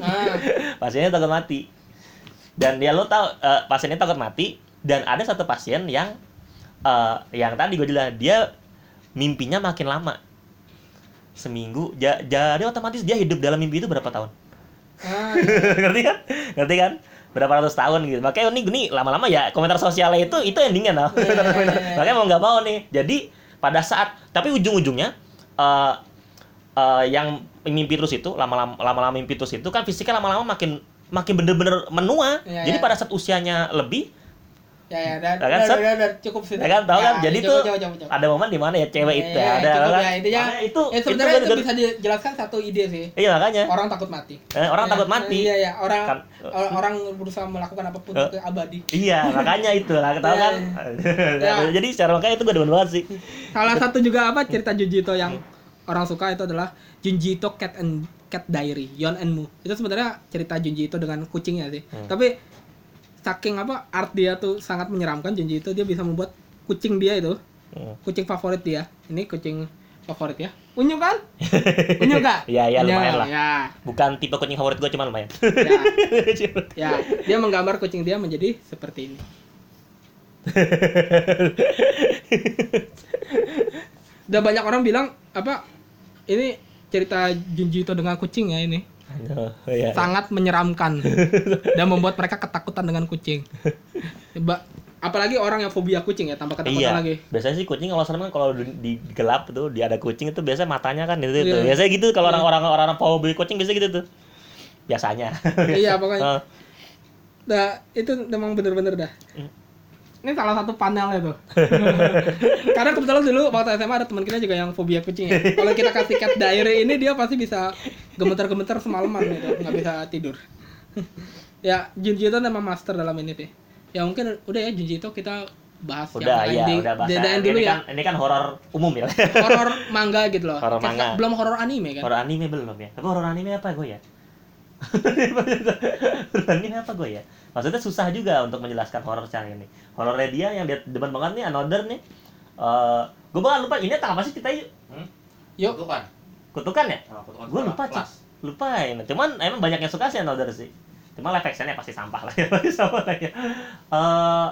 ah. pasiennya takut mati, dan dia lo tau uh, pasiennya takut mati, dan ada satu pasien yang uh, yang tadi gue bilang dia mimpinya makin lama, seminggu, ja, ja, jadi otomatis dia hidup dalam mimpi itu berapa tahun, ah. ngerti kan, ngerti kan, berapa ratus tahun gitu, makanya nih nih lama-lama ya komentar sosialnya itu itu endingnya tau, yeah, yeah, yeah. makanya mau nggak mau nih, jadi pada saat tapi ujung-ujungnya uh, Uh, yang mimpi terus itu lama-lama lama-lama mimpi terus itu kan fisiknya lama-lama makin makin bener-bener menua. Ya, jadi ya. Pada saat usianya lebih ya ya dan, kan, dan, dan, dan cukup sudah. Kan tahu ya, kan jadi itu ada momen di mana ya cewek ya, itu ya, ada cukup, kan? Ya, itu ya, itu ya, sebenarnya itu, itu, itu bisa dijelaskan satu ide sih. Iya makanya. Orang takut mati. Eh, orang ya, takut mati. Iya ya, orang kan, orang berusaha melakukan apapun uh, itu abadi. Iya, makanya itu lah tahu kan. Ya. Jadi secara makanya itu gue demen banget sih. Salah satu juga apa cerita Junji Ito yang orang suka itu adalah Junji Ito Cat and Cat Diary, Yon and Mu. Itu sebenarnya cerita Junji Ito dengan kucingnya sih. Hmm. Tapi saking apa art dia tuh sangat menyeramkan, Junji Ito dia bisa membuat kucing dia itu. Hmm. Kucing favorit dia. Ini kucing favorit ya. Unyu kan? Unyu enggak? Iya, iya lumayan lah. Ya. Bukan tipe kucing favorit gua cuma lumayan. Ya. Ya, dia menggambar kucing dia menjadi seperti ini. Udah banyak orang bilang apa ini cerita Junji Ito dengan kucing ya ini oh, iya, sangat iya. menyeramkan dan membuat mereka ketakutan dengan kucing. Coba apalagi orang yang fobia kucing ya tambah ketakutan iya. lagi. Biasanya sih kucing kalau serem kan kalau di gelap tuh dia ada kucing itu biasanya matanya kan gitu itu. Biasanya gitu kalau iya. orang-orang orang-orang fobia kucing biasanya gitu tuh. Biasanya. Iya pokoknya. Oh. Nah, itu memang benar-benar dah. Ini salah satu panelnya tuh. Karena kebetulan dulu waktu S M A ada teman kita juga yang fobia kucing ya. Kalau kita kasih Cat Diary ini dia pasti bisa gemeter-gemeter semalaman gitu, nggak bisa tidur. Ya Junji Ito memang master dalam ini sih. Ya mungkin udah ya Junji Ito kita bahas udah, yang ending. Ya, udah bahas. Dulu ini ya. Kan, ini kan horor umum ya. Horor manga gitu loh. Horor manga. Belum horor anime kan? Horor anime belum ya. Tapi horor anime apa gue ya? Ini apa gue ya? Maksudnya susah juga untuk menjelaskan horor secara ini. Horornya dia yang dia demen banget nih, Another nih. Uh, gue bahkan lupa, ini tentang apa sih ceritanya? Hmm? Yuk. Kutukan. Kutukan ya? Oh, kutukan. Gue lupa, Cik. Lupa ya. Cuman emang banyak yang suka sih Another sih. Cuma live action-nya pasti sampah lah ya. Sampah lah ya. Uh,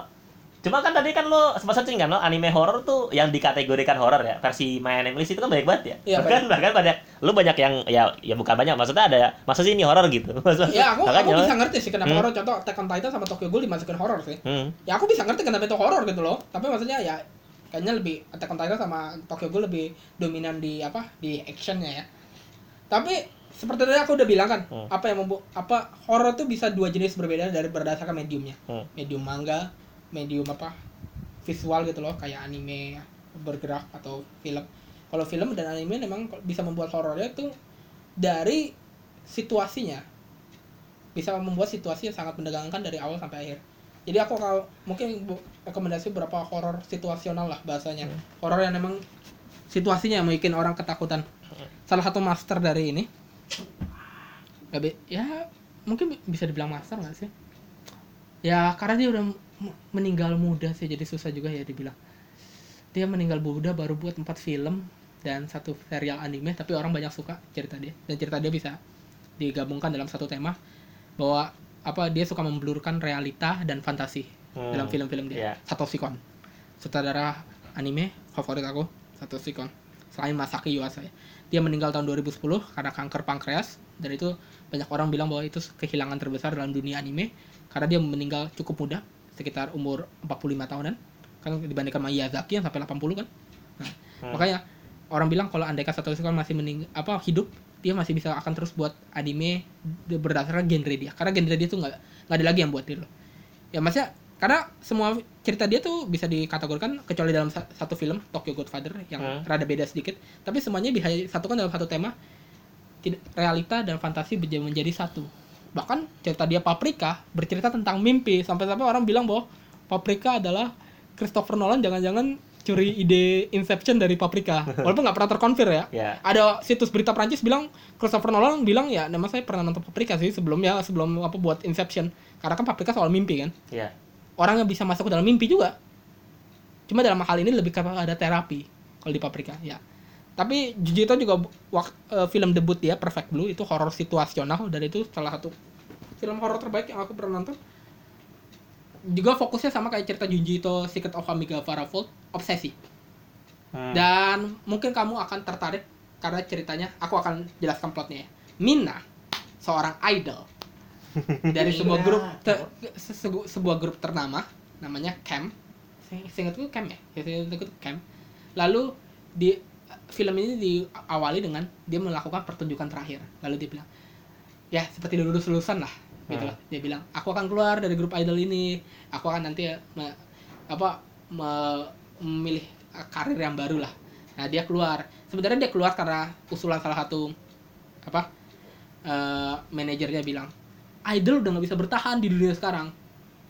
cuma kan tadi kan lo sempat searching kan lo anime horor tuh yang dikategorikan horor ya versi My Anime List itu kan banyak banget ya, ya bahkan banyak. Bahkan banyak lo banyak yang ya ya bukan banyak maksudnya ada masa sih ini horor gitu maksudnya, ya aku aku bisa ngerti sih kenapa hmm. horor contoh Attack on Titan sama Tokyo Ghoul dimasukin horor sih hmm. ya aku bisa ngerti kenapa itu horor gitu loh tapi maksudnya ya kayaknya lebih Attack on Titan sama Tokyo Ghoul lebih dominan di apa di actionnya ya tapi seperti tadi aku udah bilang kan hmm. apa yang membu- apa horor tuh bisa dua jenis berbeda dari berdasarkan mediumnya hmm. medium manga medium apa visual gitu loh kayak anime bergerak atau film. Kalau film dan anime memang bisa membuat horornya itu dari situasinya bisa membuat situasi yang sangat menegangkan dari awal sampai akhir. Jadi aku kalau mungkin rekomendasi beberapa horor situasional lah bahasanya horor yang memang situasinya yang bikin orang ketakutan. Salah satu master dari ini Gabe ya mungkin bisa dibilang master nggak sih ya karena dia udah meninggal muda sih jadi susah juga ya dibilang dia meninggal muda baru buat empat film dan satu serial anime tapi orang banyak suka cerita dia dan cerita dia bisa digabungkan dalam satu tema bahwa apa dia suka memblurkan realita dan fantasi hmm, dalam film-film dia yeah. Satoshi Kon sutradara anime favorit aku Satoshi Kon selain Masaki Yuasa ya. Dia meninggal tahun dua ribu sepuluh karena kanker pankreas dan itu banyak orang bilang bahwa itu kehilangan terbesar dalam dunia anime karena dia meninggal cukup muda sekitar umur empat puluh lima tahunan kan dibandingkan sama Miyazaki yang sampai delapan puluh kan. Nah, hmm. makanya orang bilang kalau andaikan Satoshi Kon masih mening- apa hidup, dia masih bisa akan terus buat anime berdasarkan genre dia, karena genre dia tuh nggak nggak ada lagi yang buat dia loh. Ya maksudnya karena semua cerita dia tuh bisa dikategorikan, kecuali dalam satu film Tokyo Godfather yang hmm. rada beda sedikit, tapi semuanya disatukan dalam satu tema, realita dan fantasi menjadi satu. Bahkan cerita dia Paprika bercerita tentang mimpi, sampai-sampai orang bilang bahwa Paprika adalah Christopher Nolan jangan-jangan curi ide Inception dari Paprika, walaupun nggak pernah terkonfir ya. Yeah. Ada situs berita Prancis bilang Christopher Nolan bilang ya nama saya pernah nonton Paprika sih sebelumnya, sebelum apa buat Inception, karena kan Paprika soal mimpi kan. Yeah. Orang yang bisa masuk ke dalam mimpi juga, cuma dalam hal ini lebih kepada terapi kalau di Paprika ya. Tapi Junji Ito juga wak- uh, film debut dia Perfect Blue itu horor situasional, dan itu salah satu film horor terbaik yang aku pernah nonton. Juga fokusnya sama kayak cerita Junji Ito Secret of Amigavara Vault, obsesi. Hmm. Dan mungkin kamu akan tertarik karena ceritanya, aku akan jelaskan plotnya ya. Mina, seorang idol dari sebuah grup te- se- se- sebuah grup ternama namanya Camp. Seingatku Camp ya. Seingatku Camp. Lalu di film ini diawali dengan dia melakukan pertunjukan terakhir. Lalu dia bilang, ya seperti lulus lulusan lah, gitu lah. Dia bilang, aku akan keluar dari grup idol ini. Aku akan nanti me, apa me, memilih karir yang baru lah. Nah dia keluar. Sebenarnya dia keluar karena usulan salah satu apa uh, manajernya bilang, idol udah nggak bisa bertahan di dunia sekarang.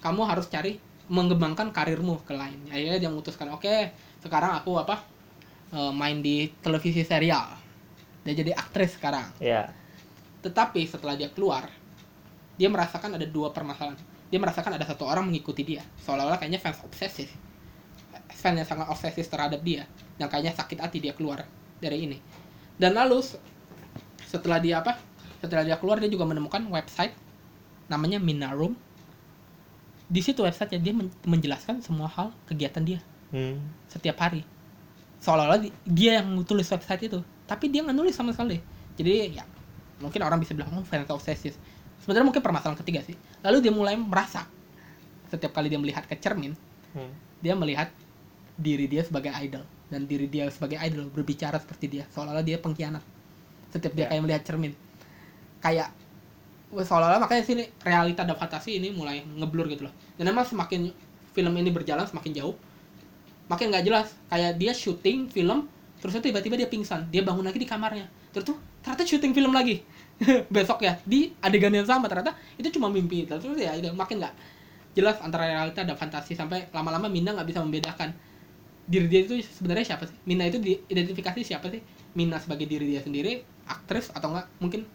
Kamu harus cari mengembangkan karirmu ke lain. Akhirnya dia memutuskan, oke okay, sekarang aku apa main di televisi serial. Dia jadi aktris sekarang. Yeah. Tetapi setelah dia keluar, dia merasakan ada dua permasalahan. Dia merasakan ada satu orang mengikuti dia, seolah-olah kayaknya fans obsesif. Fans yang sangat obsesif terhadap dia, yang kayaknya sakit hati dia keluar dari ini. Dan lalu setelah dia apa? Setelah dia keluar, dia juga menemukan website namanya Minaroom. Di situ websitenya dia menjelaskan semua hal kegiatan dia. Hmm. Setiap hari. Seolah-olah dia yang tulis website itu, tapi dia nggak nulis sama sekali. Jadi ya mungkin orang bisa bilang oh, fans obsesif. Sebenarnya mungkin permasalahan ketiga sih. Lalu dia mulai merasa setiap kali dia melihat ke cermin, hmm. dia melihat diri dia sebagai idol, dan diri dia sebagai idol berbicara seperti dia, seolah-olah dia pengkhianat. Setiap yeah. dia kayak melihat cermin, kayak seolah-olah, makanya sih realita dan fantasi ini mulai ngeblur gitu loh. Dan memang semakin film ini berjalan semakin jauh, makin nggak jelas. Kayak dia syuting film, terus tiba-tiba dia pingsan, dia bangun lagi di kamarnya, terus tuh ternyata syuting film lagi besok ya di adegan yang sama, ternyata itu cuma mimpi. Terus ya makin nggak jelas antara realita dan fantasi, sampai lama-lama Mina nggak bisa membedakan diri dia itu sebenarnya siapa sih. Mina itu diidentifikasi siapa sih? Mina sebagai diri dia sendiri, aktris, atau nggak mungkin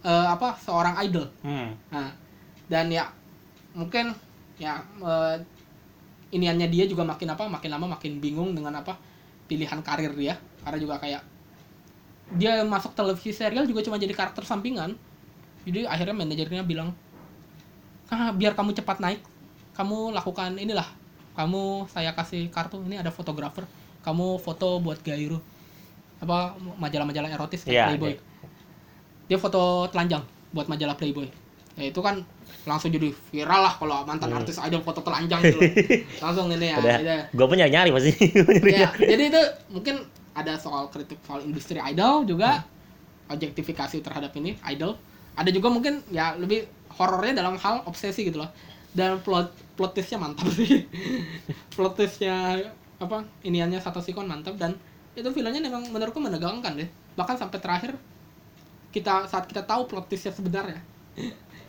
uh, apa seorang idol. Hmm. Nah, dan ya mungkin ya uh, iniannya dia juga makin apa, makin lama makin bingung dengan apa pilihan karir dia, karena juga kayak dia masuk televisi serial juga cuma jadi karakter sampingan. Jadi akhirnya manajernya bilang, ah, biar kamu cepat naik, kamu lakukan inilah, kamu saya kasih kartu, ini ada fotografer, kamu foto buat Gairu, apa majalah-majalah erotis kayak yeah, Playboy. Yeah. Dia foto telanjang buat majalah Playboy. Ya itu kan langsung jadi viral lah kalau mantan hmm. artis idol foto telanjang gitu loh. Langsung ini ya. Gue pun nyari-nyari pasti. Ya, jadi itu mungkin ada soal kritik soal industri idol juga. Hmm. Objektifikasi terhadap ini idol. Ada juga mungkin ya lebih horornya dalam hal obsesi gitu loh. Dan plot plot twist-nya mantap sih. Plot twist-nya apa? Iniannya Satoshi Kon mantap, dan itu filmnya memang menurutku menegangkan deh. Bahkan sampai terakhir kita saat kita tahu plot twist-nya sebenarnya.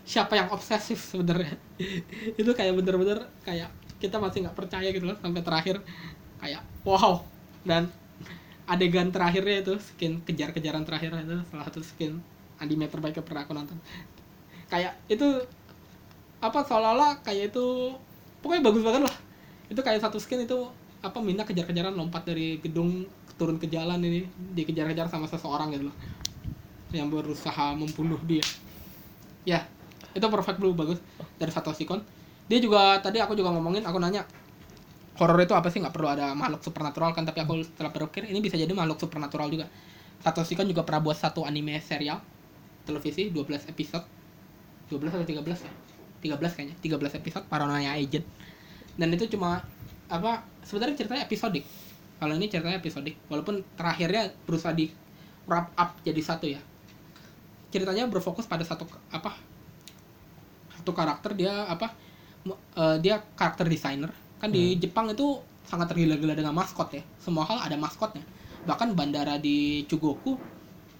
Siapa yang obsesif sebenarnya. Itu kayak bener-bener kayak kita masih nggak percaya gitu loh sampai terakhir, kayak wow. Dan adegan terakhirnya itu skin kejar-kejaran terakhir itu salah satu skin anime terbaik yang pernah aku nonton. Kayak itu apa seolah-olah kayak itu pokoknya bagus banget lah. Itu kayak satu skin itu apa Mina kejar-kejaran lompat dari gedung turun ke jalan, ini dikejar-kejar sama seseorang gitu loh yang berusaha membunuh dia. Ya, itu Perfect Blue bagus dari Satoshi Kon. Dia juga tadi aku juga ngomongin, aku nanya horor itu apa sih, nggak perlu ada makhluk supernatural kan, tapi aku setelah berpikir ini bisa jadi makhluk supernatural juga. Satoshi Kon juga pernah buat satu anime serial televisi dua belas episode, dua belas atau tiga belas ya, tiga belas kayaknya, tiga belas episode Paranoia Agent. Dan itu cuma apa sebenarnya ceritanya episodik. Kalau ini ceritanya episodik, walaupun terakhirnya berusaha di wrap up jadi satu ya. ceritanya berfokus pada satu apa satu karakter, dia apa uh, dia karakter desainer kan. hmm. Di Jepang itu sangat tergila-gila dengan maskot ya, semua hal ada maskotnya. Bahkan bandara di Chugoku,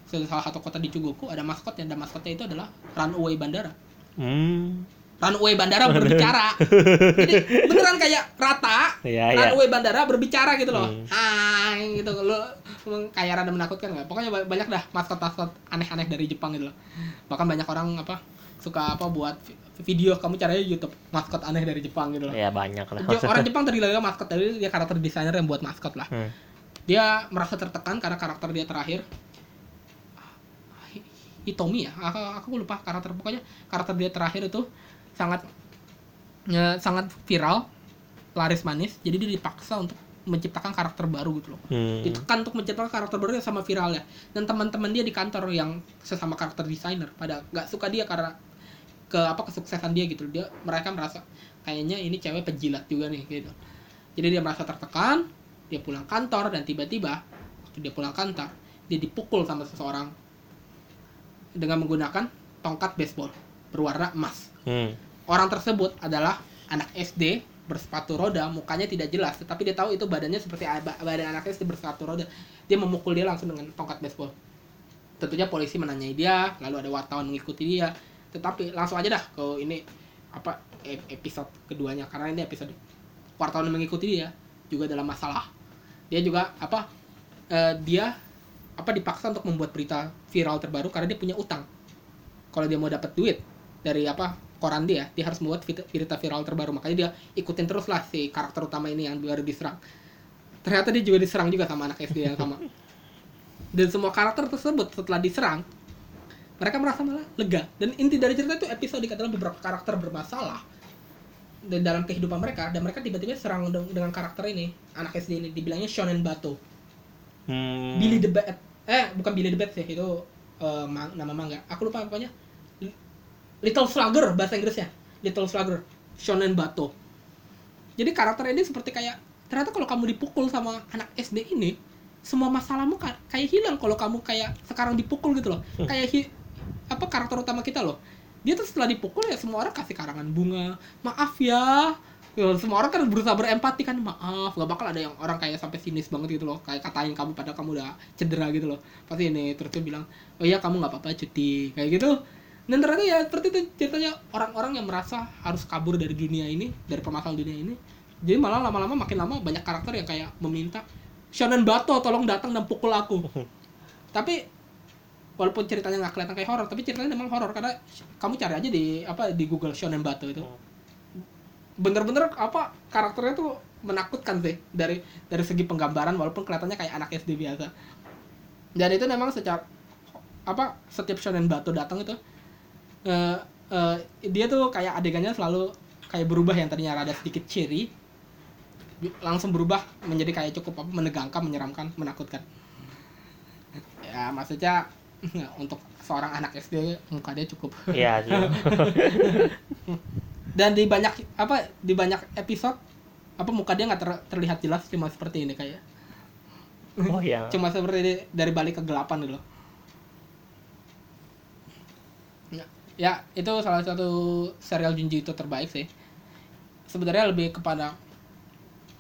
salah satu kota di Chugoku, ada maskotnya, dan maskotnya itu adalah runaway bandara. Hmm. Runway bandara berbicara. Jadi beneran kayak rata, ya, runway ya. bandara berbicara gitu loh. Hmm. Hai gitu lo, kayak rada menakutkan nggak? Pokoknya banyak dah maskot-maskot aneh-aneh dari Jepang gitu loh. Bahkan banyak orang apa suka apa buat video, kamu caranya YouTube maskot aneh dari Jepang gitu loh. Iya banyak lah. Orang Jepang tergila-gila maskot, jadi dia karakter desainer yang buat maskot lah. Hmm. Dia merasa tertekan karena karakter dia terakhir, Hitomi ya, aku, aku lupa karakter, pokoknya karakter dia terakhir itu sangat ya, sangat viral, laris manis, jadi dia dipaksa untuk menciptakan karakter baru gitu loh. Hmm. Ditekan untuk menciptakan karakter baru yang sama viralnya. Dan teman-teman dia di kantor yang sesama karakter desainer pada nggak suka dia karena ke apa kesuksesan dia gitu. Dia mereka merasa kayaknya ini cewek penjilat juga nih gitu. Jadi dia merasa tertekan, dia pulang kantor, dan tiba-tiba waktu dia pulang kantor, dia dipukul sama seseorang dengan menggunakan tongkat baseball berwarna emas. Hmm. Orang tersebut adalah anak S D bersepatu roda, mukanya tidak jelas, tetapi dia tahu itu badannya seperti badan anak S D bersepatu roda. Dia memukul dia langsung dengan tongkat baseball. Tentunya polisi menanyai dia, lalu ada wartawan mengikuti dia. Tetapi langsung aja dah ke ini apa episode keduanya, karena ini episode wartawan mengikuti dia juga dalam masalah. Dia juga apa eh, dia apa dipaksa untuk membuat berita viral terbaru karena dia punya utang. Kalau dia mau dapat duit dari apa koran dia, dia harus membuat berita viral terbaru. Makanya dia ikutin terus lah si karakter utama ini yang baru diserang. Ternyata dia juga diserang juga sama anak S D yang sama. Dan semua karakter tersebut setelah diserang, mereka merasa malah lega. Dan inti dari cerita itu episode adalah beberapa karakter bermasalah dan dalam kehidupan mereka, dan mereka tiba-tiba serang dengan karakter ini, anak S D ini, dibilangnya Shonen Bato. Hmm. Billy the Bat, eh bukan Billy the Bat sih, itu uh, man- nama manga. Aku lupa pokoknya. Little Slugger bahasa Inggrisnya, Little Slugger, Shonen Bato. Jadi karakter ini seperti kayak ternyata kalau kamu dipukul sama anak S D ini, semua masalahmu kayak hilang kalau kamu kayak sekarang dipukul gitu loh. Kayak hi, apa karakter utama kita loh. Dia tuh setelah dipukul ya semua orang kasih karangan bunga, maaf ya. Ya semua orang kan berusaha berempati kan, maaf, gak bakal ada yang orang kayak sampai sinis banget gitu loh, kayak katain kamu padahal kamu udah cedera gitu loh. Pasti ini terus dia bilang, oh iya kamu nggak apa-apa cuti kayak gitu. Dan ternyata ya seperti itu ceritanya, orang-orang yang merasa harus kabur dari dunia ini, dari permasalahan dunia ini. Jadi malah lama-lama makin lama banyak karakter yang kayak meminta, Shonen Bato tolong datang dan pukul aku. Tapi walaupun ceritanya nggak kelihatan kayak horor, tapi ceritanya memang horor karena kamu cari aja di apa di Google Shonen Bato itu. Bener-bener apa karakternya tuh menakutkan sih dari dari segi penggambaran, walaupun kelihatannya kayak anak S D biasa. Dan itu memang setiap apa setiap Shonen Bato datang itu Uh, uh, dia tuh kayak adegannya selalu kayak berubah, yang tadinya rada sedikit ciri langsung berubah menjadi kayak cukup apa menegangkan, menyeramkan, menakutkan. Ya maksudnya untuk seorang anak S D muka dia cukup. Iya. Dan di banyak apa di banyak episode apa muka dia nggak ter, terlihat jelas, cuma seperti ini kayak. Oh iya. Cuma seperti ini, dari balik kegelapan gitu. Ya, itu salah satu serial Junji Ito terbaik sih. Sebenarnya lebih kepada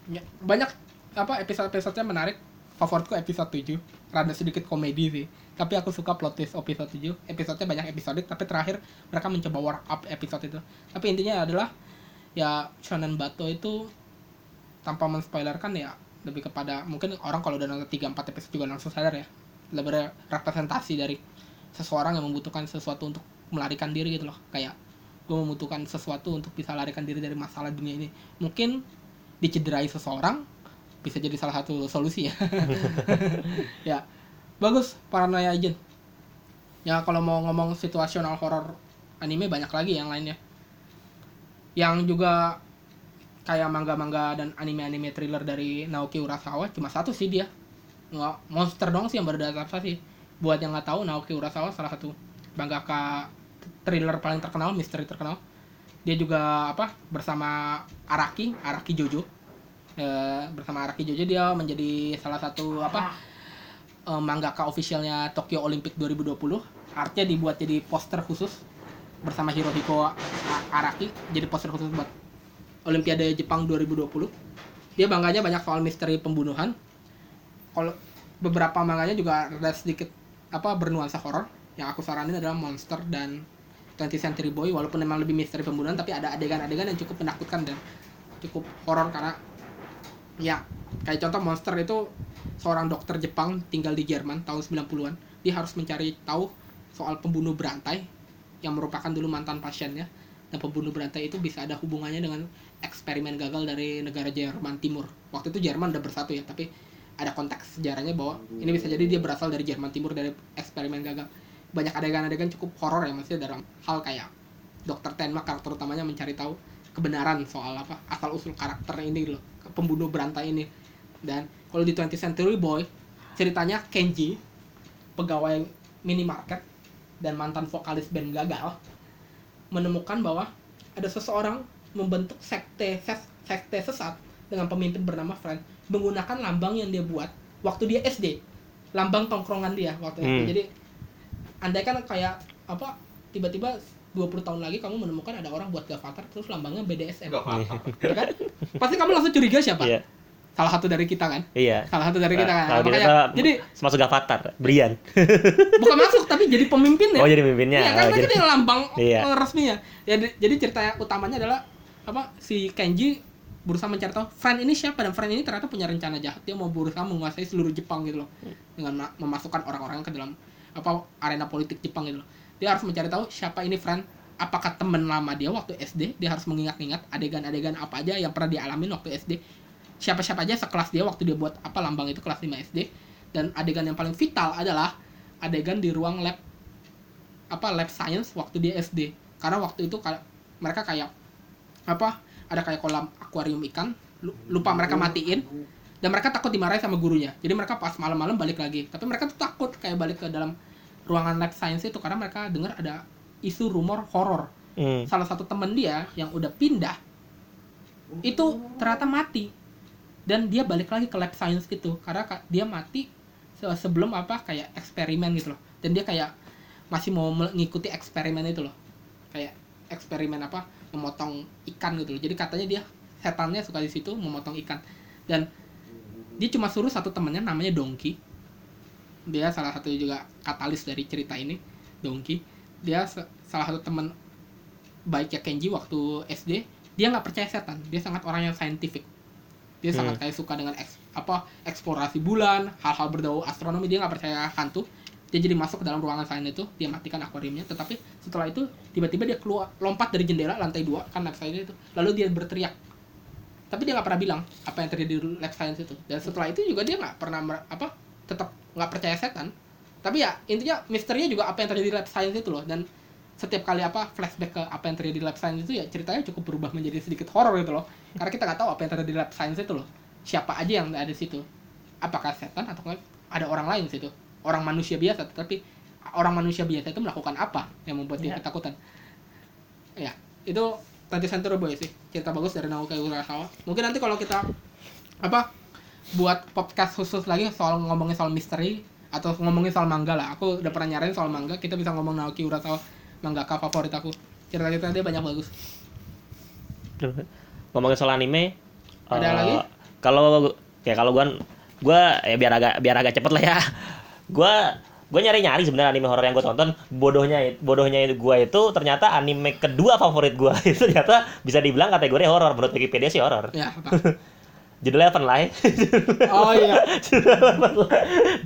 ya, banyak apa episode-episodenya menarik. Favoritku episode tujuh, rada sedikit komedi sih. Tapi aku suka plot twist episode tujuh. Episodenya banyak episode, tapi terakhir mereka mencoba work up episode itu. Tapi intinya adalah ya Shonen Bato itu tanpa menspoilerkan ya, lebih kepada mungkin orang kalau udah nonton tiga empat episode juga langsung sadar ya. Lebih representasi dari seseorang yang membutuhkan sesuatu untuk melarikan diri gitu loh, kayak gue membutuhkan sesuatu untuk bisa larikan diri dari masalah dunia ini. Mungkin dicederai seseorang bisa jadi salah satu solusi ya. Ya bagus Paranoia Agent ya. Kalau mau ngomong situasional horror anime banyak lagi yang lainnya yang juga kayak manga-manga dan anime-anime thriller dari Naoki Urasawa. Cuma satu sih dia nggak monster dong sih yang beradaptasi. Buat yang nggak tahu, Naoki Urasawa salah satu mangaka thriller paling terkenal, misteri terkenal. Dia juga apa bersama Araki, Araki Jojo. E, bersama Araki Jojo dia menjadi salah satu apa e, mangaka officialnya Tokyo Olympic dua ribu dua puluh. artnya dibuat jadi poster khusus bersama Hirohiko Araki, jadi poster khusus buat Olimpiade Jepang dua ribu dua puluh. Dia manganya banyak soal misteri pembunuhan. Kalau beberapa manganya juga ada sedikit apa bernuansa horor. Yang aku saranin adalah Monster dan twentieth Century Boy, walaupun memang lebih misteri pembunuhan, tapi ada adegan-adegan yang cukup menakutkan dan cukup horor karena ya kayak contoh Monster itu seorang dokter Jepang tinggal di Jerman tahun sembilan puluhan. Dia harus mencari tahu soal pembunuh berantai yang merupakan dulu mantan pasiennya. Dan pembunuh berantai itu bisa ada hubungannya dengan eksperimen gagal dari negara Jerman Timur. Waktu itu Jerman udah bersatu ya, tapi ada konteks sejarahnya bahwa ini bisa jadi dia berasal dari Jerman Timur, dari eksperimen gagal. Banyak adegan-adegan cukup horor ya, maksudnya dalam hal kayak dokter Tenma karakter utamanya mencari tahu kebenaran soal apa asal-usul karakter ini loh, pembunuh berantai ini. Dan kalau di twentieth Century Boy, ceritanya Kenji, pegawai minimarket dan mantan vokalis band gagal, menemukan bahwa ada seseorang membentuk sekte, ses, sekte sesat dengan pemimpin bernama Frank menggunakan lambang yang dia buat waktu dia S D, lambang tongkrongan dia waktu itu. Hmm. Jadi andai kan kayak apa tiba-tiba dua puluh tahun lagi kamu menemukan ada orang buat gavatar terus lambangnya B D S M, ya kan? Pasti kamu langsung curiga siapa? Yeah. Salah satu dari kita kan? Iya. Salah satu dari kita kan? Nah, makanya, kita jadi masuk Gavatar, Brian. Bukan masuk, tapi jadi pemimpin ya. Oh, jadi pemimpinnya. Iya, karena oh, jadi... kita lambang iya. resminya. Ya, jadi cerita utamanya adalah apa si Kenji berusaha mencari tahu Friend ini siapa, dan Friend ini ternyata punya rencana jahat. Dia mau berusaha menguasai seluruh Jepang gitu loh, dengan memasukkan orang-orang ke dalam apa arena politik Jepang gitu loh. Dia harus mencari tahu siapa ini Friend, apakah teman lama dia waktu S D. Dia harus mengingat-ingat adegan-adegan apa aja yang pernah dialami waktu S D. Siapa-siapa aja sekelas dia waktu dia buat apa lambang itu kelas lima S D. Dan adegan yang paling vital adalah adegan di ruang lab apa lab science waktu dia S D. Karena waktu itu ka- mereka kayak apa ada kayak kolam akuarium ikan, lupa mereka matiin dan mereka takut dimarahi sama gurunya. Jadi mereka pas malam-malam balik lagi. Tapi mereka tuh takut kayak balik ke dalam ruangan lab science itu karena mereka dengar ada isu rumor horor. Mm. Salah satu teman dia yang udah pindah itu ternyata mati. Dan dia balik lagi ke lab science gitu karena dia mati sebelum apa kayak eksperimen gitu loh, dan dia kayak masih mau mengikuti eksperimen itu loh, kayak eksperimen apa memotong ikan gitu loh. Jadi katanya dia setannya suka di situ memotong ikan, dan dia cuma suruh satu temannya namanya Donkey, dia salah satu juga katalis dari cerita ini. Donkey dia se- salah satu teman baiknya Kenji waktu S D. Dia nggak percaya setan, dia sangat orang yang scientific. Dia hmm. sangat kayak suka dengan eks, apa eksplorasi bulan, hal-hal berbau astronomi. Dia nggak percaya hantu. Dia jadi masuk ke dalam ruangan science itu, dia matikan akuariumnya. Tetapi setelah itu tiba-tiba dia keluar, lompat dari jendela lantai dua kan lab science itu. Lalu dia berteriak. Tapi dia nggak pernah bilang apa yang terjadi di lab science itu. Dan setelah itu juga dia nggak pernah apa tetap nggak percaya setan. Tapi ya intinya misterinya juga apa yang terjadi di lab science itu loh. Dan setiap kali apa flashback ke apa yang terjadi di lab science itu ya ceritanya cukup berubah menjadi sedikit horor gitu loh. Karena kita nggak tahu apa yang terjadi di lab science itu loh. Siapa aja yang ada di situ? Apakah setan atau ada orang lain di situ? Orang manusia biasa, tetapi orang manusia biasa itu melakukan apa yang membuat yeah. dia ketakutan? Ya, itu tadi Century Boy sih. Cerita bagus dari Naoki Urasawa. Mungkin nanti kalau kita apa buat podcast khusus lagi soal ngomongin soal misteri atau ngomongin soal manga lah. Aku udah pernah nyaranin soal manga, kita bisa ngomong Naoki Urasawa. Mangaka favorit aku. Cerita-cerita dia banyak bagus. Ngomongin soal anime, ada uh, lagi? Kalau ya kalau gua gua ya biar agak biar agak cepet lah ya. Gua gua nyari-nyari sebenarnya anime horor yang gua tonton. Bodohnya bodohnya gua itu ternyata anime kedua favorit gua itu ternyata bisa dibilang kategori horor. Menurut Wikipedia sih horor. Ya, apa? Judulnya Eleven Lie. Oh iya.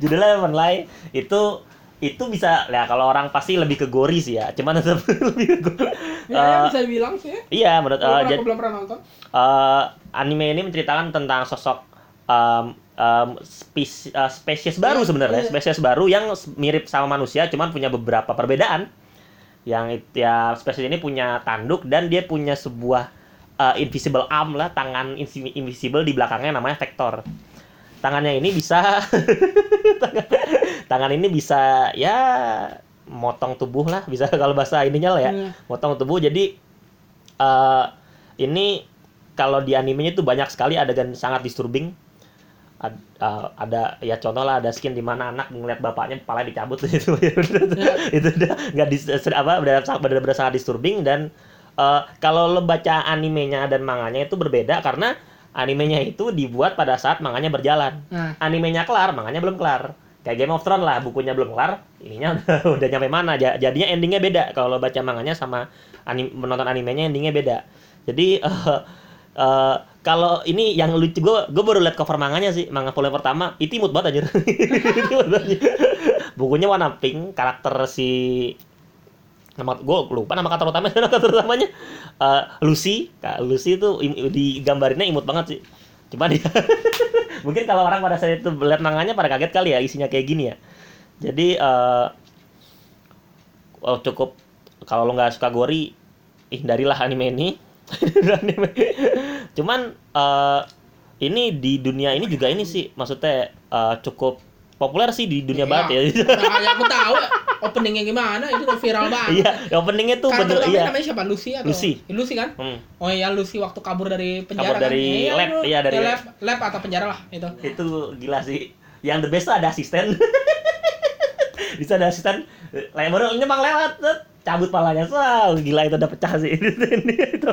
Judulnya Eleven Lie itu itu bisa ya kalau orang pasti lebih ke gori sih ya, cuman tetap lebih ke gori. Ya, uh, bisa bilang sih. Iya, menurut uh, aku belum pernah nonton. Uh, anime ini menceritakan tentang sosok um, um, spesies, uh, spesies baru yeah, sebenarnya, yeah. spesies baru yang mirip sama manusia, cuman punya beberapa perbedaan. Yang ya spesies ini punya tanduk dan dia punya sebuah uh, invisible arm lah, tangan invisible di belakangnya namanya vektor. Tangannya ini bisa tangan, tangan ini bisa ya motong tubuh lah, bisa kalau bahasa ininya lah ya, hmm. motong tubuh. Jadi uh, ini kalau di animenya itu banyak sekali adegan sangat disturbing. ad, uh, ada ya contoh lah ada skin di mana anak ngeliat bapaknya kepala dicabut gitu. Itu udah nggak dis apa benar-benar sangat disturbing. Dan uh, kalau lo baca animenya dan manganya itu berbeda karena animenya itu dibuat pada saat manganya berjalan. Hmm. Animenya kelar, manganya belum kelar. Kayak Game of Thrones lah, bukunya belum kelar, ininya udah, udah nyampe mana. Jadinya endingnya beda. Kalau baca manganya sama anim, menonton animenya endingnya beda. Jadi uh, uh, kalau ini yang lucu, gue gue baru liat cover manganya sih. Manga volume pertama, itu imut banget aja. Bukunya warna pink, karakter si... nama gue lupa nama karakter utamanya, nama karakter utamanya uh, Lucy. Kak Lucy itu im, digambarinnya imut banget sih. Cuma dia mungkin kalau orang pada saat itu lihat manganya pada kaget kali ya isinya kayak gini ya. Jadi uh, oh, cukup kalau lo nggak suka gori, hindarilah anime ini. Cuman uh, ini di dunia ini juga ini sih maksudnya uh, cukup populer sih di dunia ya, barat ya. Nah, aku tahu openingnya gimana itu udah viral banget. Iya, openingnya tuh bener iya. Namanya siapa? Lucy atau Lucy, ya, Lucy kan? Hmm. Oh iya Lucy waktu kabur dari penjara. Kabur dari kan? lab, iya dari lab, lab atau penjara lah itu. Itu gila sih. Yang the best tuh ada asisten. Bisa ada asisten. Lemornya emang lewat, cabut palanya. Wow, gila itu udah pecah sih. Itu.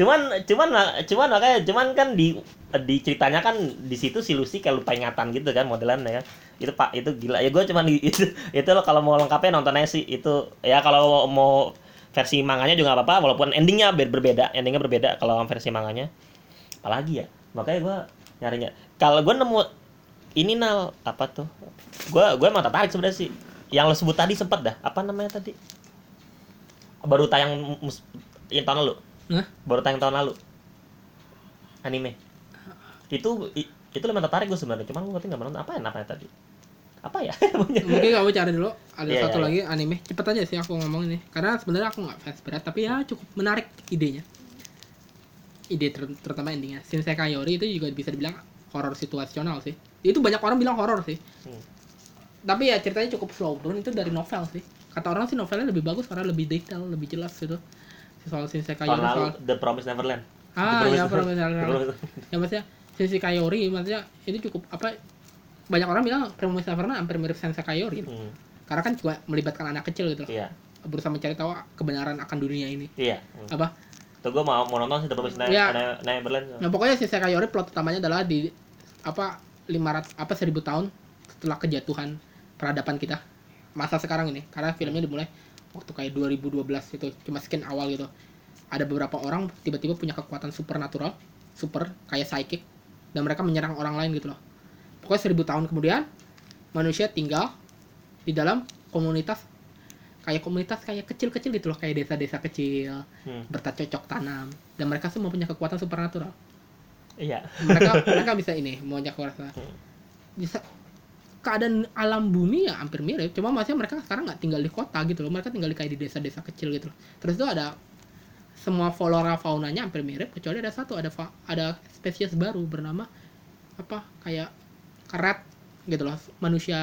Cuman cuman cuman makanya cuman kan di di ceritanya kan di situ si Lucy kayak lupa ingatan gitu kan modelannya kan. Itu Pak itu gila ya gue cuman itu itu lo kalau mau lengkapnya nonton aja sih itu ya kalau mau versi manganya juga nggak apa-apa walaupun endingnya berbeda endingnya berbeda kalau versi manganya apalagi ya makanya gue nyarinya kalau gue nemu ini Nal apa tuh gue gue emang tertarik sebenarnya sih yang lo sebut tadi sempet dah apa namanya tadi baru tayang mus- yang tahun lalu huh? baru tayang tahun lalu anime itu itu lo emang tertarik gue sebenarnya cuman gue nggak nonton apa ya apa tadi apa ya mungkin kamu cari dulu ada yeah, satu yeah, lagi yeah. Anime cepet aja sih aku ngomong ini karena sebenarnya aku nggak fans berat tapi ya cukup menarik idenya ide ter- terutama endingnya Shinsekai Yori itu juga bisa dibilang horor situasional sih itu banyak orang bilang horor sih hmm. Tapi ya ceritanya cukup slow burn itu dari novel sih kata orang sih novelnya lebih bagus karena lebih detail lebih jelas gitu soal Shinsekai Yori soal The Promised Neverland ah The ya Promised Neverland ya maksudnya Shinsekai Yori maksudnya ini cukup apa banyak orang bilang Promised Neverland hampir mirip Shinsekai Yori gitu. Hmm. Karena kan juga melibatkan anak kecil gitu loh. Iya. Berusaha mencari tahu kebenaran akan dunia ini. Iya. Hmm. Apa? Tuh gue mau mau nonton sih The Promised Neverland. Iya. Nah, pokoknya Shinsekai Yori plot utamanya adalah di apa lima ratus apa seribu tahun setelah kejatuhan peradaban kita. Masa sekarang ini karena filmnya dimulai waktu kayak dua ribu dua belas itu cuma skin awal gitu. Ada beberapa orang tiba-tiba punya kekuatan supernatural, super kayak psychic dan mereka menyerang orang lain gitu loh. Pokoknya seribu tahun kemudian manusia tinggal di dalam komunitas kayak komunitas kayak kecil-kecil gitu loh kayak desa-desa kecil hmm. bercocok tanam dan mereka semua punya kekuatan supernatural. Iya. Mereka mereka bisa ini mau nyakuar hmm. bisa keadaan alam bumi ya hampir mirip cuma maksudnya mereka sekarang nggak tinggal di kota gitu loh mereka tinggal di kayak di desa-desa kecil gitu loh. Terus itu ada semua flora faunanya hampir mirip kecuali ada satu ada fa- ada spesies baru bernama apa kayak keret gitu loh manusia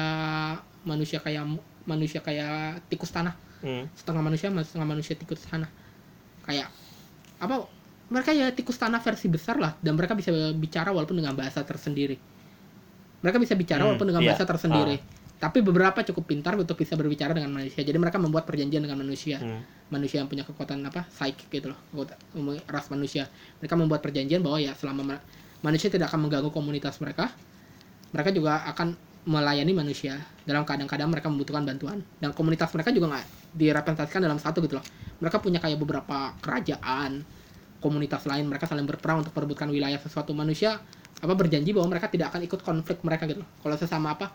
manusia kayak manusia kayak tikus tanah hmm. setengah manusia setengah manusia tikus tanah kayak apa mereka ya tikus tanah versi besar lah dan mereka bisa bicara walaupun dengan bahasa tersendiri mereka bisa bicara hmm, walaupun dengan yeah. bahasa tersendiri ah. Tapi beberapa cukup pintar untuk bisa berbicara dengan manusia. Jadi mereka membuat perjanjian dengan manusia. Hmm. Manusia yang punya kekuatan apa? Psychic gitu loh. Ras manusia. Mereka membuat perjanjian bahwa ya selama mer- manusia tidak akan mengganggu komunitas mereka, mereka juga akan melayani manusia. Dalam kadang-kadang mereka membutuhkan bantuan. Dan komunitas mereka juga nggak direpresentasikan dalam satu gitu loh. Mereka punya kayak beberapa kerajaan, komunitas lain. Mereka saling berperang untuk merebutkan wilayah sesuatu manusia. Apa berjanji bahwa mereka tidak akan ikut konflik mereka gitu loh. Kalau sesama apa?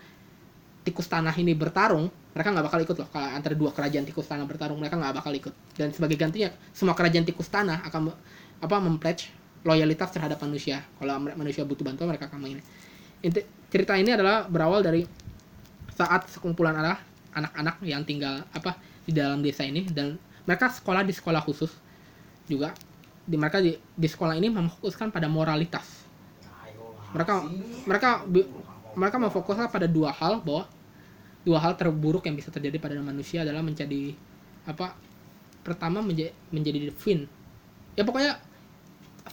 Tikus tanah ini bertarung, mereka nggak bakal ikut loh. Kalau antara dua kerajaan tikus tanah bertarung, mereka nggak bakal ikut. Dan sebagai gantinya, semua kerajaan tikus tanah akan apa mempledge loyalitas terhadap manusia. Kalau manusia butuh bantuan, mereka akan ini. Inti cerita ini adalah berawal dari saat sekumpulan anak anak-anak yang tinggal apa di dalam desa ini dan mereka sekolah di sekolah khusus juga. Di mereka di, di sekolah ini memfokuskan pada moralitas. Mereka mereka mereka memfokuskan pada dua hal bahwa dua hal terburuk yang bisa terjadi pada manusia adalah menjadi apa pertama menjadi menjadi fin ya pokoknya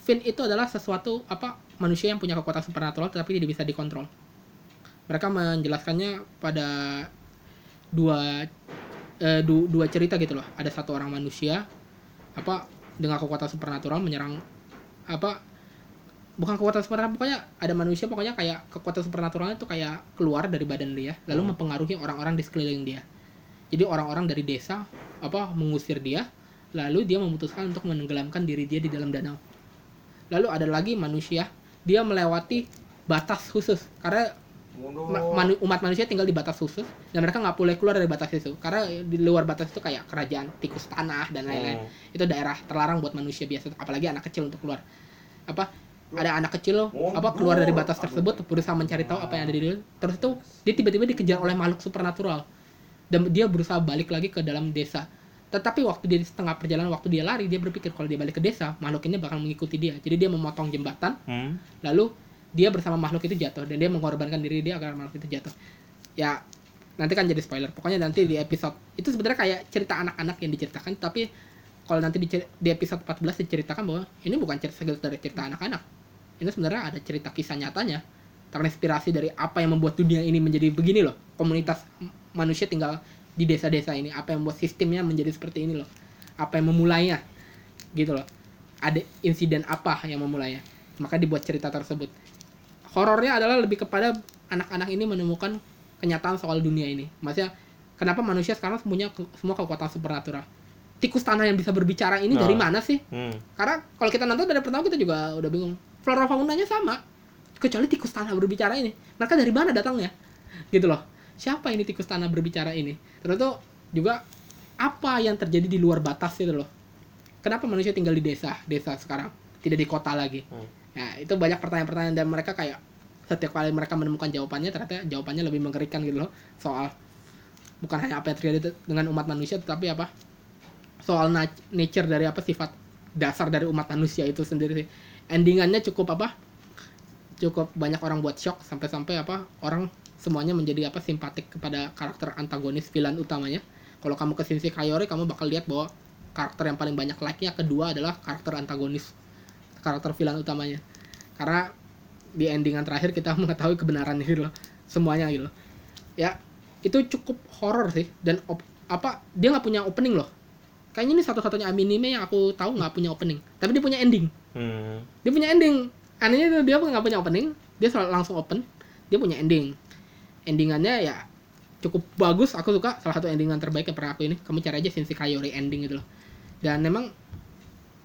fin itu adalah sesuatu apa manusia yang punya kekuatan supernatural tetapi tidak bisa dikontrol. Mereka menjelaskannya pada dua eh, du, dua cerita gitu loh. Ada satu orang manusia apa dengan kekuatan supernatural menyerang apa bukan kekuatan supernatural, pokoknya ada manusia pokoknya kayak kekuatan supernaturalnya tuh kayak keluar dari badan dia lalu hmm. mempengaruhi orang-orang di sekeliling dia. Jadi orang-orang dari desa apa mengusir dia lalu dia memutuskan untuk menenggelamkan diri dia di dalam danau. Lalu ada lagi manusia, dia melewati batas khusus karena Manu, umat manusia tinggal di batas khusus dan mereka nggak boleh keluar dari batas itu karena di luar batas itu kayak kerajaan tikus tanah dan lain-lain. hmm. Itu daerah terlarang buat manusia biasa, apalagi anak kecil untuk keluar. Apa ada anak kecil apa keluar dari batas tersebut berusaha mencari tahu apa yang ada di dalam, terus itu dia tiba-tiba dikejar oleh makhluk supernatural dan dia berusaha balik lagi ke dalam desa. Tetapi waktu dia di setengah perjalanan, waktu dia lari, dia berpikir kalau dia balik ke desa makhluk ini bakal mengikuti dia. Jadi dia memotong jembatan, hmm. lalu dia bersama makhluk itu jatuh dan dia mengorbankan diri dia agar makhluk itu jatuh. Ya nanti kan jadi spoiler. Pokoknya nanti di episode itu sebenarnya kayak cerita anak-anak yang diceritakan, tapi kalau nanti di, di episode empat belas diceritakan bahwa ini bukan cerita segelas dari cerita anak-anak. Ini sebenarnya ada cerita kisah nyatanya, terinspirasi dari apa yang membuat dunia ini menjadi begini loh. Komunitas manusia tinggal di desa-desa ini, apa yang membuat sistemnya menjadi seperti ini loh. Apa yang memulainya? Gitu loh. Ada insiden apa yang memulainya? Maka dibuat cerita tersebut. Horornya adalah lebih kepada anak-anak ini menemukan kenyataan soal dunia ini. Maksudnya, kenapa manusia sekarang punya ke- semua kekuatan supernatural? Tikus tanah yang bisa berbicara ini nah. dari mana sih? Hmm. Karena kalau kita nonton dari pertama kita juga udah bingung. Flora faunanya sama, kecuali tikus tanah berbicara ini. Mereka dari mana datangnya? Gitu loh. Siapa ini tikus tanah berbicara ini? Terus tuh juga apa yang terjadi di luar batas itu loh. Kenapa manusia tinggal di desa? Desa sekarang, tidak di kota lagi. Hmm. Nah, itu banyak pertanyaan-pertanyaan dan mereka kayak setiap kali mereka menemukan jawabannya, ternyata jawabannya lebih mengerikan gitu loh. Soal bukan hanya apa yang terjadi dengan umat manusia, tetapi apa soal nature dari apa sifat dasar dari umat manusia itu sendiri. Endingannya cukup apa cukup banyak orang buat shock, sampai-sampai apa orang semuanya menjadi apa simpatik kepada karakter antagonis villain utamanya. Kalau kamu ke Shinsekai Yori, kamu bakal lihat bahwa karakter yang paling banyak like-nya kedua adalah karakter antagonis, karakter villain utamanya. Karena di endingan terakhir kita mengetahui kebenaran ini loh, semuanya gitu loh. Ya, itu cukup horor sih dan op- apa dia enggak punya opening loh. Kayaknya ini satu-satunya anime yang aku tahu enggak punya opening, tapi dia punya ending. Hmm. Dia punya ending. Anehnya itu dia enggak punya opening, dia langsung open, dia punya ending. Endingannya ya cukup bagus, aku suka. Salah satu endingan terbaik yang pernah aku ini. Kamu cari aja Shinsekai Yori ending gitu loh. Dan memang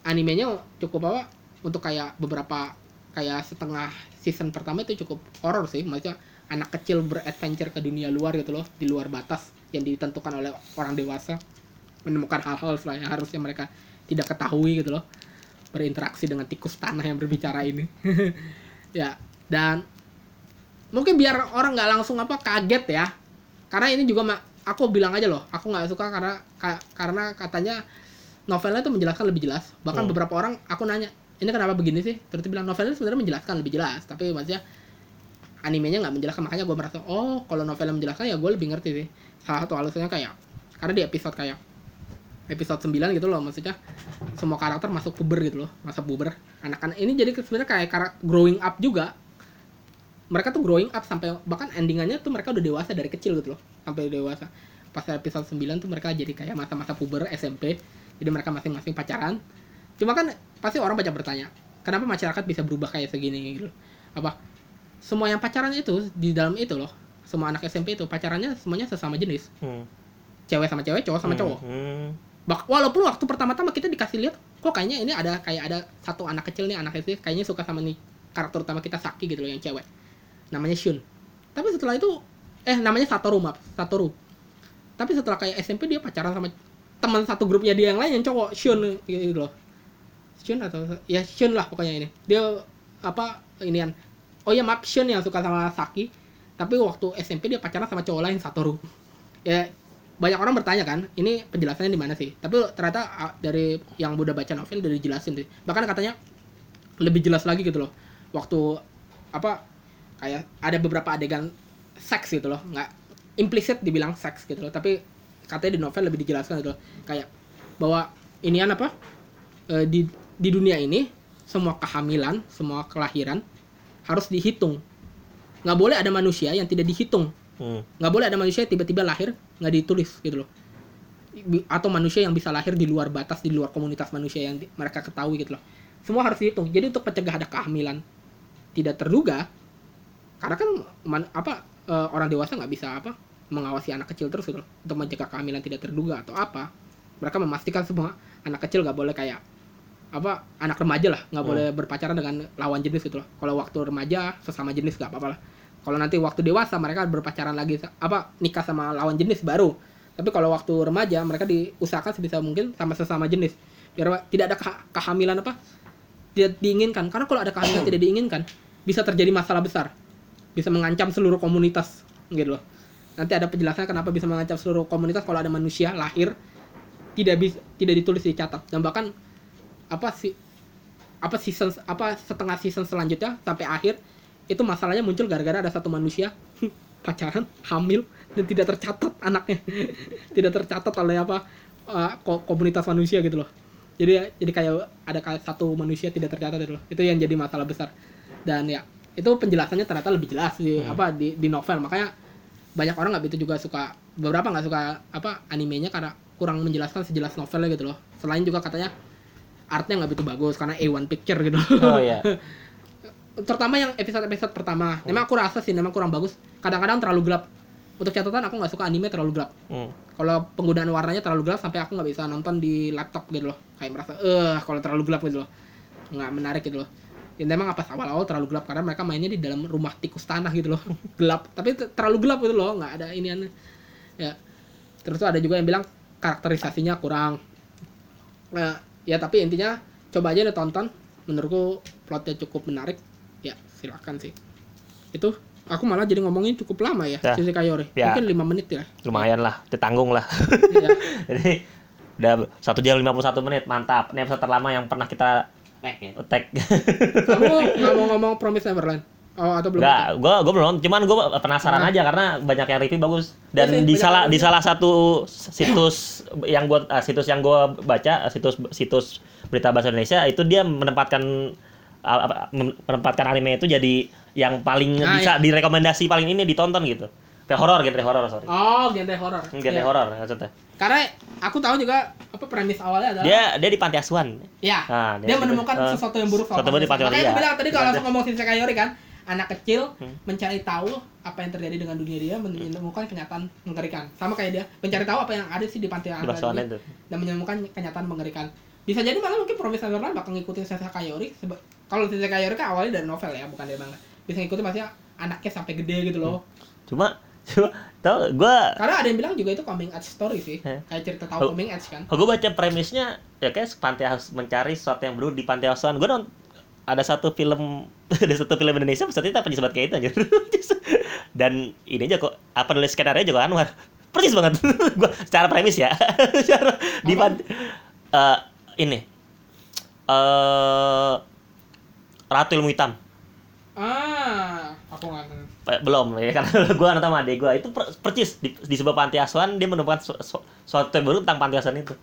animenya cukup apa untuk kayak beberapa kayak setengah season pertama itu cukup horor sih, maksudnya anak kecil beradventure ke dunia luar gitu loh, di luar batas yang ditentukan oleh orang dewasa, menemukan hal-hal selain yang harusnya mereka tidak ketahui gitu loh, berinteraksi dengan tikus tanah yang berbicara ini. Ya, dan mungkin biar orang nggak langsung apa kaget ya, karena ini juga ma- aku bilang aja loh, aku nggak suka karena ka- karena katanya novelnya itu menjelaskan lebih jelas, bahkan hmm. beberapa orang aku nanya ini kenapa begini sih? Terus bilang novelnya sebenarnya menjelaskan lebih jelas, tapi maksudnya animenya nggak menjelaskan. Makanya gue merasa oh kalau novelnya menjelaskan ya gue lebih ngerti sih. Salah satu alasannya kayak karena di episode kayak episode sembilan gitu loh, maksudnya semua karakter masuk puber gitu loh, masa puber anak-anak ini, jadi sebenarnya kayak karakter growing up juga. Mereka tuh growing up sampai bahkan endingannya tuh mereka udah dewasa dari kecil gitu loh sampai dewasa. Pas episode sembilan tuh mereka jadi kayak masa-masa puber S M P, jadi mereka masing-masing pacaran. Cuma kan pasti orang banyak bertanya, kenapa masyarakat bisa berubah kayak segini gitu? Apa semua yang pacaran itu di dalam itu loh, semua anak S M P itu pacarannya semuanya sesama jenis, hmm. cewek sama cewek, cowok sama cowok. Hmm. Bak- walaupun waktu pertama-tama kita dikasih lihat, kok kayaknya ini ada kayak ada satu anak kecil nih anak S M P kayaknya suka sama nih karakter utama kita Saki gitu loh yang cewek, namanya Shun. Tapi setelah itu, eh namanya Satoru maaf, Satoru. Tapi setelah kayak S M P dia pacaran sama teman satu grupnya dia yang lain yang cowok Shun gitu loh. Shun atau ya Shun lah pokoknya ini dia apa inian oh ya maaf Shun yang suka sama Saki, tapi waktu S M P dia pacaran sama cowok lain Satoru. Ya banyak orang bertanya kan ini penjelasannya di mana sih, tapi ternyata dari yang udah baca novel udah dijelasin sih, bahkan katanya lebih jelas lagi gitu loh waktu apa kayak ada beberapa adegan seks gitu loh, nggak implisit dibilang seks gitu loh, tapi katanya di novel lebih dijelaskan gitu loh kayak bahwa inian apa e, di di dunia ini semua kehamilan, semua kelahiran harus dihitung. Nggak boleh ada manusia yang tidak dihitung. Hmm. Nggak boleh ada manusia yang tiba-tiba lahir nggak ditulis gitu loh. Atau manusia yang bisa lahir di luar batas, di luar komunitas manusia yang di, mereka ketahui gitu loh. Semua harus dihitung. Jadi untuk pencegah ada kehamilan tidak terduga, karena kan man, apa e, orang dewasa nggak bisa apa mengawasi anak kecil terus gitu loh. Untuk mencegah kehamilan tidak terduga atau apa, mereka memastikan semua anak kecil nggak boleh kayak apa anak remaja lah, nggak hmm. boleh berpacaran dengan lawan jenis gitu loh. Kalau waktu remaja sesama jenis nggak apa-apa lah. Kalau nanti waktu dewasa mereka berpacaran lagi apa nikah sama lawan jenis baru. Tapi kalau waktu remaja mereka diusahakan sebisa mungkin sama sesama jenis biar tidak ada kehamilan apa tidak diinginkan. Karena kalau ada kehamilan tidak diinginkan bisa terjadi masalah besar, bisa mengancam seluruh komunitas gitu loh. Nanti ada penjelasan kenapa bisa mengancam seluruh komunitas kalau ada manusia lahir tidak bisa tidak ditulis dicatat. Dan bahkan apa sih apa season apa setengah season selanjutnya sampai akhir itu masalahnya muncul gara-gara ada satu manusia pacaran, hamil, dan tidak tercatat anaknya. Tidak tercatat oleh apa uh, komunitas manusia gitu loh. Jadi jadi kayak ada satu manusia tidak tercatat gitu loh. Itu yang jadi masalah besar. Dan ya, itu penjelasannya ternyata lebih jelas di hmm. apa di, di novel. Makanya banyak orang enggak begitu juga suka, beberapa enggak suka apa animenya karena kurang menjelaskan sejelas novelnya gitu loh. Selain juga katanya artnya nggak begitu bagus karena A one picture gitu. Oh iya. Terutama yang episode-episode pertama. Hmm. Memang aku rasa sih memang kurang bagus. Kadang-kadang terlalu gelap. Untuk catatan aku nggak suka anime terlalu gelap. Hmm. Kalau penggunaan warnanya terlalu gelap sampai aku nggak bisa nonton di laptop gitu loh. Kayak merasa eh kalau terlalu gelap gitu loh. Nggak menarik gitu loh. Ya memang pas awal-awal terlalu gelap karena mereka mainnya di dalam rumah tikus tanah gitu loh. Gelap. Tapi terlalu gelap gitu loh. Nggak ada iniannya. Ya. Terus tuh ada juga yang bilang karakterisasinya kurang. Nah, ya tapi intinya coba aja deh tonton, menurutku plotnya cukup menarik ya, silakan sih. Itu aku malah jadi ngomongin cukup lama ya, ya. Shinsekai Yori ya. Mungkin lima menit ya lumayan ya. Lah ditanggung lah ya. Jadi udah satu jam lima puluh satu menit mantap, ini episode terlama yang pernah kita tag. Kamu nggak mau ngomong Promised Neverland? Oh, atau belum? Enggak, gue gue belum. Cuman gue penasaran nah. aja karena banyak yang review bagus dan ya, sih, di salah di salah satu situs yang gue uh, situs yang gue baca situs situs berita bahasa Indonesia itu dia menempatkan uh, menempatkan anime itu jadi yang paling nah, bisa ya. Direkomendasi paling ini ditonton gitu. Horor, genre horor, sorry. Oh, genre horor. Genre yeah. horor maksudnya. Karena aku tahu juga apa premis awalnya adalah dia dia di panti asuhan. Iya. Nah, dia, dia menemukan uh, sesuatu yang buruk. Sesuatu di panti asuhan. Makanya aku bilang tadi kalau langsung ngomong Shinsekai Yori kan. Anak kecil hmm. mencari tahu apa yang terjadi dengan dunia dia, menemukan kenyataan mengerikan. Sama kayak dia mencari tahu apa yang ada sih di panti asuhan itu dan menemukan kenyataan mengerikan. Bisa jadi malah mungkin Promised Neverland bakal ngikutin Shinsekai Yori. Seba- kalau Shinsekai Yori kan awalnya dari novel ya, bukan dari manga. Bisa ngikutin maksudnya anaknya sampai gede gitu loh. Hmm. Cuma cuma tau gua karena ada yang bilang juga itu coming out story sih. Eh. Kayak cerita tahu oh, coming out kan. Gua baca premisnya ya kayak panti asuhan mencari sesuatu yang baru di panti asuhan. Gua nonton ada satu film ada satu film Indonesia maksudnya apa disebut kayak itu aja. Dan ini aja kok apa nulis skenario Joko Anwar persis banget. Gua secara premis ya secara di pan- uh, ini uh, Ratu Ilmu Hitam ah aku nggak belum ya karena gue nonton sama adek gue itu persis di, di sebuah panti asuhan dia menemukan sesuatu so, so, yang baru tentang panti asuhan itu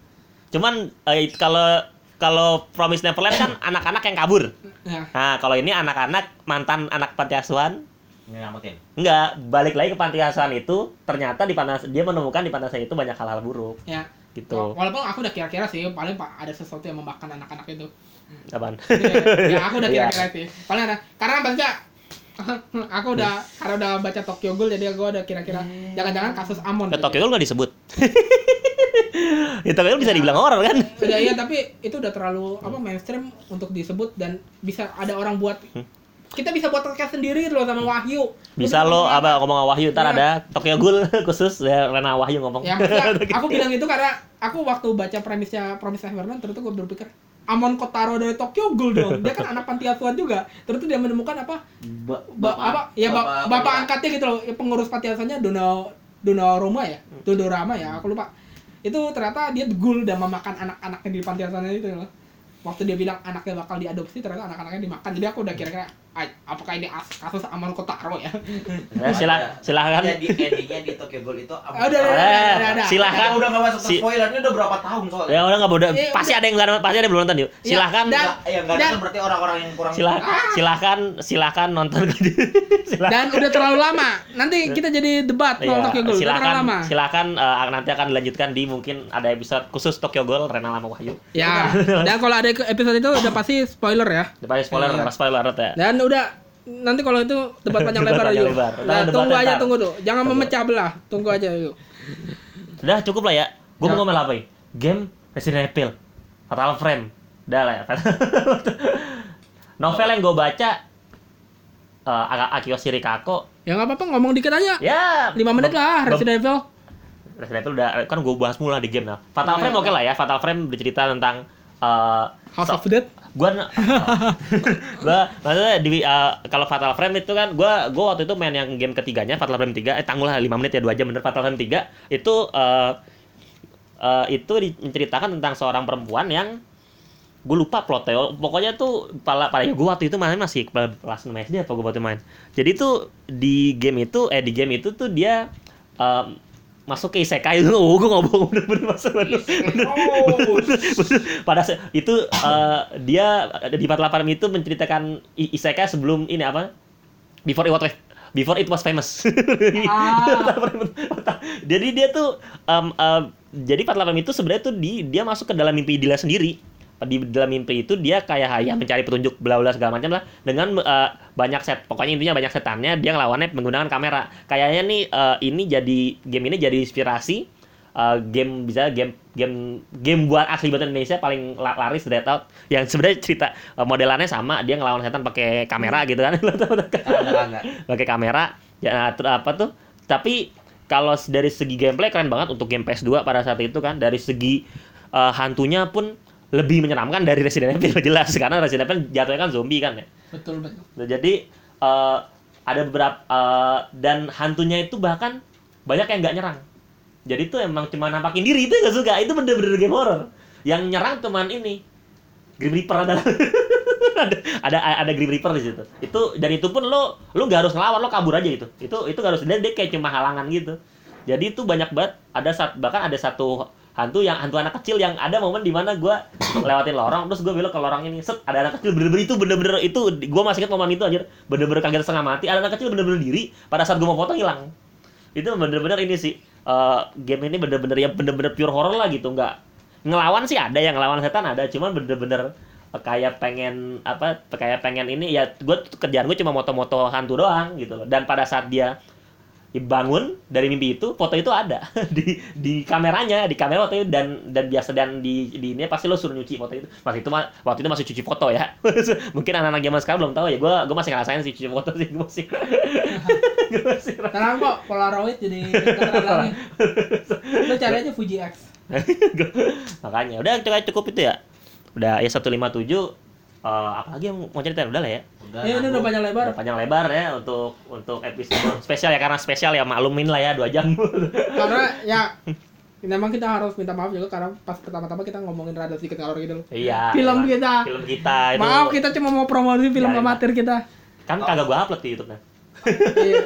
cuman kalau uh, Kalau Promised Neverland kan anak-anak yang kabur. Ya. Nah, kalau ini anak-anak mantan anak panti asuhan. Nyelamatin. Enggak, balik lagi ke panti asuhan itu, ternyata di panti dia menemukan di panti asuhan itu banyak hal-hal buruk. Ya. Gitu. Walaupun aku udah kira-kira sih paling ada sesuatu yang memakan anak-anak itu. Apaan? Ya, ya aku udah kira-kira sih. Paling ada karena baca aku udah karena udah baca Tokyo Ghoul jadi aku udah kira-kira hmm. jangan-jangan kasus Amon. Ya, gitu. Tokyo Ghoul enggak disebut. Itu kan bisa dibilang horor kan? Udah iya tapi itu udah terlalu apa mainstream untuk disebut dan bisa ada orang buat kita bisa buat podcast sendiri loh sama Wahyu. Bisa lo apa ngomong sama Wahyu ntar ya. Ada Tokyo Ghoul khusus ya Rena Wahyu ngomong. Ya, aku bilang itu karena aku waktu baca premisnya Promised Neverland ternyata gue berpikir Amon Kotaro dari Tokyo Ghoul dong. Dia kan anak panti asuhan juga. Ternyata dia menemukan apa? Ba- bapak apa? Ya bapak, bapak angkatnya gitu loh. Pengurus panti asuhannya Donau Donorama ya. Dodorama ya, aku lupa. Itu ternyata dia ghoul dan memakan anak-anaknya di panti asuhan itu loh. Waktu dia bilang anaknya bakal diadopsi ternyata anak-anaknya dimakan. Jadi aku udah kira-kira apakah ini kasus Amano Kotaro ya? Nah, sila, silahkan. Ya, di endingnya di Tokyo Ghoul itu Amano Kotaro. Udah, udah, udah, udah, udah. Silahkan. Udah nggak masuk ke spoilernya udah berapa tahun soalnya. Ya udah nggak bodoh. Pasti ada yang nggak, pasti ada yang belum nonton yuk. Silahkan. Ya nggak ya, nonton berarti orang-orang yang kurang. Silahkan, ah. silahkan, silahkan nonton. Silahkan. Dan udah terlalu lama. Nanti kita jadi debat soal ya, Tokyo Ghoul. Silahkan, lama. silahkan uh, nanti akan dilanjutkan di mungkin ada episode khusus Tokyo Ghoul Rinal sama Wahyu. Ya. Dan kalau ada episode itu udah pasti spoiler ya. Udah pasti spoiler, ya. spoiler ya. Dan udah nanti kalau itu debat panjang lebar aja. Nah, tunggu aja ntar. tunggu tuh. Jangan tunggu. memecah belah. Tunggu aja yuk. Udah cukup lah ya. Gua ya. mau ngomel apa ya? Game Resident Evil, Fatal Frame. Udah lah ya. Novel yang gua baca uh, Akio Shirikako. Ya enggak apa-apa ngomong dikit aja. Ya, lima menit lah Resident Evil. Resident Evil udah kan gua bahas mula di game lah. Fatal Frame oke okay lah ya. Fatal Frame bercerita tentang uh, House so- of Death. Gua, oh, gua maksudnya di uh, kalau Fatal Frame itu kan gua gua waktu itu main yang game ketiganya Fatal Frame tiga eh tanggulah lima menit ya dua jam bener Fatal Frame tiga itu uh, uh, itu diceritakan tentang seorang perempuan yang gua lupa plotnya pokoknya tuh pala pada gua waktu itu main masih kelas enam S D atau gua waktu main. Jadi tuh di game itu eh di game itu tuh dia um, masuk ke isekai itu, oh, gue ngomong bener-bener masuk bener, bener, oh. bener, bener, bener. Pada se- itu uh, dia di Fatal Frame itu menceritakan isekai sebelum ini apa? Before it was before it was famous. Ah. Jadi dia tuh um, uh, jadi Fatal Frame itu sebenarnya tuh di, dia masuk ke dalam mimpi dia sendiri. Di dalam mimpi itu dia kayak ya mencari petunjuk bla bla segala macam lah dengan uh, banyak set pokoknya intinya banyak setannya dia ngelawannya menggunakan kamera kayaknya nih uh, ini jadi game ini jadi inspirasi uh, game bisa game game game buat asli buatan Indonesia paling laris Dead Out yang sebenarnya cerita uh, modelannya sama dia ngelawan setan pakai kamera gitu kan pakai kamera ya apa tuh tapi kalau dari segi gameplay keren banget untuk game P S dua pada saat itu kan dari segi uh, hantunya pun lebih menyeramkan dari Resident Evil jelas karena Resident Evil jatuhnya kan zombie kan ya. Betul betul. Jadi uh, ada beberapa uh, dan hantunya itu bahkan banyak yang nggak nyerang. Jadi itu emang cuma nampakin diri itu nggak suka itu bener-bener game horror. Yang nyerang teman ini Grim Reaper ada ada ada Grim Reaper di situ. Itu dan itu pun lo lo nggak harus ngelawan lo kabur aja gitu. Itu itu nggak harus dan dia kayak cuma halangan gitu. Jadi itu banyak banget ada saat bahkan ada satu hantu yang hantu anak kecil yang ada momen di mana gue lewatin lorong terus gue belok ke lorong ini set ada anak kecil bener-bener itu bener-bener itu gue masih ingat momen itu anjir bener-bener kaget setengah mati ada anak kecil bener-bener diri pada saat gue mau potong hilang itu bener-bener ini sih uh, game ini bener-bener ya bener-bener pure horror lah gitu nggak ngelawan sih ada yang ngelawan setan ada cuman bener-bener kayak pengen apa kayak pengen ini ya gue kerjaan gue cuma moto-moto hantu doang gitu dan pada saat dia bangun dari mimpi itu foto itu ada di di kameranya di kamera foto itu dan dan biasa dan di di ini pasti lo suruh nyuci foto itu waktu itu waktu itu masih cuci foto ya mungkin anak-anak zaman sekarang belum tahu ya gue gue masih ngerasain sih cuci foto sih gue masih gue masih sekarang kok Polaroid jadi terang lo cari aja Fuji X makanya udah cukup cukup itu ya udah ya seratus lima puluh tujuh Uh, apalagi yang mau ceritain udah lah ya. Udah, ya ini udah panjang lebar. Udah panjang lebar ya untuk untuk episode spesial ya karena spesial ya maklumin lah ya dua jam. Karena ya memang kita harus minta maaf juga karena pas pertama-tama kita ngomongin rada sedikit ngalor gitu. Iya. Film ya, kita. Film kita itu. Maaf kita cuma mau promosi film ya, amatir kita. Kan oh. kagak gua upload di YouTube-nya. Iya.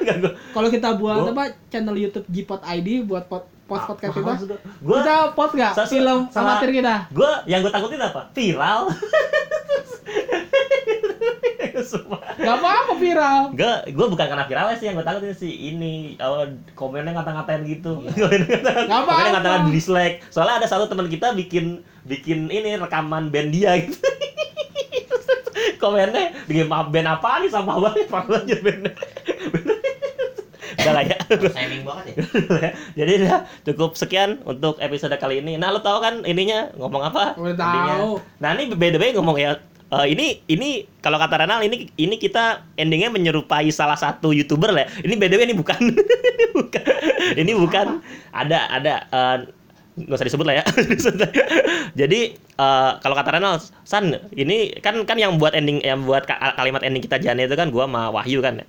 Kalau kita buat gua, apa channel YouTube Gpod I D buat pot post podcast kita, gua, kita post nggak film amatir kita? Gue yang gue takutin apa? Viral. Gak apa-apa viral. Gue gue bukan karena viralnya sih yang gue takutin sih ini oh, komennya ngata-ngatain gitu. Yeah. komennya ngata-ngatain dislike. Soalnya ada satu teman kita bikin bikin ini rekaman band dia gitu. Komennya bikin band apa nih sama banget padahal aja bandnya. Udah lah ya. Timing banget ya. Jadi udah cukup sekian untuk episode kali ini. Nah, lo tau kan ininya ngomong apa? Udah tahu. Nah, ini by the way ngomong ya. Uh, ini ini kalau kata Rinal ini ini kita endingnya menyerupai salah satu YouTuber lah. Ini by the way ini bukan. bukan. Ini bukan ada ada uh, nggak usah disebut lah ya. Jadi uh, kalau kata Rinal, San, ini kan kan yang buat ending yang buat kalimat ending kita Jane itu kan gua sama Wahyu kan.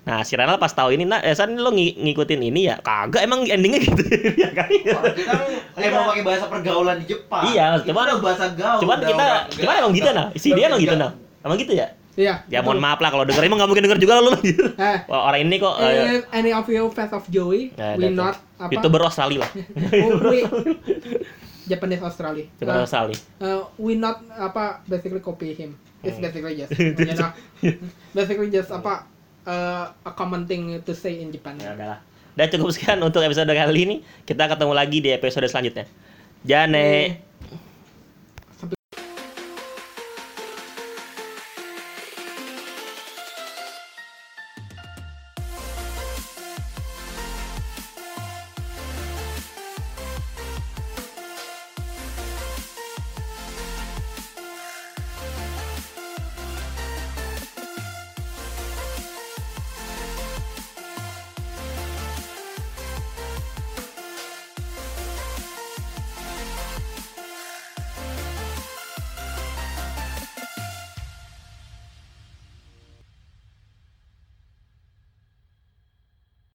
Nah, si Rinal pas tahu ini, nah, eh, San, lo ng- ngikutin ini ya? Kagak, emang endingnya gitu ya kan? Orang kita emang pakai bahasa pergaulan di Jepang. Iya, cuman bahasa gaul. Cuman kita, cuman emang gitu nah, si dia emang gitu nah, emang gitu ya? Iya. Ya mohon maaf lah kalau denger, emang nggak mungkin denger juga lu lagi. Orang ini kok. Uh, any of you fans of Joey? Yeah, we not it. Apa? YouTuber Australia lah. Oh, we Japanese Australia. Japanese uh, Australia. Uh, we not apa basically copy him. It's basically just, you know, basically just apa uh, a common thing to say in Japan. Ya udahlah. Dan cukup sekian untuk episode kali ini. Kita ketemu lagi di episode selanjutnya. Jane.